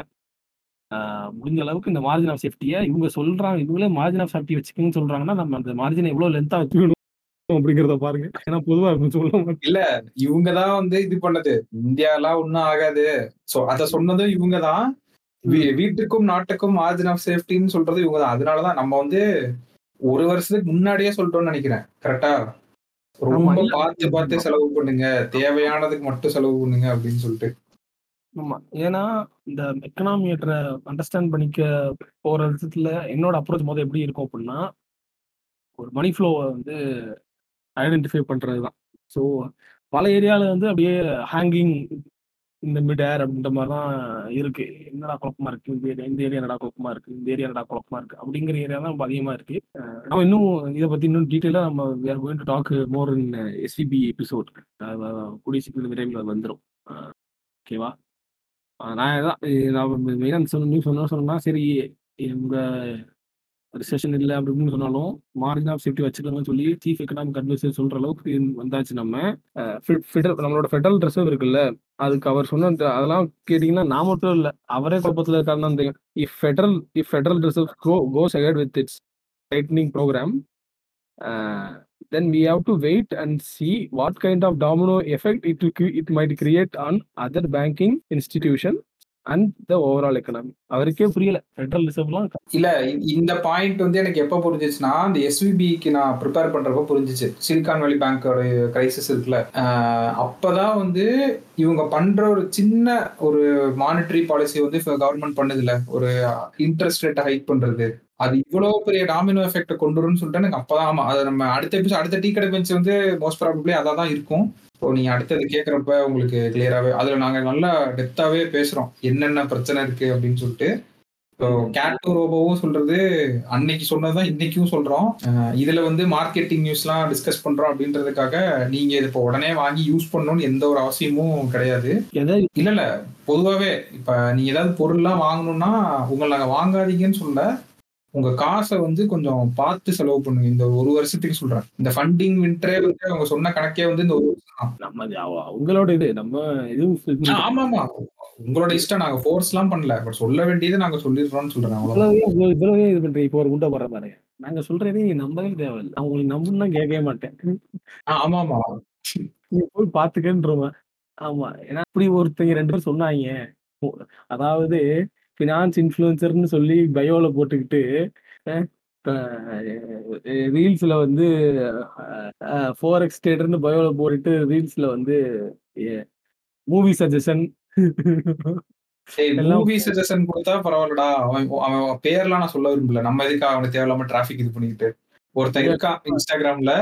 முடிஞ்ச அளவுக்கு இந்த மார்ஜின் ஆஃப் சேஃப்டியை இவங்க சொல்றாங்க, இவங்களே மார்ஜின் ஆஃப் சேஃப்டி வச்சுக்கணும்னு சொல்றாங்கன்னா நம்ம அந்த மார்ஜினை எவ்வளவு லென்த்தா வச்சுக்கணும் அப்படிங்கிறத பாருங்க. ஏன்னா பொதுவாக சொல்ல இல்ல, இவங்க தான் வந்து இது பண்ணது, இந்தியாலாம் ஒன்றும் ஆகாது அதை சொன்னதும் இவங்க தான். வீட்டுக்கும் நாட்டுக்கும் மார்ஜின் ஆஃப் சேஃப்டின்னு சொல்றது இவங்க தான். அதனாலதான் நம்ம வந்து ஒரு வருஷத்துக்கு முன்னாடியே சொல்லிட்டோம்னு நினைக்கிறேன். கரெக்டா, ரொம்ப பார்த்து பார்த்து செலவு பண்ணுங்க, தேவையானதுக்கு மட்டும் செலவு பண்ணுங்க அப்படின்னு சொல்லிட்டு. ஆமா, ஏன்னா இந்த எக்கனாமியற்ற அண்டர்ஸ்டாண்ட் பண்ணிக்க போற விதத்துல என்னோட அப்ரோச் மொதல் எப்படி இருக்கும் அப்படின்னா, ஒரு மணி ஃப்ளோவை வந்து ஐடென்டிஃபை பண்றது தான். ஸோ பல ஏரியாவில் வந்து அப்படியே ஹேங்கிங் இந்த மிட் ஏர் அப்படின்ற மாதிரி தான் இருக்கு. என்னடா குழப்பமா இருக்கு இந்த ஏரியா நடா குழப்பமா இருக்கு, இந்த ஏரியா நடா குழப்பமா இருக்கு அப்படிங்கிற ஏரியா தான் ரொம்ப அதிகமா இருக்கு. நம்ம இன்னும் இதை பத்தி இன்னும் டீட்டெயிலாக நம்ம we are going to talk more in SVB episode, கூடிய சீக்கிரம் விரைவில் வந்துடும். ஓகேவா, நான் மெயினாக சொன்னா சரி, இவங்க ரிசெஷன் இல்லை அப்படின்னு சொன்னாலும் மார்ஜின் ஆஃப் சேஃப்டி வச்சுக்கலாம்னு சொல்லி சீஃப் எக்கனாமிக் அட்வைசர் சொல்ற அளவுக்கு வந்தாச்சு. நம்ம நம்மளோட ஃபெடரல் ரிசர்வ் இருக்குல்ல, அதுக்கு அவர் சொன்ன அதெல்லாம் கேட்டீங்கன்னா நான் மட்டும் இல்லை, அவரே குழப்பத்தில் இருக்காருன்னு தெரியும். If federal reserve goes ahead with its tightening program, then we have to wait and see what kind of domino effect it might create on other banking institution and the overall economy. அவர்க்கே புரியல federal ரிசர்வ்லாம் இல்ல. இந்த point வந்து எனக்கு எப்ப புரிஞ்சிச்சுன்னா, அந்த SVBக்கு நான் prepare பண்றப்ப புரிஞ்சிச்சு. சிலிகான் வேலி பேங்கோட கிரைசிஸ் இருக்குல்ல, அப்பதான் வந்து இவங்க பண்ற ஒரு சின்ன ஒரு மானிட்டரி பாலிசி வந்து கவர்மெண்ட் பண்ணுது இல்ல, ஒரு இன்ட்ரெஸ்ட் ரேட்டை ஹைக் பண்றது, அது இவ்வளவு பெரிய டாமினோ எஃபெக்ட் கொண்டு வரும்னு சொல்லிட்டு எனக்கு அப்பதான். ஆமா, அது நம்ம அடுத்த டீ கடை பெஞ்ச் வந்து மோஸ்ட் ப்ராபப்ளி அதான் தான் இருக்கும். இப்போ நீங்க அடுத்தது கேட்கறப்ப உங்களுக்கு கிளியராகவே அதுல நாங்க நல்லா டெப்தாவே பேசுறோம் என்னென்ன பிரச்சனை இருக்கு அப்படின்னு சொல்லிட்டு. ஸோ கேட்டும் ரோபோவும் சொல்றது அன்னைக்கு சொன்னதுதான் இன்னைக்கும் சொல்றோம். இதுல வந்து மார்க்கெட்டிங் நியூஸ்லாம் டிஸ்கஸ் பண்றோம் அப்படின்றதுக்காக நீங்க இது இப்போ உடனே வாங்கி யூஸ் பண்ணணும்னு எந்த ஒரு அவசியமும் கிடையாது. இல்ல பொதுவாகவே இப்ப நீங்க ஏதாவது பொருள்லாம் வாங்கணும்னா உங்களை நாங்க வாங்காதீங்கன்னு சொல்ல, உங்க காசை வந்து கொஞ்சம் பார்த்து செலவு பண்ணுங்க. இந்த ஒரு வருஷத்துக்கு சொல்றேன், இந்த ஃபண்டிங் வின்டரே வந்து அவங்க சொன்ன கணக்கே வந்து இந்த ஒரு வருஷம் நம்ம அவங்களோட இது நம்ம எதுவும். ஆமாமா, உங்களோட இஷ்டம், நாங்க ஃபோர்ஸ் எல்லாம் பண்ணல, பட் சொல்ல வேண்டியது நாங்க சொல்லிடுறோம்னு சொல்றேன். அவ்வளவு இது பண்றேன். இப்போ ஒரு குண்டை போற பாருங்க, நாங்க சொல்றதே நீங்க நம்பவே தேவையில்லை, அவங்களுக்கு நம்புன்னா கேட்கவே மாட்டேன். ஆமாமா, நீ போய் பாத்துக்கன்றோமா. ஆமா, ஏன்னா அப்படி ஒருத்தங்க ரெண்டு பேரும் சொன்னாங்க, அதாவது ஃபினான்ஸ் இன்ஃப்ளூயன்சர்னு சொல்லி பயோல போட்டுக்கிட்டு ரீல்ஸ்ல வந்து 4x ட்ரேடர்னு பயோல போட்டுட்டு ரீல்ஸ்ல வந்து மூவி சஜஷன் கொடுத்தா பரவாயில்லடா. அவன் பேர்லாம் நான் சொல்ல விரும்பல, நம்ம எதுக்கு அவனுக்கு தேவையில்லாம டிராஃபிக் இது பண்ணிக்கிட்டு. ஒருத்தன் இருக்கான் இன்ஸ்டாகிராம்ல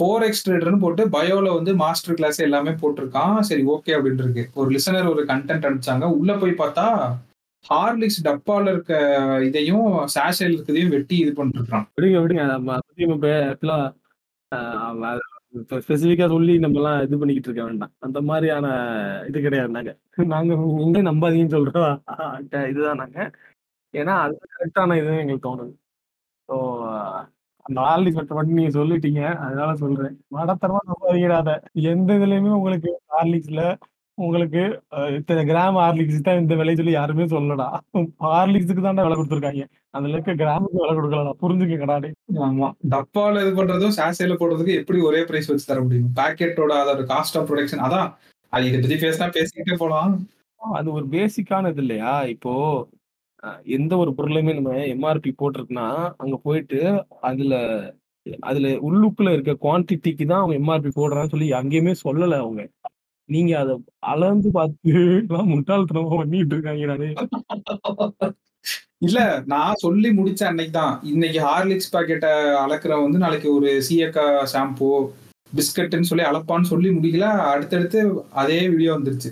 4x ட்ரேடர்னு போட்டு பயோல வந்து மாஸ்டர் கிளாஸ் எல்லாமே போட்டிருக்கான். சரி ஓகே அப்படின்னு இருக்கு. ஒரு லிசனர் ஒரு கண்டென்ட் அனுப்பிச்சாங்க, உள்ள போய் பார்த்தா ஹார்லிக்ஸ் டப்பால இருக்க இதையும் சாஷேல இருக்கதையும் வெட்டி இது பண்ணிருக்கான். ஸ்பெசிஃபிக்கா சொல்லி நம்ம எல்லாம் இது பண்ணிக்கிட்டு இருக்க வேண்டாம், அந்த மாதிரியான இது கிடையாது. நாங்க உங்களே நம்பாதீங்கன்னு சொல்றோம், இதுதான் நாங்க. ஏன்னா அது கரெக்டான இதுன்னு எங்களுக்கு தோணுது. ஸோ அந்த ஹார்லிக்ஸ் மட்டும் நீங்க சொல்லிட்டீங்க, அதனால சொல்றேன், மடத்தரமா நம்பாதீங்கடாத. எந்த இதுலயுமே உங்களுக்கு ஹார்லிக்ஸ்ல உங்களுக்கு இத்தனை கிராம் ஹார்லிக்ஸ் தான் இந்த விலையை சொல்லி யாருமே சொல்லடா. ஹார்லிக்ஸுக்கு தான்டா விலை கொடுத்துருக்காங்க, அதுல இருக்க கிராமுக்கு விலை கொடுக்கலாம், புரிஞ்சுக்க கடாடி. ஆமா, டப்பால இது பண்றதும் சாசையில போடுறதுக்கு எப்படி ஒரே பிரைஸ் வச்சு தர முடியும்? பாக்கெட்டோட அதோட காஸ்ட் ஆஃப் ப்ரொடக்ஷன் அதான். அது இதை பத்தி பேசினா பேசிக்கிட்டே போலாம். அது ஒரு பேசிக்கானது இல்லையா? இப்போ எந்த ஒரு பொருளையுமே நம்ம எம்ஆர்பி போட்டிருக்குன்னா அங்க போயிட்டு அதுல உள்ளுக்குள்ள இருக்க குவான்டிட்டிக்கு தான் அவங்க எம்ஆர்பி போடுறான்னு சொல்லி அங்கேயுமே சொல்லலை அவங்க. நீங்க அதை அளந்து பார்த்து முட்டாள்தனமா பண்ணிட்டு இருக்காங்க. இல்ல, நான் சொல்லி முடிச்ச அன்னைக்குதான், இன்னைக்கு ஹார்லிக்ஸ் பாக்கெட்டை அளக்குற வந்து நாளைக்கு ஒரு சீயக்கா ஷாம்பு பிஸ்கட்ன்னு சொல்லி அளப்பான்னு சொல்லி முடிக்கல, அடுத்தடுத்து அதே வீடியோ வந்துருச்சு.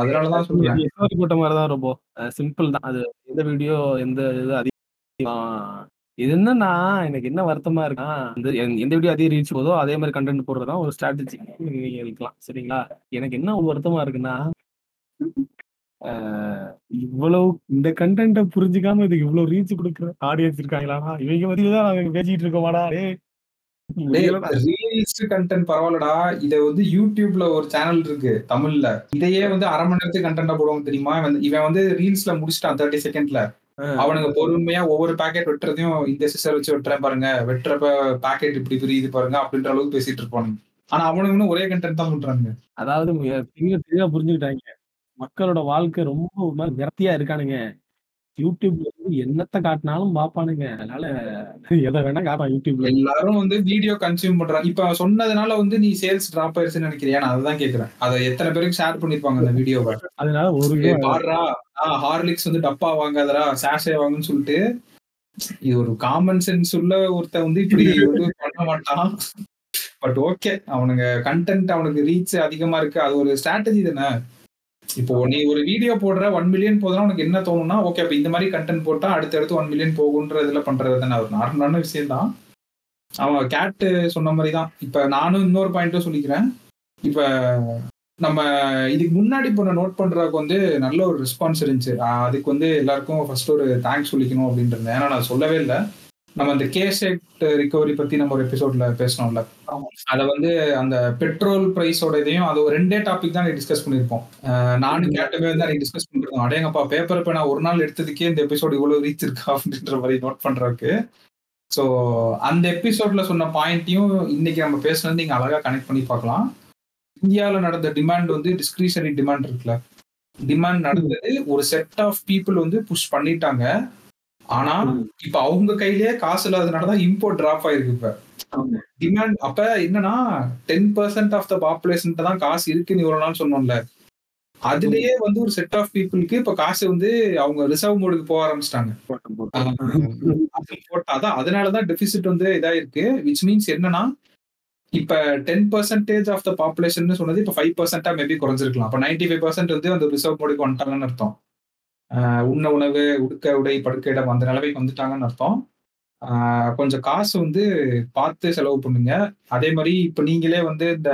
அதனாலதான் சொல்றேன், போட்ட மாதிரிதான் ரொம்ப சிம்பிள் தான். அது எந்த வீடியோ எந்த இது அதிகமா இது என்னன்னா எனக்கு என்ன வருத்தமா இருக்கா, எந்த வீடியோ அதே ரீச் போதோ அதே மாதிரி கண்டென்ட் போடுறதா ஒரு ஸ்ட்ராட்டஜி நீங்க இருக்கலாம் சரிங்களா. எனக்கு என்ன வருத்தமா இருக்குன்னா இவ்வளவு இந்த கண்டென்ட்டை புரிஞ்சுக்காம இதுக்கு இவ்வளவு ரீச் கொடுக்குற ஆடியன்ஸ் இருக்காங்களா, இவங்க பத்தி தான் நாங்க பேசிட்டு இருக்கோமாடா. பரவாயில்லடா, இத வந்து யூடியூப்ல ஒரு சேனல் இருக்கு தமிழ்ல, இதையே வந்து அரை மணி நேரத்துக்கு கண்டென்ட் போடுவாங்க தெரியுமா. இவன் வந்து ரீல்ஸ்ல முடிச்சிட்டான் 30 செகண்ட்ல. அவனுக்கு பொறுமையா ஒவ்வொரு பேக்கெட் வெட்டுறதையும் இந்த சிஸ்டர் வச்சு வெட்டுறேன் பாருங்க, வெட்டுறப்ப பேக்கெட் இப்படி புரியுது பாருங்க அப்படின்ற அளவுக்கு பேசிட்டு இருப்பானுங்க. ஆனா அவனுக்கு இன்னும் ஒரே கண்டென்ட் தான் பண்றாங்க. அதாவது தெளிவா புரிஞ்சுக்கிட்டாங்க மக்களோட வாழ்க்கை ரொம்ப விரத்தியா இருக்கானுங்க. யூடியூப்ல வந்து என்னத்தை காட்டினாலும் பாப்பானுங்க, அதனால எதை வேணா காட்டான் யூடியூப்ல. எல்லாரும் வந்து வீடியோ கன்சியூம் பண்றாங்க. இப்ப சொன்னதுனால வந்து நீ சேல்ஸ் டிராப் ஆயிருச்சுன்னு நினைக்கிறேன், நான் அதான் கேக்குறேன். அதை எத்தனை பேருக்கு ஷேர் பண்ணிருப்பாங்க அந்த வீடியோவை. அதனால ஒரு ஹார்லிக்ஸ் வந்து டப்பா வாங்காதரா சாஷே வாங்குன்னு சொல்லிட்டு, இது ஒரு காமன் சென்ஸ் உள்ள ஒருத்த வந்து இப்படி பண்ண மாட்டான். பட் ஓகே, அவனுங்க கண்டென்ட் அவனுக்கு ரீச் அதிகமா இருக்கு, அது ஒரு ஸ்ட்ராட்டஜி தானே. இப்போ நீ ஒரு வீடியோ போடுற 1 மில்லியன் போதுனா உனக்கு என்ன தோணும்னா, ஓகே இப்ப இந்த மாதிரி கண்டென்ட் போட்டா அடுத்தடுத்து 1 மில்லியன் போகுன்றதுல பண்றதுதானே ஒரு நார்மலான விஷயம் தான். அவன் கேட் சொன்ன மாதிரி தான். இப்ப நானும் இன்னொரு பாயிண்ட்டும் சொல்லிக்கிறேன். இப்ப நம்ம இதுக்கு முன்னாடி பண்ண நோட் பண்றதுக்கு வந்து நல்ல ஒரு ரெஸ்பான்ஸ் இருந்துச்சு. அதுக்கு வந்து எல்லாருக்கும் ஃபர்ஸ்ட் ஒரு தேங்க்ஸ் சொல்லிக்கணும் அப்படின்றது. ஏன்னா நான் சொல்லவே இல்லை, நம்ம அந்த கேஷெட் ரிகவரி பத்தி நம்ம ஒரு எபிசோட்ல பேசணும்ல, அதை வந்து அந்த பெட்ரோல் பிரைஸோட இதையும் அது ஒரு 2 டாபிக் தான் டிஸ்கஸ் பண்ணியிருப்போம். நானும் கேட்டவே வந்து அன்னைக்கு டிஸ்கஸ் பண்ணிருக்கோம். அடையங்கப்பா பேப்பர் பேனா ஒரு நாள் எடுத்ததுக்கே இந்த எபிசோடு இவ்வளவு ரீச் இருக்கா அப்படின்ற மாதிரி நோட் பண்றதுக்கு. ஸோ அந்த எபிசோட்ல சொன்ன பாயிண்ட்டையும் இன்னைக்கு நம்ம பேசுனது நீங்க அழகா கனெக்ட் பண்ணி பார்க்கலாம். இந்தியாவில் நடந்த டிமாண்ட் வந்து டிஸ்கிரிஷனரி டிமாண்ட் இருக்குல்ல, டிமாண்ட் நடந்தது ஒரு செட் ஆஃப் பீப்புள் வந்து புஷ் பண்ணிட்டாங்க. ஆனா இப்ப அவங்க கையிலேயே காசு இல்லாதனாலதான் இம்போர்ட் டிராப் ஆயிருக்கு. இப்ப டிமாண்ட் அப்ப என்னன்னா 10% ஆஃப் த பாப்புலேஷன் தான் காசு இருக்குன்னு இவ்வளவு நாள் சொன்னோம்ல, அதுலயே வந்து ஒரு செட் ஆஃப் பீப்புளுக்கு இப்ப காசு வந்து அவங்க ரிசர்வ் மோடுக்கு போக ஆரம்பிச்சிட்டாங்க. அதான் அதனாலதான் டெபிசிட் வந்து இதா இருக்கு. விச் மீன்ஸ் என்னன்னா இப்ப 10% ஆஃப் த பாப்புலேஷன் சொன்னது இப்ப 5% மேபி குறைஞ்சிருக்கலாம். அப்ப 95% வந்து அந்த ரிசர்வ் மோடுக்கு வந்துட்டாங்கன்னு அர்த்தம். உண்ண உணவு உடுக்க உடை படுக்க இடம் அந்த நிலவைக்கு வந்துட்டாங்கன்னு அர்த்தம். கொஞ்சம் காசு வந்து பார்த்து செலவு பண்ணுங்க. அதே மாதிரி இப்போ நீங்களே வந்து இந்த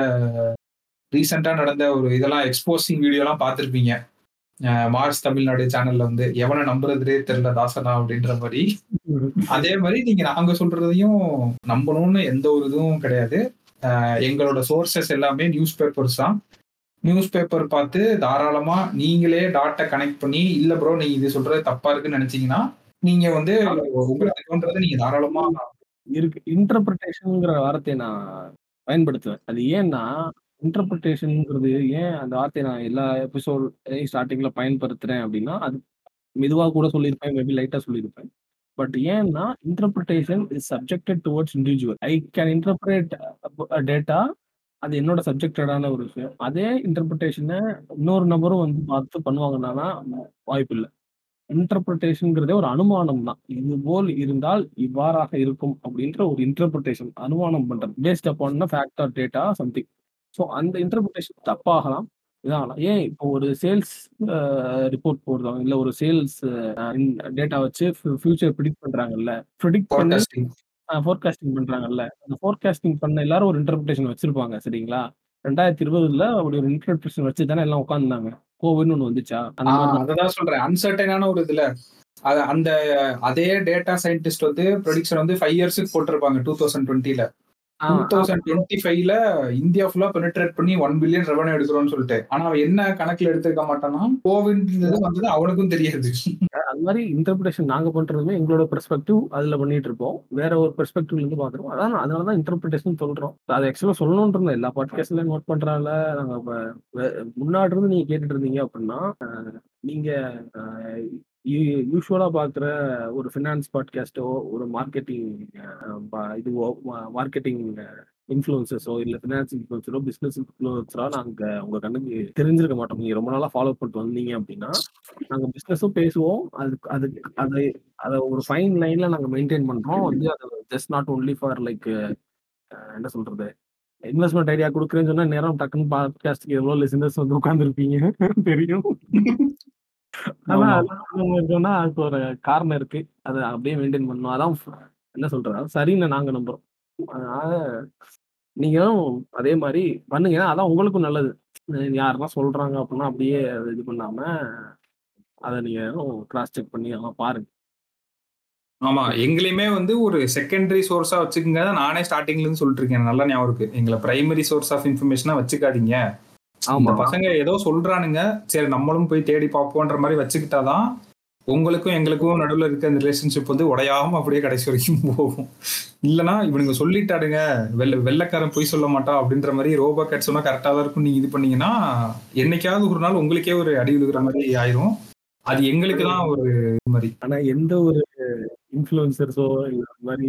ரீசெண்டாக நடந்த ஒரு இதெல்லாம் எக்ஸ்போசிங் வீடியோலாம் பார்த்துருப்பீங்க மார்ஸ் தமிழ்நாடு சேனல்ல வந்து, எவனை நம்புறதுலே தெரியல தாசனா அப்படின்ற மாதிரி. அதே மாதிரி நீங்க நாங்க சொல்றதையும் நம்பணும்னு எந்த ஒரு இதுவும் கிடையாது. எங்களோட சோர்சஸ் எல்லாமே நியூஸ் பேப்பர்ஸ் தான். நியூஸ் பேப்பர் பார்த்து தாராளமா நீங்களே டாட்டை கனெக்ட் பண்ணி, இல்ல ப்ரோ நீங்க இது சொல்றது தப்பா இருக்குன்னு நினைச்சீங்கன்னா நீங்க வந்து உங்களுக்கு நீங்க தாராளமா இருக்கு. இன்டர்பிரிட்டேஷன்ங்கிற வார்த்தையை நான் பயன்படுத்துவேன். அது ஏன்னா இன்டர்பிரிட்டேஷன்ங்கிறது ஏன் அந்த வார்த்தையை நான் எல்லா எபிசோட் ஸ்டார்டிங்ல பயன்படுத்துறேன் அப்படின்னா, அது மெதுவாக கூட சொல்லியிருப்பேன், மேபி லைட்டா சொல்லியிருப்பேன். பட் ஏன்னா interpretation is subjected towards individual. I can interpret data, அது என்னோட சப்ஜெக்டடான ஒரு விஷயம். அதே இன்டர்பிரிட்டேஷனை இன்னொரு நபரும் வந்து பார்த்து பண்ணுவாங்கன்னா வாய்ப்பு இல்லை. இன்டர்பிரிட்டேஷனுங்கிறதே ஒரு அனுமானம் தான். இது போல் இருந்தால் இவ்வாறாக இருக்கும் அப்படின்ற ஒரு இன்டர்பிரிட்டேஷன், அனுமானம் பண்றது based upon fact or data something. So அந்த இன்டர்பிரிட்டேஷன் தப்பாகலாம், இதாகலாம். ஏன் இப்போ ஒரு சேல்ஸ் ரிப்போர்ட் போடுறோம் இல்லை, ஒரு சேல்ஸ் டேட்டா வச்சு ஃபியூச்சர் ப்ரிடிக்ட் பண்றாங்கல்ல, ப்ரிடிக்ட் பண்ண ஃபோர்காஸ்டிங் பண்றாங்கல்ல, அந்த ஃபோர்காஸ்டிங் பண்ண எல்லாரும் ஒரு இன்டர்பிரிட்டேஷன் வச்சிருப்பாங்க சரிங்களா. 2020 அப்படி ஒரு இன்டர்பிரிட்டேஷன் வச்சு தானே எல்லாம் உட்காந்துருந்தாங்க. கோவிட்னு ஒன்று வந்துச்சா, அதான் சொல்றேன். அன்சர்டனான ஒரு இதுல அந்த அதே டேட்டா சயின்டிஸ்ட் வந்து ப்ரொடிக்ஷன் வந்து 5 இயர்ஸுக்கு போட்டிருப்பாங்க 2020ல. 2025ல இந்தியா ஃபுல்லா பெனிட்ரேட் பண்ணி 1 பில்லியன் ரெவன்யூ எடுக்கிறோம்னு சொல்லிட்டு, ஆனா அவன் என்ன கணக்குல எடுத்துக்க மாட்டானா, கோவிட் வந்தது அவனுக்கும் தெரியாது. அது மாதிரி இன்டர்பிரிட்டேஷன் நாங்க பண்றதுமே எங்களோட பெர்ஸ்பெக்டிவ் அதுல பண்ணிட்டு இருப்போம், வேற ஒரு பெர்ஸ்பெக்டிவ்ல இருந்து பாக்குறோம். அதான் அதனாலதான் இன்டர்பிரிட்டேஷன் சொல்றோம். அது ஆக்சுவலா சொல்லணும்னு எல்லா பாட்காஸ்ட்ல நோட் பண்றாங்கல்ல, நாங்க முன்னாடி இருந்து நீங்க கேட்டுட்டு இருந்தீங்க அப்படின்னா, நீங்க யூஸ்வலா பாக்குற ஒரு ஃபினான்ஸ் பாட்காஸ்டோ ஒரு மார்க்கெட்டிங் இதுவோ மார்க்கெட்டிங் இன்ஃப்ளூயன்சஸோ இல்ல ஃபினான்ஸ் இன்ஃப்ளூயன்சரோ பிசினஸ் இன்ஃப்ளூயன்சரோ நாங்க உங்க கண்ணுக்கு தெரிஞ்சிருக்க மாட்டோம். நீங்க ரொம்ப நாளா ஃபாலோ பண்ணிட்டு வந்தீங்க அப்படின்னா நாங்க பிசினஸும் பேசுவோம். அதை ஒரு ஃபைன் லைன்ல நாங்க மெயின்டைன் பண்றோம். வந்து அது just not only for like என்ன சொல்றது, இன்வெஸ்ட்மெண்ட் ஐடியா கொடுக்குறேன்னு சொன்னா நேரம் டக்குன்னு பாட்காஸ்டுக்கு எவ்வளவு லிசனர்ஸ் வந்து உட்காந்துருப்பீங்க தெரியும். ஆனா அவங்க இருக்கோம்னா அதுக்கு ஒரு காரணம் இருக்கு, அதை அப்படியே மெயின்டைன் பண்ணணும். அதான் என்ன சொல்றது, சரின்னு நாங்க நம்புறோம். அதனால நீங்களும் அதே மாதிரி பண்ணுங்க, அதான் உங்களுக்கும் நல்லது. யாரெல்லாம் சொல்றாங்க அப்படின்னா அப்படியே இது பண்ணாம அதை நீங்க கிராஸ் செக் பண்ணி அதெல்லாம் பாருங்க. ஆமா, எங்களையுமே ஒரு செகண்டரி சோர்ஸா வச்சுக்கோங்க. நானே ஸ்டார்டிங்ல இருந்து சொல்லிட்டு இருக்கேன், நல்லா ஞாபகம் இருக்கு, எங்களை பிரைமரி சோர்ஸ் ஆஃப் இன்ஃபர்மேஷனா வச்சுக்காதீங்க. ஆமா, பசங்க ஏதோ சொல்றானுங்க, சரி நம்மளும் போய் தேடி பார்ப்போன்ற மாதிரி வச்சுக்கிட்டாதான் உங்களுக்கும் எங்களுக்கும் நடுவில் இருக்க அந்த ரிலேஷன்ஷிப் உடையாம அப்படியே கடைசி வரைக்கும் போகும். இல்லைனா இவனுங்க சொல்லிட்டாடுங்க, வெள்ளைக்காரன் போய் சொல்ல மாட்டான் அப்படின்ற மாதிரி ரோபோ கேட் சொன்னா கரெக்டாக தான் இருக்கும். நீங்க இது பண்ணீங்கன்னா என்னைக்காவது ஒரு நாள் உங்களுக்கே ஒரு அடி விழுகிற மாதிரி ஆயிரும். அது எங்களுக்கு தான் ஒரு மாதிரி. ஆனா எந்த ஒரு இன்ஃப்ளூயன்சர்ஸோ இந்த மாதிரி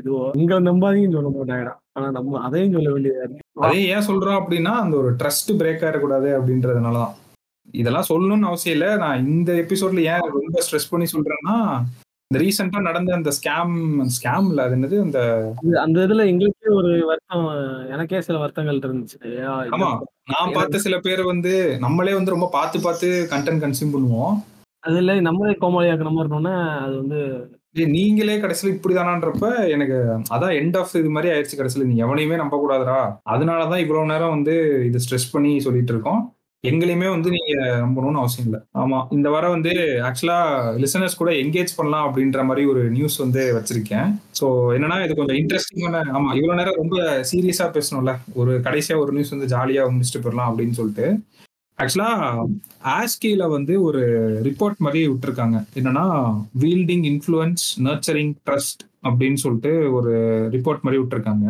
இதுவோ உங்களை நம்பாதையும் சொல்ல மாட்டாங்கடா. ஆனா நம்ம அதையும் சொல்ல வேண்டியதா இருக்கு. அதையும் ஏன் சொல்றோம் அப்படின்னா அந்த ஒரு ட்ரஸ்ட் பிரேக் ஆயிடக்கூடாது அப்படின்றதுனாலதான். இதெல்லாம் சொல்லணும்னு அவசியம் இல்லை. நான் இந்த எபிசோட்ல ஏன் ரொம்ப ஸ்ட்ரெஸ் பண்ணி சொல்றேன்னா, இந்த ரீசெண்டா நடந்த அந்த ஸ்கேம் இல்ல, அது என்னது அந்த அந்த இதுல எங்களுக்கே ஒரு வருத்தம், எனக்கே சில வருத்தங்கள் இருந்துச்சு. ஆமா, நான் பார்த்த சில பேர் நம்மளே ரொம்ப பார்த்து கண்டென்ட் கன்சியூம் பண்ணுவோம். அதுல நம்மளே கோமாளியாக்கணும் இருக்கணும்னா அது நீங்களே கடைசியில இப்படிதானான்றப்ப எனக்கு அதான் எண்ட் ஆஃப் இது மாதிரி ஆயிடுச்சு. கடைசியில நீ எவனையுமே நம்ப கூடாதுரா, அதனாலதான் இவ்வளவு நேரம் இது ஸ்ட்ரெஸ் பண்ணி சொல்லிட்டு இருக்கோம். எங்களையுமே நீங்க நம்பணும்னு அவசியம் இல்லை. ஆமா, இந்த வாரம் ஆக்சுவலா லிசனர்ஸ் கூட என்கேஜ் பண்ணலாம் அப்படின்ற மாதிரி ஒரு நியூஸ் வச்சிருக்கேன். ஸோ என்னன்னா இது கொஞ்சம் இன்ட்ரெஸ்டிங்கான, ஆமா இவ்வளவு நேரம் ரொம்ப சீரியஸா பேசணும்ல, ஒரு கடைசியா ஒரு நியூஸ் ஜாலியா முடிச்சுட்டு போயிடலாம் அப்படின்னு சொல்லிட்டு ஆக்சுவலா ஆஸ்கில ஒரு ரிப்போர்ட் மாதிரி விட்டுருக்காங்க. என்னன்னா வீல்டிங் இன்ஃப்ளூயன்ஸ் நர்ச்சரிங் ட்ரஸ்ட் அப்படின்னு சொல்லிட்டு ஒரு ரிப்போர்ட் மாதிரி விட்டுருக்காங்க.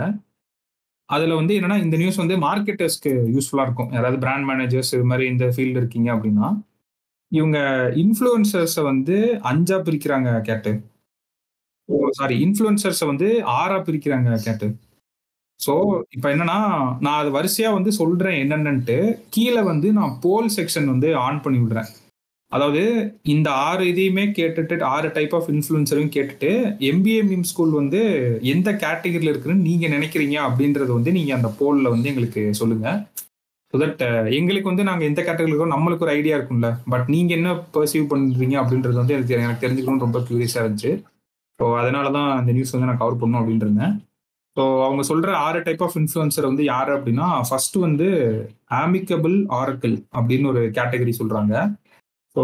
அதில் என்னன்னா இந்த நியூஸ் மார்க்கெட்டர்ஸ்க்கு யூஸ்ஃபுல்லாக இருக்கும். அதாவது பிராண்ட் மேனேஜர்ஸ் இது மாதிரி இந்த ஃபீல்டு இருக்கீங்க அப்படின்னா இவங்க இன்ஃப்ளூயன்சர்ஸை 5 பிரிக்கிறாங்க கேட்டு. சாரி, இன்ஃப்ளூயன்சர்ஸை 6 பிரிக்கிறாங்க கேட்டு. ஸோ இப்போ என்னன்னா நான் அது வரிசையாக சொல்கிறேன் என்னென்னட்டு. கீழே நான் போல் செக்ஷன் ஆன் பண்ணி விடுறேன். அதாவது இந்த 6 இதையுமே கேட்டுட்டு 6 டைப் ஆஃப் இன்ஃப்ளூயன்சரையும் கேட்டுட்டு எம்பிஏ மீம் ஸ்கூல் எந்த கேட்டகரியில் இருக்குன்னு நீங்கள் நினைக்கிறீங்க அப்படின்றது நீங்கள் அந்த போலில் எங்களுக்கு சொல்லுங்கள். ஸோ தட் எங்களுக்கு நாங்கள் எந்த கேட்டகரியில் இருக்கோம், நம்மளுக்கு ஒரு ஐடியா இருக்கும்ல. பட் நீங்கள் என்ன பர்சீவ் பண்ணுறீங்க அப்படின்றது எனக்கு தெரிஞ்சுக்கணும்னு ரொம்ப க்யூரியஸாக இருந்துச்சு. ஸோ அதனால தான் அந்த நியூஸ் நான் கவர் பண்ணணும் அப்படின்னு இருந்தேன். ஸோ அவங்க சொல்கிற 6 டைப் ஆஃப் இன்ஃப்ளூயன்சர் யார் அப்படின்னா, ஃபர்ஸ்ட் ஆமிக்கபிள் ஆரக்கிள் அப்படின்னு ஒரு கேட்டகரி சொல்கிறாங்க. ஸோ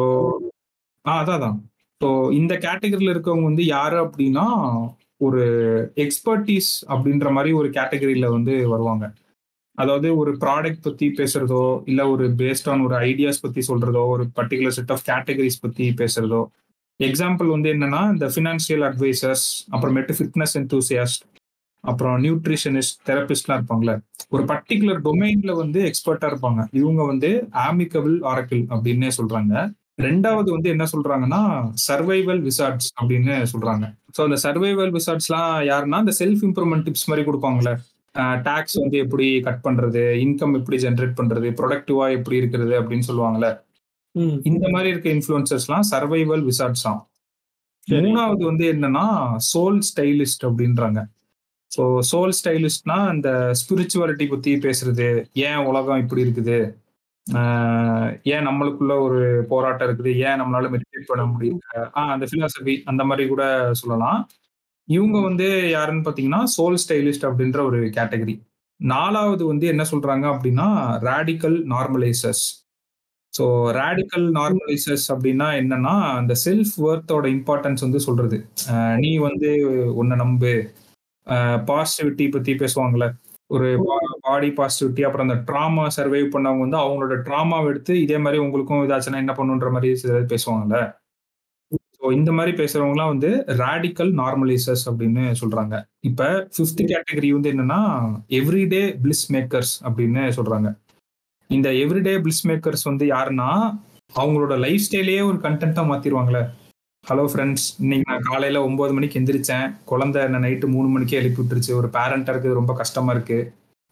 அதான் ஸோ இந்த கேட்டகரியில் இருக்கவங்க யார் அப்படின்னா ஒரு எக்ஸ்பர்டீஸ் அப்படின்ற மாதிரி ஒரு கேட்டகரியில் வருவாங்க. அதாவது ஒரு ப்ராடக்ட் பற்றி பேசுகிறதோ இல்லை ஒரு பேஸ்ட் ஆன் ஒரு ஐடியாஸ் பற்றி சொல்கிறதோ ஒரு பர்டிகுலர் செட் ஆஃப் கேட்டகரிஸ் பற்றி பேசுகிறதோ. எக்ஸாம்பிள் என்னென்னா இந்த ஃபினான்ஷியல் அட்வைசர்ஸ், அப்புறமேட்டு ஃபிட்னஸ் என்தூசியாஸ்ட், அப்புறம் நியூட்ரிஷனிஸ்ட், தெரபிஸ்ட்லாம் இருப்பாங்களே. ஒரு பர்டிகுலர் டொமைன்ல எக்ஸ்பர்ட்டாக இருப்பாங்க. இவங்க ஆமிக்கபிள் ஆரக்கிள் அப்படின்னே சொல்றாங்க. ரெண்டாவது என்ன சொல்றாங்கன்னா சர்வைவல் விசார்ட்ஸ் அப்படின்னு சொல்றாங்க. ஸோ அந்த சர்வைவல் விசார்ட்ஸ்லாம் யாருன்னா இந்த செல்ஃப் இம்ப்ரூவ்மெண்ட் டிப்ஸ் மாதிரி கொடுப்பாங்களே. டாக்ஸ் எப்படி கட் பண்றது, இன்கம் எப்படி ஜென்ரேட் பண்றது, ப்ரொடக்டிவா எப்படி இருக்கிறது அப்படின்னு சொல்லுவாங்களே. இந்த மாதிரி இருக்க இன்ஃப்ளூயன்சர்ஸ்லாம் சர்வைவல் விசார்ட்ஸ் தான். மூணாவது என்னன்னா சோல் ஸ்டைலிஸ்ட் அப்படின்றாங்க. ஸோ சோல் ஸ்டைலிஸ்ட்னா இந்த ஸ்பிரிச்சுவாலிட்டி பற்றி பேசுறது, ஏன் உலகம் இப்படி இருக்குது, ஏன் நம்மளுக்குள்ள ஒரு போராட்டம் இருக்குது, ஏன் நம்மளால மெடிடேட் பண்ண முடியல, அந்த ஃபிலாசபி அந்த மாதிரி கூட சொல்லலாம். இவங்க யாருன்னு பார்த்தீங்கன்னா சோல் ஸ்டைலிஸ்ட் அப்படின்ற ஒரு கேட்டகரி. 4வது என்ன சொல்றாங்க அப்படின்னா radical normalisers. So radical normalisers அப்படின்னா என்னன்னா இந்த செல்ஃப் வர்த்தோட இம்பார்ட்டன்ஸ் சொல்றது. நீ உன்னை நம்பு, பாசிட்டிவிட்டி பற்றி பேசுவாங்களே, ஒரு பாடி பாசிட்டிவிட்டி. அப்புறம் அந்த ட்ராமா சர்வைவ் பண்ணவங்க அவங்களோட ட்ராமாவை எடுத்து இதே மாதிரி உங்களுக்கும் இதாச்சுன்னா என்ன பண்ணுன்ற மாதிரி ஏதாவது பேசுவாங்கல்ல. ஸோ இந்த மாதிரி பேசுறவங்கலாம் ராடிக்கல் நார்மலைசர்ஸ் அப்படின்னு சொல்றாங்க. இப்போ 5th கேட்டகரி என்னன்னா எவ்ரிடே பிளிஸ் மேக்கர்ஸ் அப்படின்னு சொல்றாங்க. இந்த எவ்ரிடே பிளிஸ் மேக்கர்ஸ் யாருன்னா அவங்களோட லைஃப் ஸ்டைலே ஒரு கண்டென்ட்டா மாத்திடுவாங்களே. ஹலோ ஃப்ரெண்ட்ஸ், இன்னைக்கு நான் காலையில் 9 மணிக்கு எந்திரிச்சேன், குழந்தை என்ன நைட்டு 3 மணிக்கே எழுப்பி விட்டுருச்சு, ஒரு பேரண்டாக இருக்குது, ரொம்ப கஷ்டமாக இருக்குது,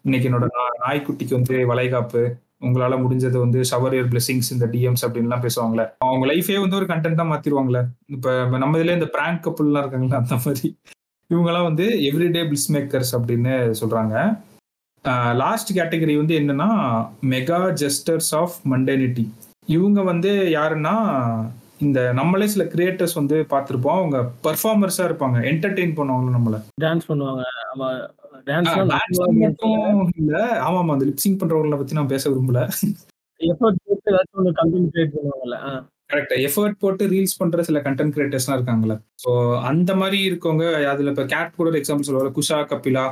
இன்னைக்கு என்னோட நாய்க்குட்டிக்கு வளைகாப்பு, உங்களால் முடிஞ்சது ஷவர் யுவர் பிளெஸிங்ஸ் இந்த டிஎம்ஸ் அப்படின்லாம் பேசுவாங்களே. அவங்க லைஃபே ஒரு கண்டென்ட்டாக மாற்றிடுவாங்களே. இப்போ நம்ம இதில் இந்த பிராங்க் கப்புள்லாம் இருக்காங்களா அந்த மாதிரி இவங்களாம் எவ்ரிடே பில்ஸ் மேக்கர்ஸ் அப்படின்னு சொல்கிறாங்க. லாஸ்ட் கேட்டகரி என்னென்னா மெகா ஜெஸ்டர்ஸ் ஆஃப் மண்டேனிட்டி. இவங்க வந்து யாருன்னா, இந்த நம்மளே சில கிரியேட்டர்ஸ் வந்து பார்த்துருப்போம், அவங்க பெர்ஃபார்மர்ஸா இருப்பாங்க, என்டர்டெயின் பண்ணுவாங்க, நம்மள டான்ஸ் பண்ணுவாங்க. மட்டும் இல்ல, ஆமா ஆமா, அந்த லிப்சிங் பண்றவங்களை பத்தி நான் பேச விரும்பல. கரெக்டா, எஃபர்ட் போட்டு ரீல்ஸ் பண்ற சில கண்டென்ட் கிரியேட்டர்ஸ்லாம் இருக்காங்களே. ஸோ அந்த மாதிரி இருக்கவங்க, அதுல இப்போ கேட் கூட ஒரு எக்ஸாம்பிள் சொல்லுவாங்க, குஷா கபிலா,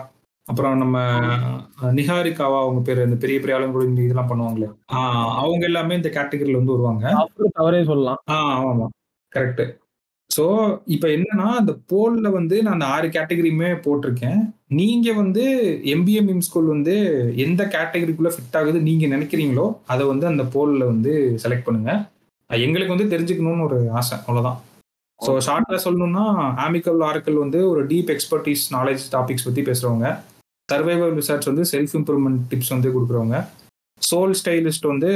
அப்புறம் நம்ம நிஹாரிகாவா, அவங்க பேர் இந்த பெரிய பெரிய ஆளுங்க கூட இதெல்லாம் பண்ணுவாங்களே, அவங்க எல்லாமே இந்த கேட்டகரியில வந்து வருவாங்க. தவறே சொல்லலாம். ஆமா கரெக்ட். ஸோ இப்போ என்னன்னா, அந்த போல்ல வந்து நான் அந்த 6 கேட்டகரியுமே போட்டிருக்கேன். நீங்க வந்து எம்பிஏ மீம் ஸ்கூல் வந்து எந்த கேட்டகரிக்குள்ள ஃபிட் ஆகுது நீங்க நினைக்கிறீங்களோ அதை வந்து அந்த போல்ல வந்து செலக்ட் பண்ணுங்க. எங்களுக்கு வந்து தெரிஞ்சுக்கணும்னு ஒரு ஆசை, அவ்வளோதான். ஸோ ஷார்ட்டாக சொல்லணும்னா, ஆமிக்கபிள் ஆர்கல் வந்து ஒரு டீப் எக்ஸ்பர்டீஸ் நாலேஜ் டாபிக்ஸ் பற்றி பேசுகிறவங்க. சர்வைவல் ரிசர்ச் வந்து செல்ஃப் இம்ப்ரூவ்மெண்ட் டிப்ஸ் வந்து கொடுக்குறவங்க. சோல் ஸ்டைலிஸ்ட் வந்து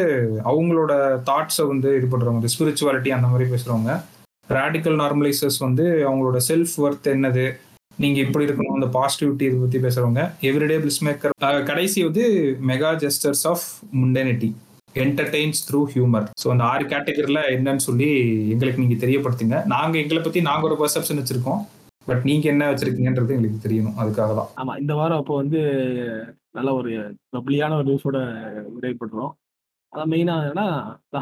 அவங்களோட தாட்ஸை வந்து இது பண்ணுறவங்க, ஸ்பிரிச்சுவாலிட்டி அந்த மாதிரி பேசுகிறவங்க. ரேடிக்கல் நார்மலைசர்ஸ் வந்து அவங்களோட செல்ஃப் ஒர்த் என்னது, நீங்கள் எப்படி இருக்கணும், அந்த பாசிட்டிவிட்டி இதை பற்றி பேசுகிறவங்க. எவ்ரிடே பிஸ் மேக்கர். கடைசி வந்து mega jesters of mundanity entertains through humour. So அந்த 6 கேட்டகரியில் என்னன்னு சொல்லி எங்களுக்கு நீங்கள் தெரியப்படுத்துங்க. நாங்கள் எங்களை பற்றி நாங்கள் ஒரு பர்செப்ஷன் வச்சுருக்கோம், பட் நீங்கள் என்ன வச்சுருக்கீங்கன்றது எங்களுக்கு தெரியணும், அதுக்காக தான். ஆமாம், இந்த வாரம் அப்போ வந்து நல்ல ஒரு பப்ளியான ஒரு நியூஸோட விடைபெற்றோம். அதான் மெயினாக என்னன்னா,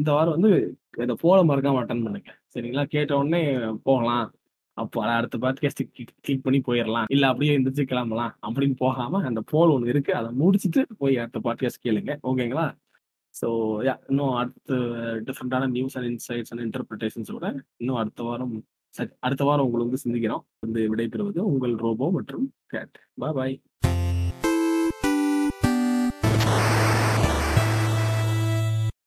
இந்த வாரம் வந்து இதை போன மறக்காம அட்டன் பண்ணுங்க, சரிங்களா? கேட்ட உடனே போகலாம், அப்போ அடுத்த பாட்காஸ்ட் கிளிக் பண்ணி போயிடலாம், இல்லை அப்படியே இருந்துச்சு கிளம்பலாம் அப்படின்னு போகாம அந்த போல் ஒன்று இருக்கு, அதை முடிச்சுட்டு போய் அடுத்த பாட்காஸ்ட் கேளுங்க, ஓகேங்களா? ஸோ இன்னும் அடுத்த டிஃப்ரெண்டான நியூஸ் அண்ட் இன்சைட்ஸ் அண்ட் இன்டர்பிரிட்டேஷன்ஸோட இன்னும் அடுத்த வாரம் உங்களுக்கு வந்து சிந்திக்கிறோம். வந்து விடைபெறுவது உங்கள் ரோபோ மற்றும் கேட். பாய் பாய்.